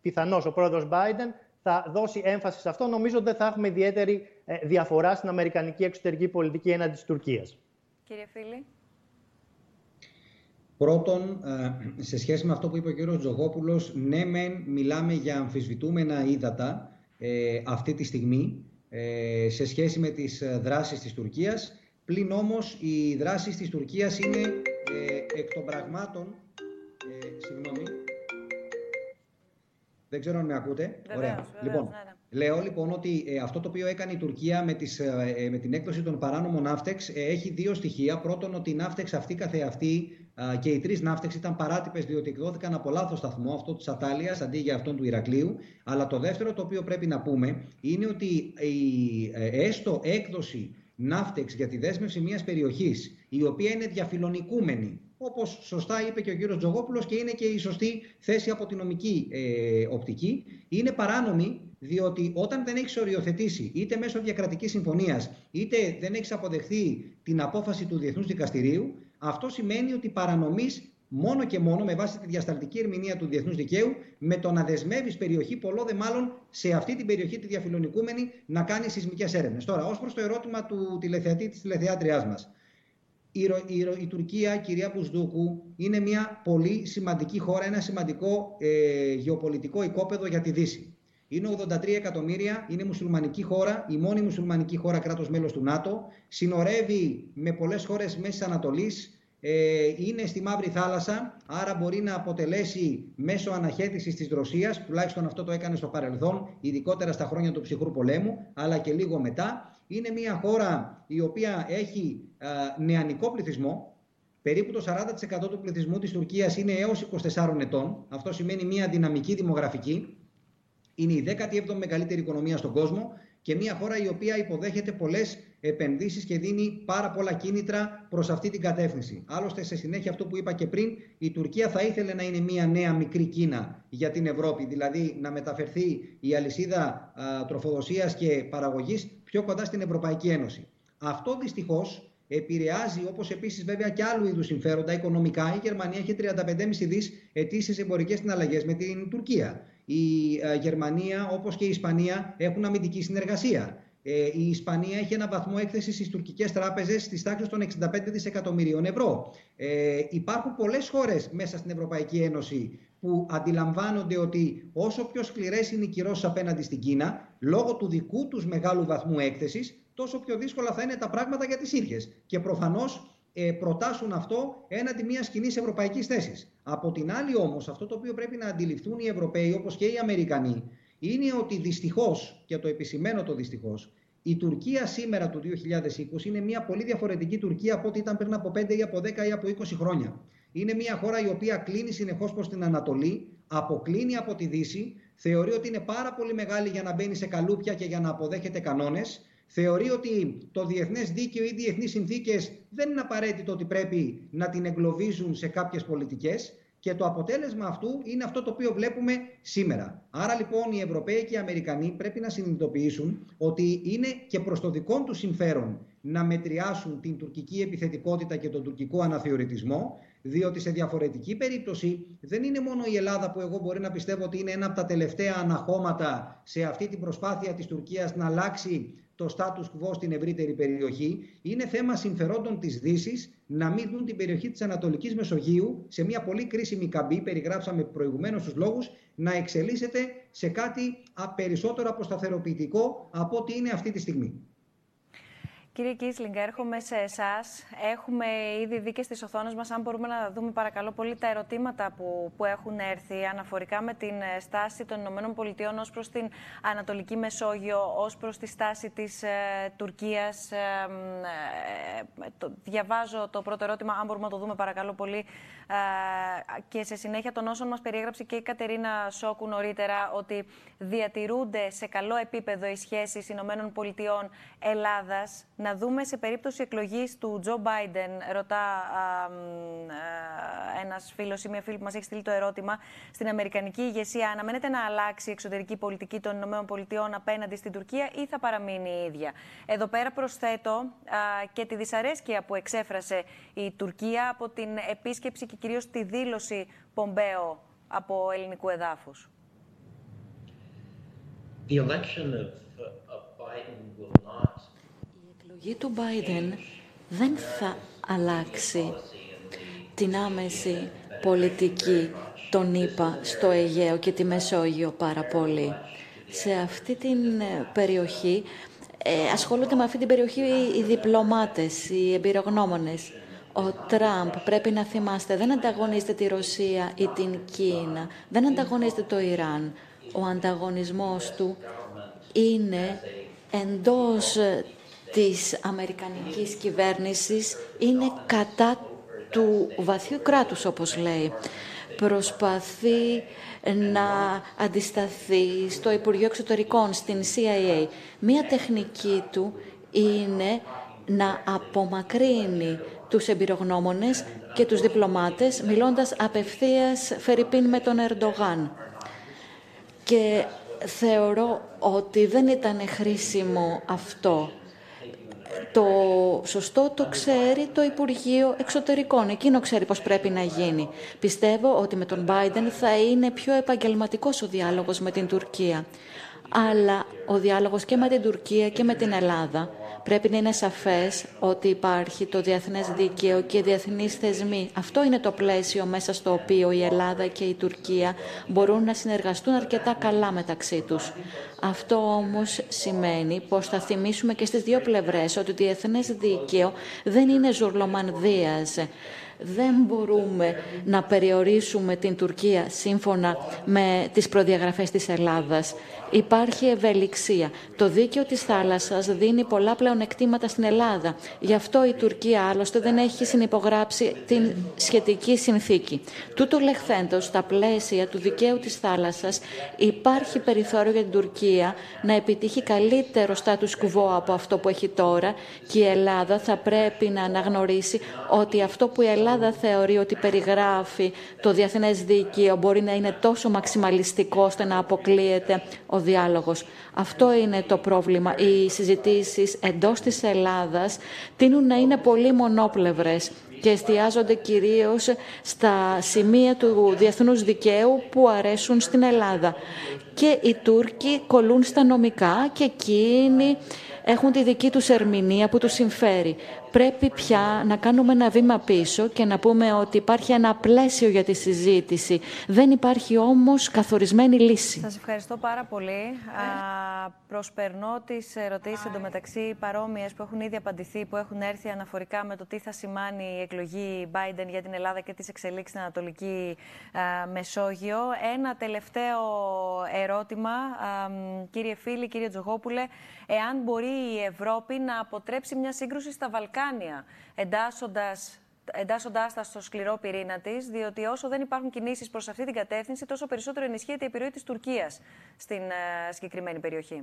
πιθανώς ο πρόεδρος Biden, θα δώσει έμφαση σε αυτό. Νομίζω ότι δεν θα έχουμε ιδιαίτερη διαφορά στην αμερικανική εξωτερική πολιτική έναντι της Τουρκίας. Κύριε Φίλη. Πρώτον, σε σχέση με αυτό που είπε ο κύριος Τζογόπουλος, ναι μεν μιλάμε για αμφισβητούμενα ύδατα ε, αυτή τη στιγμή ε, σε σχέση με τις δράσεις της Τουρκίας. Πλην όμως οι δράσεις της Τουρκίας είναι ε, εκ των πραγμάτων... Ε, συγγνώμη. Δεν ξέρω αν με ακούτε. Βεβαίως. Ωραία. Βεβαίως, λοιπόν, ναι, ναι. Λέω λοιπόν ότι ε, αυτό το οποίο έκανε η Τουρκία με, τις, ε, με την έκδοση των παράνομων ναύτεξ ε, έχει δύο στοιχεία. Πρώτον, ότι η ναύτεξ αυτή καθεαυτή και οι τρεις ναύτεξ ήταν παράτυπες διότι εκδόθηκαν από λάθος σταθμό, αυτό της Ατάλειας αντί για αυτόν του Ηρακλείου. Αλλά το δεύτερο το οποίο πρέπει να πούμε είναι ότι η έστω έκδοση ναύτεξ για τη δέσμευση μιας περιοχής, η οποία είναι διαφιλονικούμενη όπως σωστά είπε και ο κύριος Τζογόπουλος και είναι και η σωστή θέση από τη νομική ε, οπτική, είναι παράνομη, διότι όταν δεν έχεις οριοθετήσει είτε μέσω διακρατικής συμφωνίας είτε δεν έχεις αποδεχθεί την απόφαση του Διεθνούς Δικαστηρίου, αυτό σημαίνει ότι παρανομείς μόνο και μόνο με βάση τη διασταλτική ερμηνεία του διεθνούς δικαίου, με το να δεσμεύεις περιοχή, πολλό δε μάλλον σε αυτή την περιοχή τη διαφιλονικούμενη, να κάνει σεισμικές έρευνες. Τώρα, ως προς το ερώτημα του τηλεθεατή, της τηλεθεάτριάς μας. Η, η, η Τουρκία, κυρία Μπουσδούκου, είναι μια πολύ σημαντική χώρα, ένα σημαντικό ε, γεωπολιτικό οικόπεδο για τη Δύση. Είναι ογδόντα τρία εκατομμύρια, είναι μουσουλμανική χώρα, η μόνη μουσουλμανική χώρα κράτος μέλος του ΝΑΤΟ, συνορεύει με πολλές χώρες Μέσης Ανατολής, είναι στη Μαύρη Θάλασσα, άρα μπορεί να αποτελέσει μέσο αναχέτησης της Ρωσίας, τουλάχιστον αυτό το έκανε στο παρελθόν, ειδικότερα στα χρόνια του ψυχρού πολέμου, αλλά και λίγο μετά. Είναι μια χώρα η οποία έχει νεανικό πληθυσμό, περίπου το σαράντα τοις εκατό του πληθυσμού της Τουρκίας είναι έως είκοσι τεσσάρων ετών, αυτό σημαίνει μια δυναμική δημογραφική, είναι η δέκατη έβδομη μεγαλύτερη οικονομία στον κόσμο και μια χώρα η οποία υποδέχεται πολλές επενδύσεις και δίνει πάρα πολλά κίνητρα προς αυτή την κατεύθυνση. Άλλωστε, σε συνέχεια αυτό που είπα και πριν, η Τουρκία θα ήθελε να είναι μια νέα μικρή Κίνα για την Ευρώπη, δηλαδή να μεταφερθεί η αλυσίδα α, τροφοδοσίας και παραγωγής πιο κοντά στην Ευρωπαϊκή Ένωση. Αυτό δυστυχώς επηρεάζει, όπως επίσης βέβαια και άλλου είδους συμφέροντα οικονομικά. Η Γερμανία έχει τριάντα πέντε κόμμα πέντε δισεκατομμύρια ετήσιες εμπορικές συναλλαγές με την Τουρκία. Η Γερμανία, όπως και η Ισπανία, έχουν αμυντική συνεργασία. Η Ισπανία έχει ένα βαθμό έκθεσης στις τουρκικές τράπεζες στις τάξεις των εξήντα πέντε δισεκατομμυρίων ευρώ. Ε, υπάρχουν πολλές χώρες μέσα στην Ευρωπαϊκή Ένωση που αντιλαμβάνονται ότι όσο πιο σκληρές είναι οι κυρώσεις απέναντι στην Κίνα, λόγω του δικού τους μεγάλου βαθμού έκθεσης, τόσο πιο δύσκολα θα είναι τα πράγματα για τις ίδιες. Και προφανώς ε, προτάσουν αυτό έναντι μιας κοινής ευρωπαϊκής θέσης. Από την άλλη όμως, αυτό το οποίο πρέπει να αντιληφθούν οι Ευρωπαίοι, όπως και οι Αμερικανοί, είναι ότι δυστυχώς, και το επισημαίνω το δυστυχώς, η Τουρκία σήμερα του δύο χιλιάδες είκοσι είναι μια πολύ διαφορετική Τουρκία από ό,τι ήταν πριν από πέντε ή από δέκα ή από είκοσι χρόνια. Είναι μια χώρα η οποία κλείνει συνεχώς προς την Ανατολή, αποκλίνει από τη Δύση, θεωρεί ότι είναι πάρα πολύ μεγάλη για να μπαίνει σε καλούπια και για να αποδέχεται κανόνες. Θεωρεί ότι το διεθνές δίκαιο ή οι διεθνείς συνθήκες δεν είναι απαραίτητο ότι πρέπει να την εγκλωβίζουν σε κάποιες πολιτικές. Και το αποτέλεσμα αυτού είναι αυτό το οποίο βλέπουμε σήμερα. Άρα λοιπόν οι Ευρωπαίοι και οι Αμερικανοί πρέπει να συνειδητοποιήσουν ότι είναι και προς το δικό τους συμφέρον να μετριάσουν την τουρκική επιθετικότητα και τον τουρκικό αναθεωρητισμό, διότι σε διαφορετική περίπτωση δεν είναι μόνο η Ελλάδα που εγώ μπορεί να πιστεύω ότι είναι ένα από τα τελευταία αναχώματα σε αυτή την προσπάθεια της Τουρκίας να αλλάξει το status quo στην ευρύτερη περιοχή. Είναι θέμα συμφερόντων της Δύσης να μην δουν την περιοχή της Ανατολικής Μεσογείου σε μια πολύ κρίσιμη καμπή, περιγράψαμε προηγουμένως τους λόγους, να εξελίσσεται σε κάτι περισσότερο αποσταθεροποιητικό από ό,τι είναι αυτή τη στιγμή. Κύριε Κίσλιγκα, έρχομαι σε εσάς. Έχουμε ήδη δει και στις οθόνες μας, αν μπορούμε να δούμε παρακαλώ πολύ τα ερωτήματα που, που έχουν έρθει αναφορικά με την στάση των ΗΠΑ ως προς την Ανατολική Μεσόγειο, ως προς τη στάση της ε, Τουρκίας. Ε, ε, το, διαβάζω το πρώτο ερώτημα, αν μπορούμε να το δούμε παρακαλώ πολύ. Ε, και σε συνέχεια των όσων μας περιέγραψε και η Κατερίνα Σόκου νωρίτερα, ότι διατηρούνται σε καλό επίπεδο οι σχέσεις ΗΠΑ-Ελλάδας. Να δούμε σε περίπτωση εκλογής του Τζο Μπάιντεν, ρωτά α, α, ένας φίλος ή μια φίλη που μας έχει στείλει το ερώτημα, στην αμερικανική ηγεσία αναμένεται να αλλάξει η εξωτερική πολιτική των ΗΠΑ απέναντι στην Τουρκία ή θα παραμείνει η ίδια? Εδώ πέρα προσθέτω α, και τη δυσαρέσκεια που εξέφρασε η Τουρκία από την επίσκεψη και κυρίως τη δήλωση Πομπέο από ελληνικού εδάφους. The election of, of Biden will not... Η εκλογή του Μπάιντεν δεν θα αλλάξει την άμεση πολιτική των ΗΠΑ στο Αιγαίο και τη Μεσόγειο πάρα πολύ. Σε αυτή την περιοχή ε, ασχολούνται με αυτή την περιοχή οι διπλωμάτες, οι εμπειρογνώμονες. Ο Τραμπ, πρέπει να θυμάστε, δεν ανταγωνίζεται τη Ρωσία ή την Κίνα, δεν ανταγωνίζεται το Ιράν. Ο ανταγωνισμός του είναι εντός της αμερικανικής κυβέρνησης, είναι κατά του βαθιού κράτους, όπως λέει. Προσπαθεί να αντισταθεί στο Υπουργείο Εξωτερικών, στην σι άι έι. Μία τεχνική του είναι να απομακρύνει τους εμπειρογνώμονες και τους διπλωμάτες, μιλώντας απευθείας φερειπίν με τον Ερντογάν. Και θεωρώ ότι δεν ήταν χρήσιμο αυτό. Το σωστό το ξέρει το Υπουργείο Εξωτερικών. Εκείνο ξέρει πώς πρέπει να γίνει. Πιστεύω ότι με τον Biden θα είναι πιο επαγγελματικός ο διάλογος με την Τουρκία. Αλλά ο διάλογος και με την Τουρκία και με την Ελλάδα πρέπει να είναι σαφές ότι υπάρχει το διεθνές δίκαιο και οι διεθνείς θεσμοί. Αυτό είναι το πλαίσιο μέσα στο οποίο η Ελλάδα και η Τουρκία μπορούν να συνεργαστούν αρκετά καλά μεταξύ τους. Αυτό όμως σημαίνει πως θα θυμίσουμε και στις δύο πλευρές ότι το διεθνές δίκαιο δεν είναι ζουρλομανδίας. Δεν μπορούμε να περιορίσουμε την Τουρκία σύμφωνα με τις προδιαγραφές της Ελλάδας. Υπάρχει ευελιξία. Το δίκαιο της θάλασσας δίνει πολλά πλεονεκτήματα στην Ελλάδα. Γι' αυτό η Τουρκία άλλωστε δεν έχει συνυπογράψει την σχετική συνθήκη. Τούτο λεχθέντος, στα πλαίσια του δικαίου της θάλασσας, υπάρχει περιθώριο για την Τουρκία να επιτύχει καλύτερο status quo από αυτό που έχει τώρα και η Ελλάδα θα πρέπει να αναγνωρίσει ότι αυτό που η Ελλάδα θεωρεί ότι περιγράφει το διεθνές δίκαιο μπορεί να είναι τόσο μαξιμαλιστικό ώστε να αποκλείεται ο διάλογος. Αυτό είναι το πρόβλημα. Οι συζητήσεις εντός της Ελλάδας τείνουν να είναι πολύ μονόπλευρες και εστιάζονται κυρίως στα σημεία του διεθνούς δικαίου που αρέσουν στην Ελλάδα. Και οι Τούρκοι κολλούν στα νομικά και εκείνοι έχουν τη δική τους ερμηνεία που τους συμφέρει. Πρέπει πια να κάνουμε ένα βήμα πίσω και να πούμε ότι υπάρχει ένα πλαίσιο για τη συζήτηση. Δεν υπάρχει όμως καθορισμένη λύση. Σας ευχαριστώ πάρα πολύ. Α, προσπερνώ τις ερωτήσεις εντωμεταξύ παρόμοιες που έχουν ήδη απαντηθεί, που έχουν έρθει αναφορικά με το τι θα σημάνει η εκλογή Biden για την Ελλάδα και τις εξελίξεις στην Ανατολική α, Μεσόγειο. Ένα τελευταίο ερώτημα, α, κύριε Φίλη, κύριε Τζογόπουλε, εάν μπορεί η Ευρώπη να αποτρέψει μια σύγκρουση στα Βαλκάνια, εντάσσοντας, εντάσσοντας τα στο σκληρό πυρήνα της, διότι όσο δεν υπάρχουν κινήσεις προς αυτή την κατεύθυνση, τόσο περισσότερο ενισχύεται η επιρροή της Τουρκίας στην ε, συγκεκριμένη περιοχή.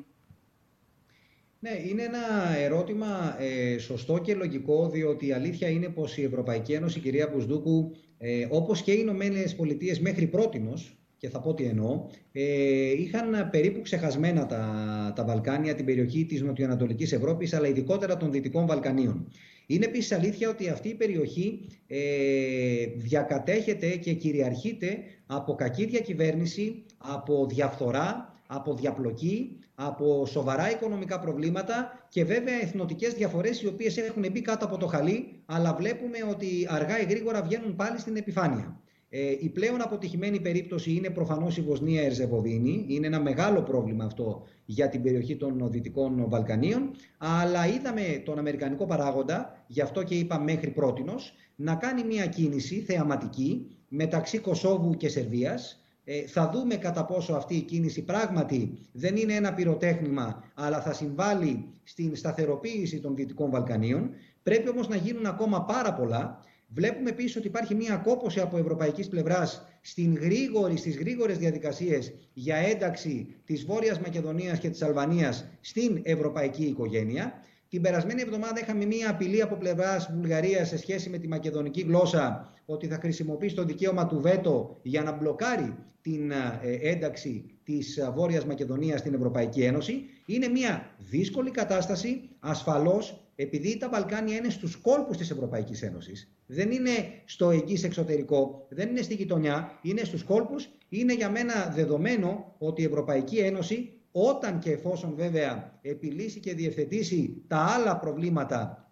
Ναι, είναι ένα ερώτημα ε, σωστό και λογικό, διότι η αλήθεια είναι πως η Ευρωπαϊκή Ένωση, κυρία Μπουσδούκου, ε, όπως και οι Ηνωμένες Πολιτείες μέχρι πρότινος, και θα πω τι εννοώ, ε, είχαν περίπου ξεχασμένα τα, τα Βαλκάνια, την περιοχή της Νοτιοανατολικής Ευρώπης, αλλά ειδικότερα των Δυτικών Βαλκανίων. Είναι επίσης αλήθεια ότι αυτή η περιοχή ε, διακατέχεται και κυριαρχείται από κακή διακυβέρνηση, από διαφθορά, από διαπλοκή, από σοβαρά οικονομικά προβλήματα και βέβαια εθνοτικές διαφορές οι οποίες έχουν μπει κάτω από το χαλί, αλλά βλέπουμε ότι αργά ή γρήγορα βγαίνουν πάλι στην επιφάνεια. Ε, η πλέον αποτυχημένη περίπτωση είναι προφανώς η Βοσνία-Ερζεγοβίνη. Είναι ένα μεγάλο πρόβλημα αυτό για την περιοχή των Δυτικών Βαλκανίων. Αλλά είδαμε τον αμερικανικό παράγοντα, γι' αυτό και είπα μέχρι πρότινος, να κάνει μια κίνηση θεαματική μεταξύ Κωσόβου και Σερβίας. Ε, θα δούμε κατά πόσο αυτή η κίνηση πράγματι δεν είναι ένα πυροτέχνημα, αλλά θα συμβάλλει στην σταθεροποίηση των Δυτικών Βαλκανίων. Πρέπει όμως να γίνουν ακόμα πάρα πολλά. Βλέπουμε επίσης ότι υπάρχει μια κόπωση από ευρωπαϊκής πλευράς στην γρήγορη, στις γρήγορες διαδικασίες για ένταξη της Βόρειας Μακεδονίας και της Αλβανίας στην ευρωπαϊκή οικογένεια. Την περασμένη εβδομάδα είχαμε μια απειλή από πλευράς Βουλγαρίας σε σχέση με τη μακεδονική γλώσσα ότι θα χρησιμοποιήσει το δικαίωμα του βέτο για να μπλοκάρει την ένταξη της Βόρειας Μακεδονίας στην Ευρωπαϊκή Ένωση. Είναι μια δύσκολη κατάσταση, ασφαλώς, επειδή τα Βαλκάνια είναι στους κόλπους της Ευρωπαϊκής Ένωσης. Δεν είναι στο εγγύς εξωτερικό, δεν είναι στη γειτονιά, είναι στους κόλπους. Είναι για μένα δεδομένο ότι η Ευρωπαϊκή Ένωση, όταν και εφόσον βέβαια επιλύσει και διευθετήσει τα άλλα προβλήματα,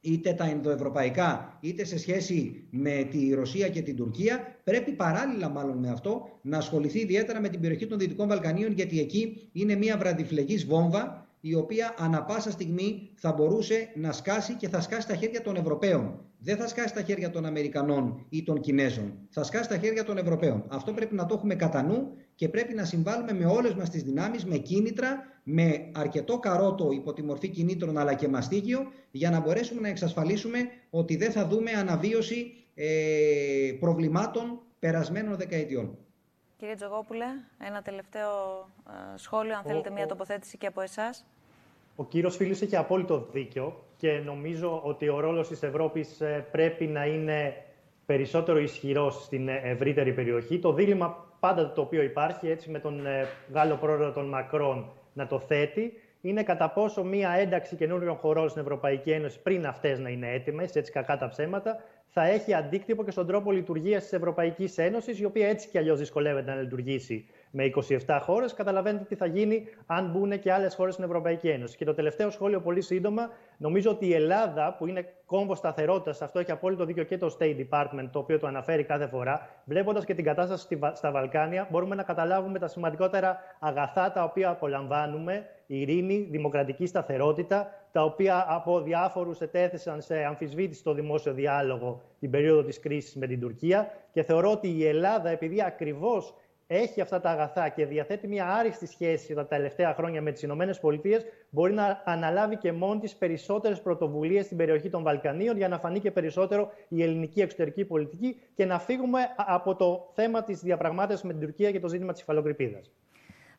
είτε τα ενδοευρωπαϊκά, είτε σε σχέση με τη Ρωσία και την Τουρκία, πρέπει παράλληλα μάλλον με αυτό να ασχοληθεί ιδιαίτερα με την περιοχή των Δυτικών Βαλκανίων, γιατί εκεί είναι μια βραδιφλεγής βόμβα, η οποία ανα πάσα στιγμή θα μπορούσε να σκάσει και θα σκάσει στα χέρια των Ευρωπαίων. Δεν θα σκάσει στα χέρια των Αμερικανών ή των Κινέζων. Θα σκάσει στα χέρια των Ευρωπαίων. Αυτό πρέπει να το έχουμε κατά νου και πρέπει να συμβάλλουμε με όλες μας τις δυνάμεις, με κίνητρα, με αρκετό καρότο υπό τη μορφή κινήτρων αλλά και μαστίγιο, για να μπορέσουμε να εξασφαλίσουμε ότι δεν θα δούμε αναβίωση ε, προβλημάτων περασμένων δεκαετιών. Κύριε Τζογόπουλε, ένα τελευταίο σχόλιο, αν θέλετε, μια τοποθέτηση και από εσάς. Ο κύριος Φίλης έχει απόλυτο δίκιο και νομίζω ότι ο ρόλος της Ευρώπης πρέπει να είναι περισσότερο ισχυρός στην ευρύτερη περιοχή. Το δίλημμα πάντα το οποίο υπάρχει, έτσι με τον Γάλλο πρόεδρο τον Μακρόν να το θέτει, είναι κατά πόσο μία ένταξη καινούριων χωρών στην Ευρωπαϊκή Ένωση, πριν αυτές να είναι έτοιμες, έτσι κακά τα ψέματα, θα έχει αντίκτυπο και στον τρόπο λειτουργίας της Ευρωπαϊκής Ένωσης, η οποία έτσι κι αλλιώς δυσκολεύεται να λειτουργήσει με είκοσι επτά χώρες. Καταλαβαίνετε τι θα γίνει αν μπουν και άλλες χώρες στην Ευρωπαϊκή Ένωση. Και το τελευταίο σχόλιο, πολύ σύντομα, νομίζω ότι η Ελλάδα, που είναι κόμβος σταθερότητας, αυτό έχει απόλυτο δίκιο και το State Department, το οποίο το αναφέρει κάθε φορά, βλέποντας και την κατάσταση στα Βαλκάνια, μπορούμε να καταλάβουμε τα σημαντικότερα αγαθά τα οποία απολαμβάνουμε. Ειρήνη, δημοκρατική σταθερότητα, τα οποία από διάφορους ετέθησαν σε αμφισβήτηση στο δημόσιο διάλογο την περίοδο της κρίσης με την Τουρκία. Και θεωρώ ότι η Ελλάδα, επειδή ακριβώς έχει αυτά τα αγαθά και διαθέτει μια άριστη σχέση τα τελευταία χρόνια με τις Ηνωμένες Πολιτείες, μπορεί να αναλάβει και μόνη της περισσότερες πρωτοβουλίες στην περιοχή των Βαλκανίων για να φανεί και περισσότερο η ελληνική εξωτερική πολιτική και να φύγουμε από το θέμα της διαπραγμάτευσης με την Τουρκία και το ζήτημα της υφαλοκρηπίδας.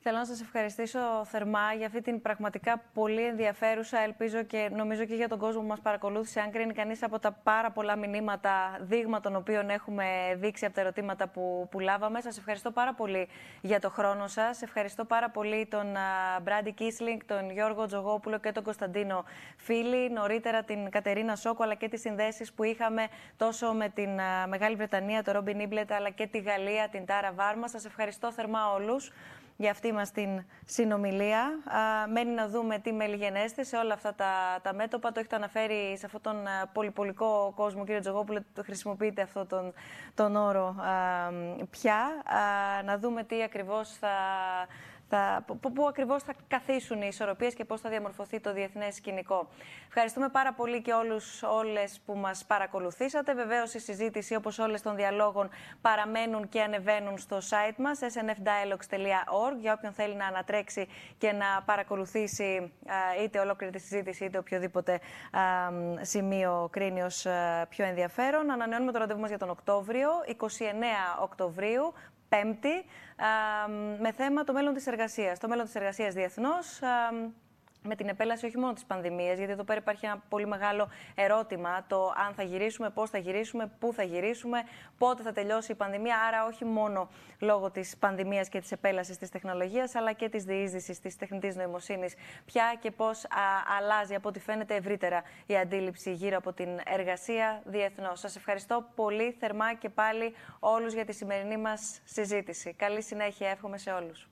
Θέλω να σας ευχαριστήσω θερμά για αυτή την πραγματικά πολύ ενδιαφέρουσα, ελπίζω και νομίζω και για τον κόσμο που μας παρακολούθησε, αν κρίνει κανείς από τα πάρα πολλά μηνύματα, δείγμα των οποίων έχουμε δείξει από τα ερωτήματα που, που λάβαμε. Σας ευχαριστώ πάρα πολύ για το χρόνο σας. Ευχαριστώ πάρα πολύ τον Brady Kisling, τον Γιώργο Τζογόπουλο και τον Κωνσταντίνο Φίλη. Νωρίτερα την Κατερίνα Σόκου, αλλά και τις συνδέσεις που είχαμε τόσο με την Μεγάλη Βρετανία, τον Ρόμπιν Ήμπλετ, αλλά και τη Γαλλία, την Τάρα Βάρμα. Σας ευχαριστώ θερμά όλους για αυτή μας την συνομιλία. Α, μένει να δούμε τι μελιγενέστε σε όλα αυτά τα, τα μέτωπα. Το έχετε αναφέρει σε αυτόν τον πολυπολικό κόσμο, κύριε Τζογόπουλε, το χρησιμοποιείτε αυτόν τον, τον όρο α, πια. Α, να δούμε τι ακριβώς θα, θα, πού ακριβώς θα καθίσουν οι ισορροπίες και πώς θα διαμορφωθεί το διεθνές σκηνικό. Ευχαριστούμε πάρα πολύ και όλους, όλες που μας παρακολουθήσατε. Βεβαίως η συζήτηση, όπως όλες των διαλόγων, παραμένουν και ανεβαίνουν στο site μας, ες εν εφ ντάιαλογκς τελεία οργκ, για όποιον θέλει να ανατρέξει και να παρακολουθήσει είτε ολόκληρη τη συζήτηση, είτε οποιοδήποτε σημείο κρίνει ως πιο ενδιαφέρον. Ανανεώνουμε το ραντεβού μας για τον Οκτώβριο, είκοσι εννέα Οκτωβρίου, Πέμπτη, με θέμα το μέλλον της εργασίας. Το μέλλον της εργασίας διεθνώς, με την επέλαση όχι μόνο της πανδημίας, γιατί εδώ πέρα υπάρχει ένα πολύ μεγάλο ερώτημα, το αν θα γυρίσουμε, πώς θα γυρίσουμε, πού θα γυρίσουμε, πότε θα τελειώσει η πανδημία. Άρα όχι μόνο λόγω της πανδημίας και της επέλασης της τεχνολογίας, αλλά και της διείσδυσης της τεχνητής νοημοσύνης πια και πώς α, αλλάζει από ό,τι φαίνεται ευρύτερα η αντίληψη γύρω από την εργασία διεθνώς. Σας ευχαριστώ πολύ θερμά και πάλι όλους για τη σημερινή μας συζήτηση. Καλή συνέχεια, εύχομαι σε όλους.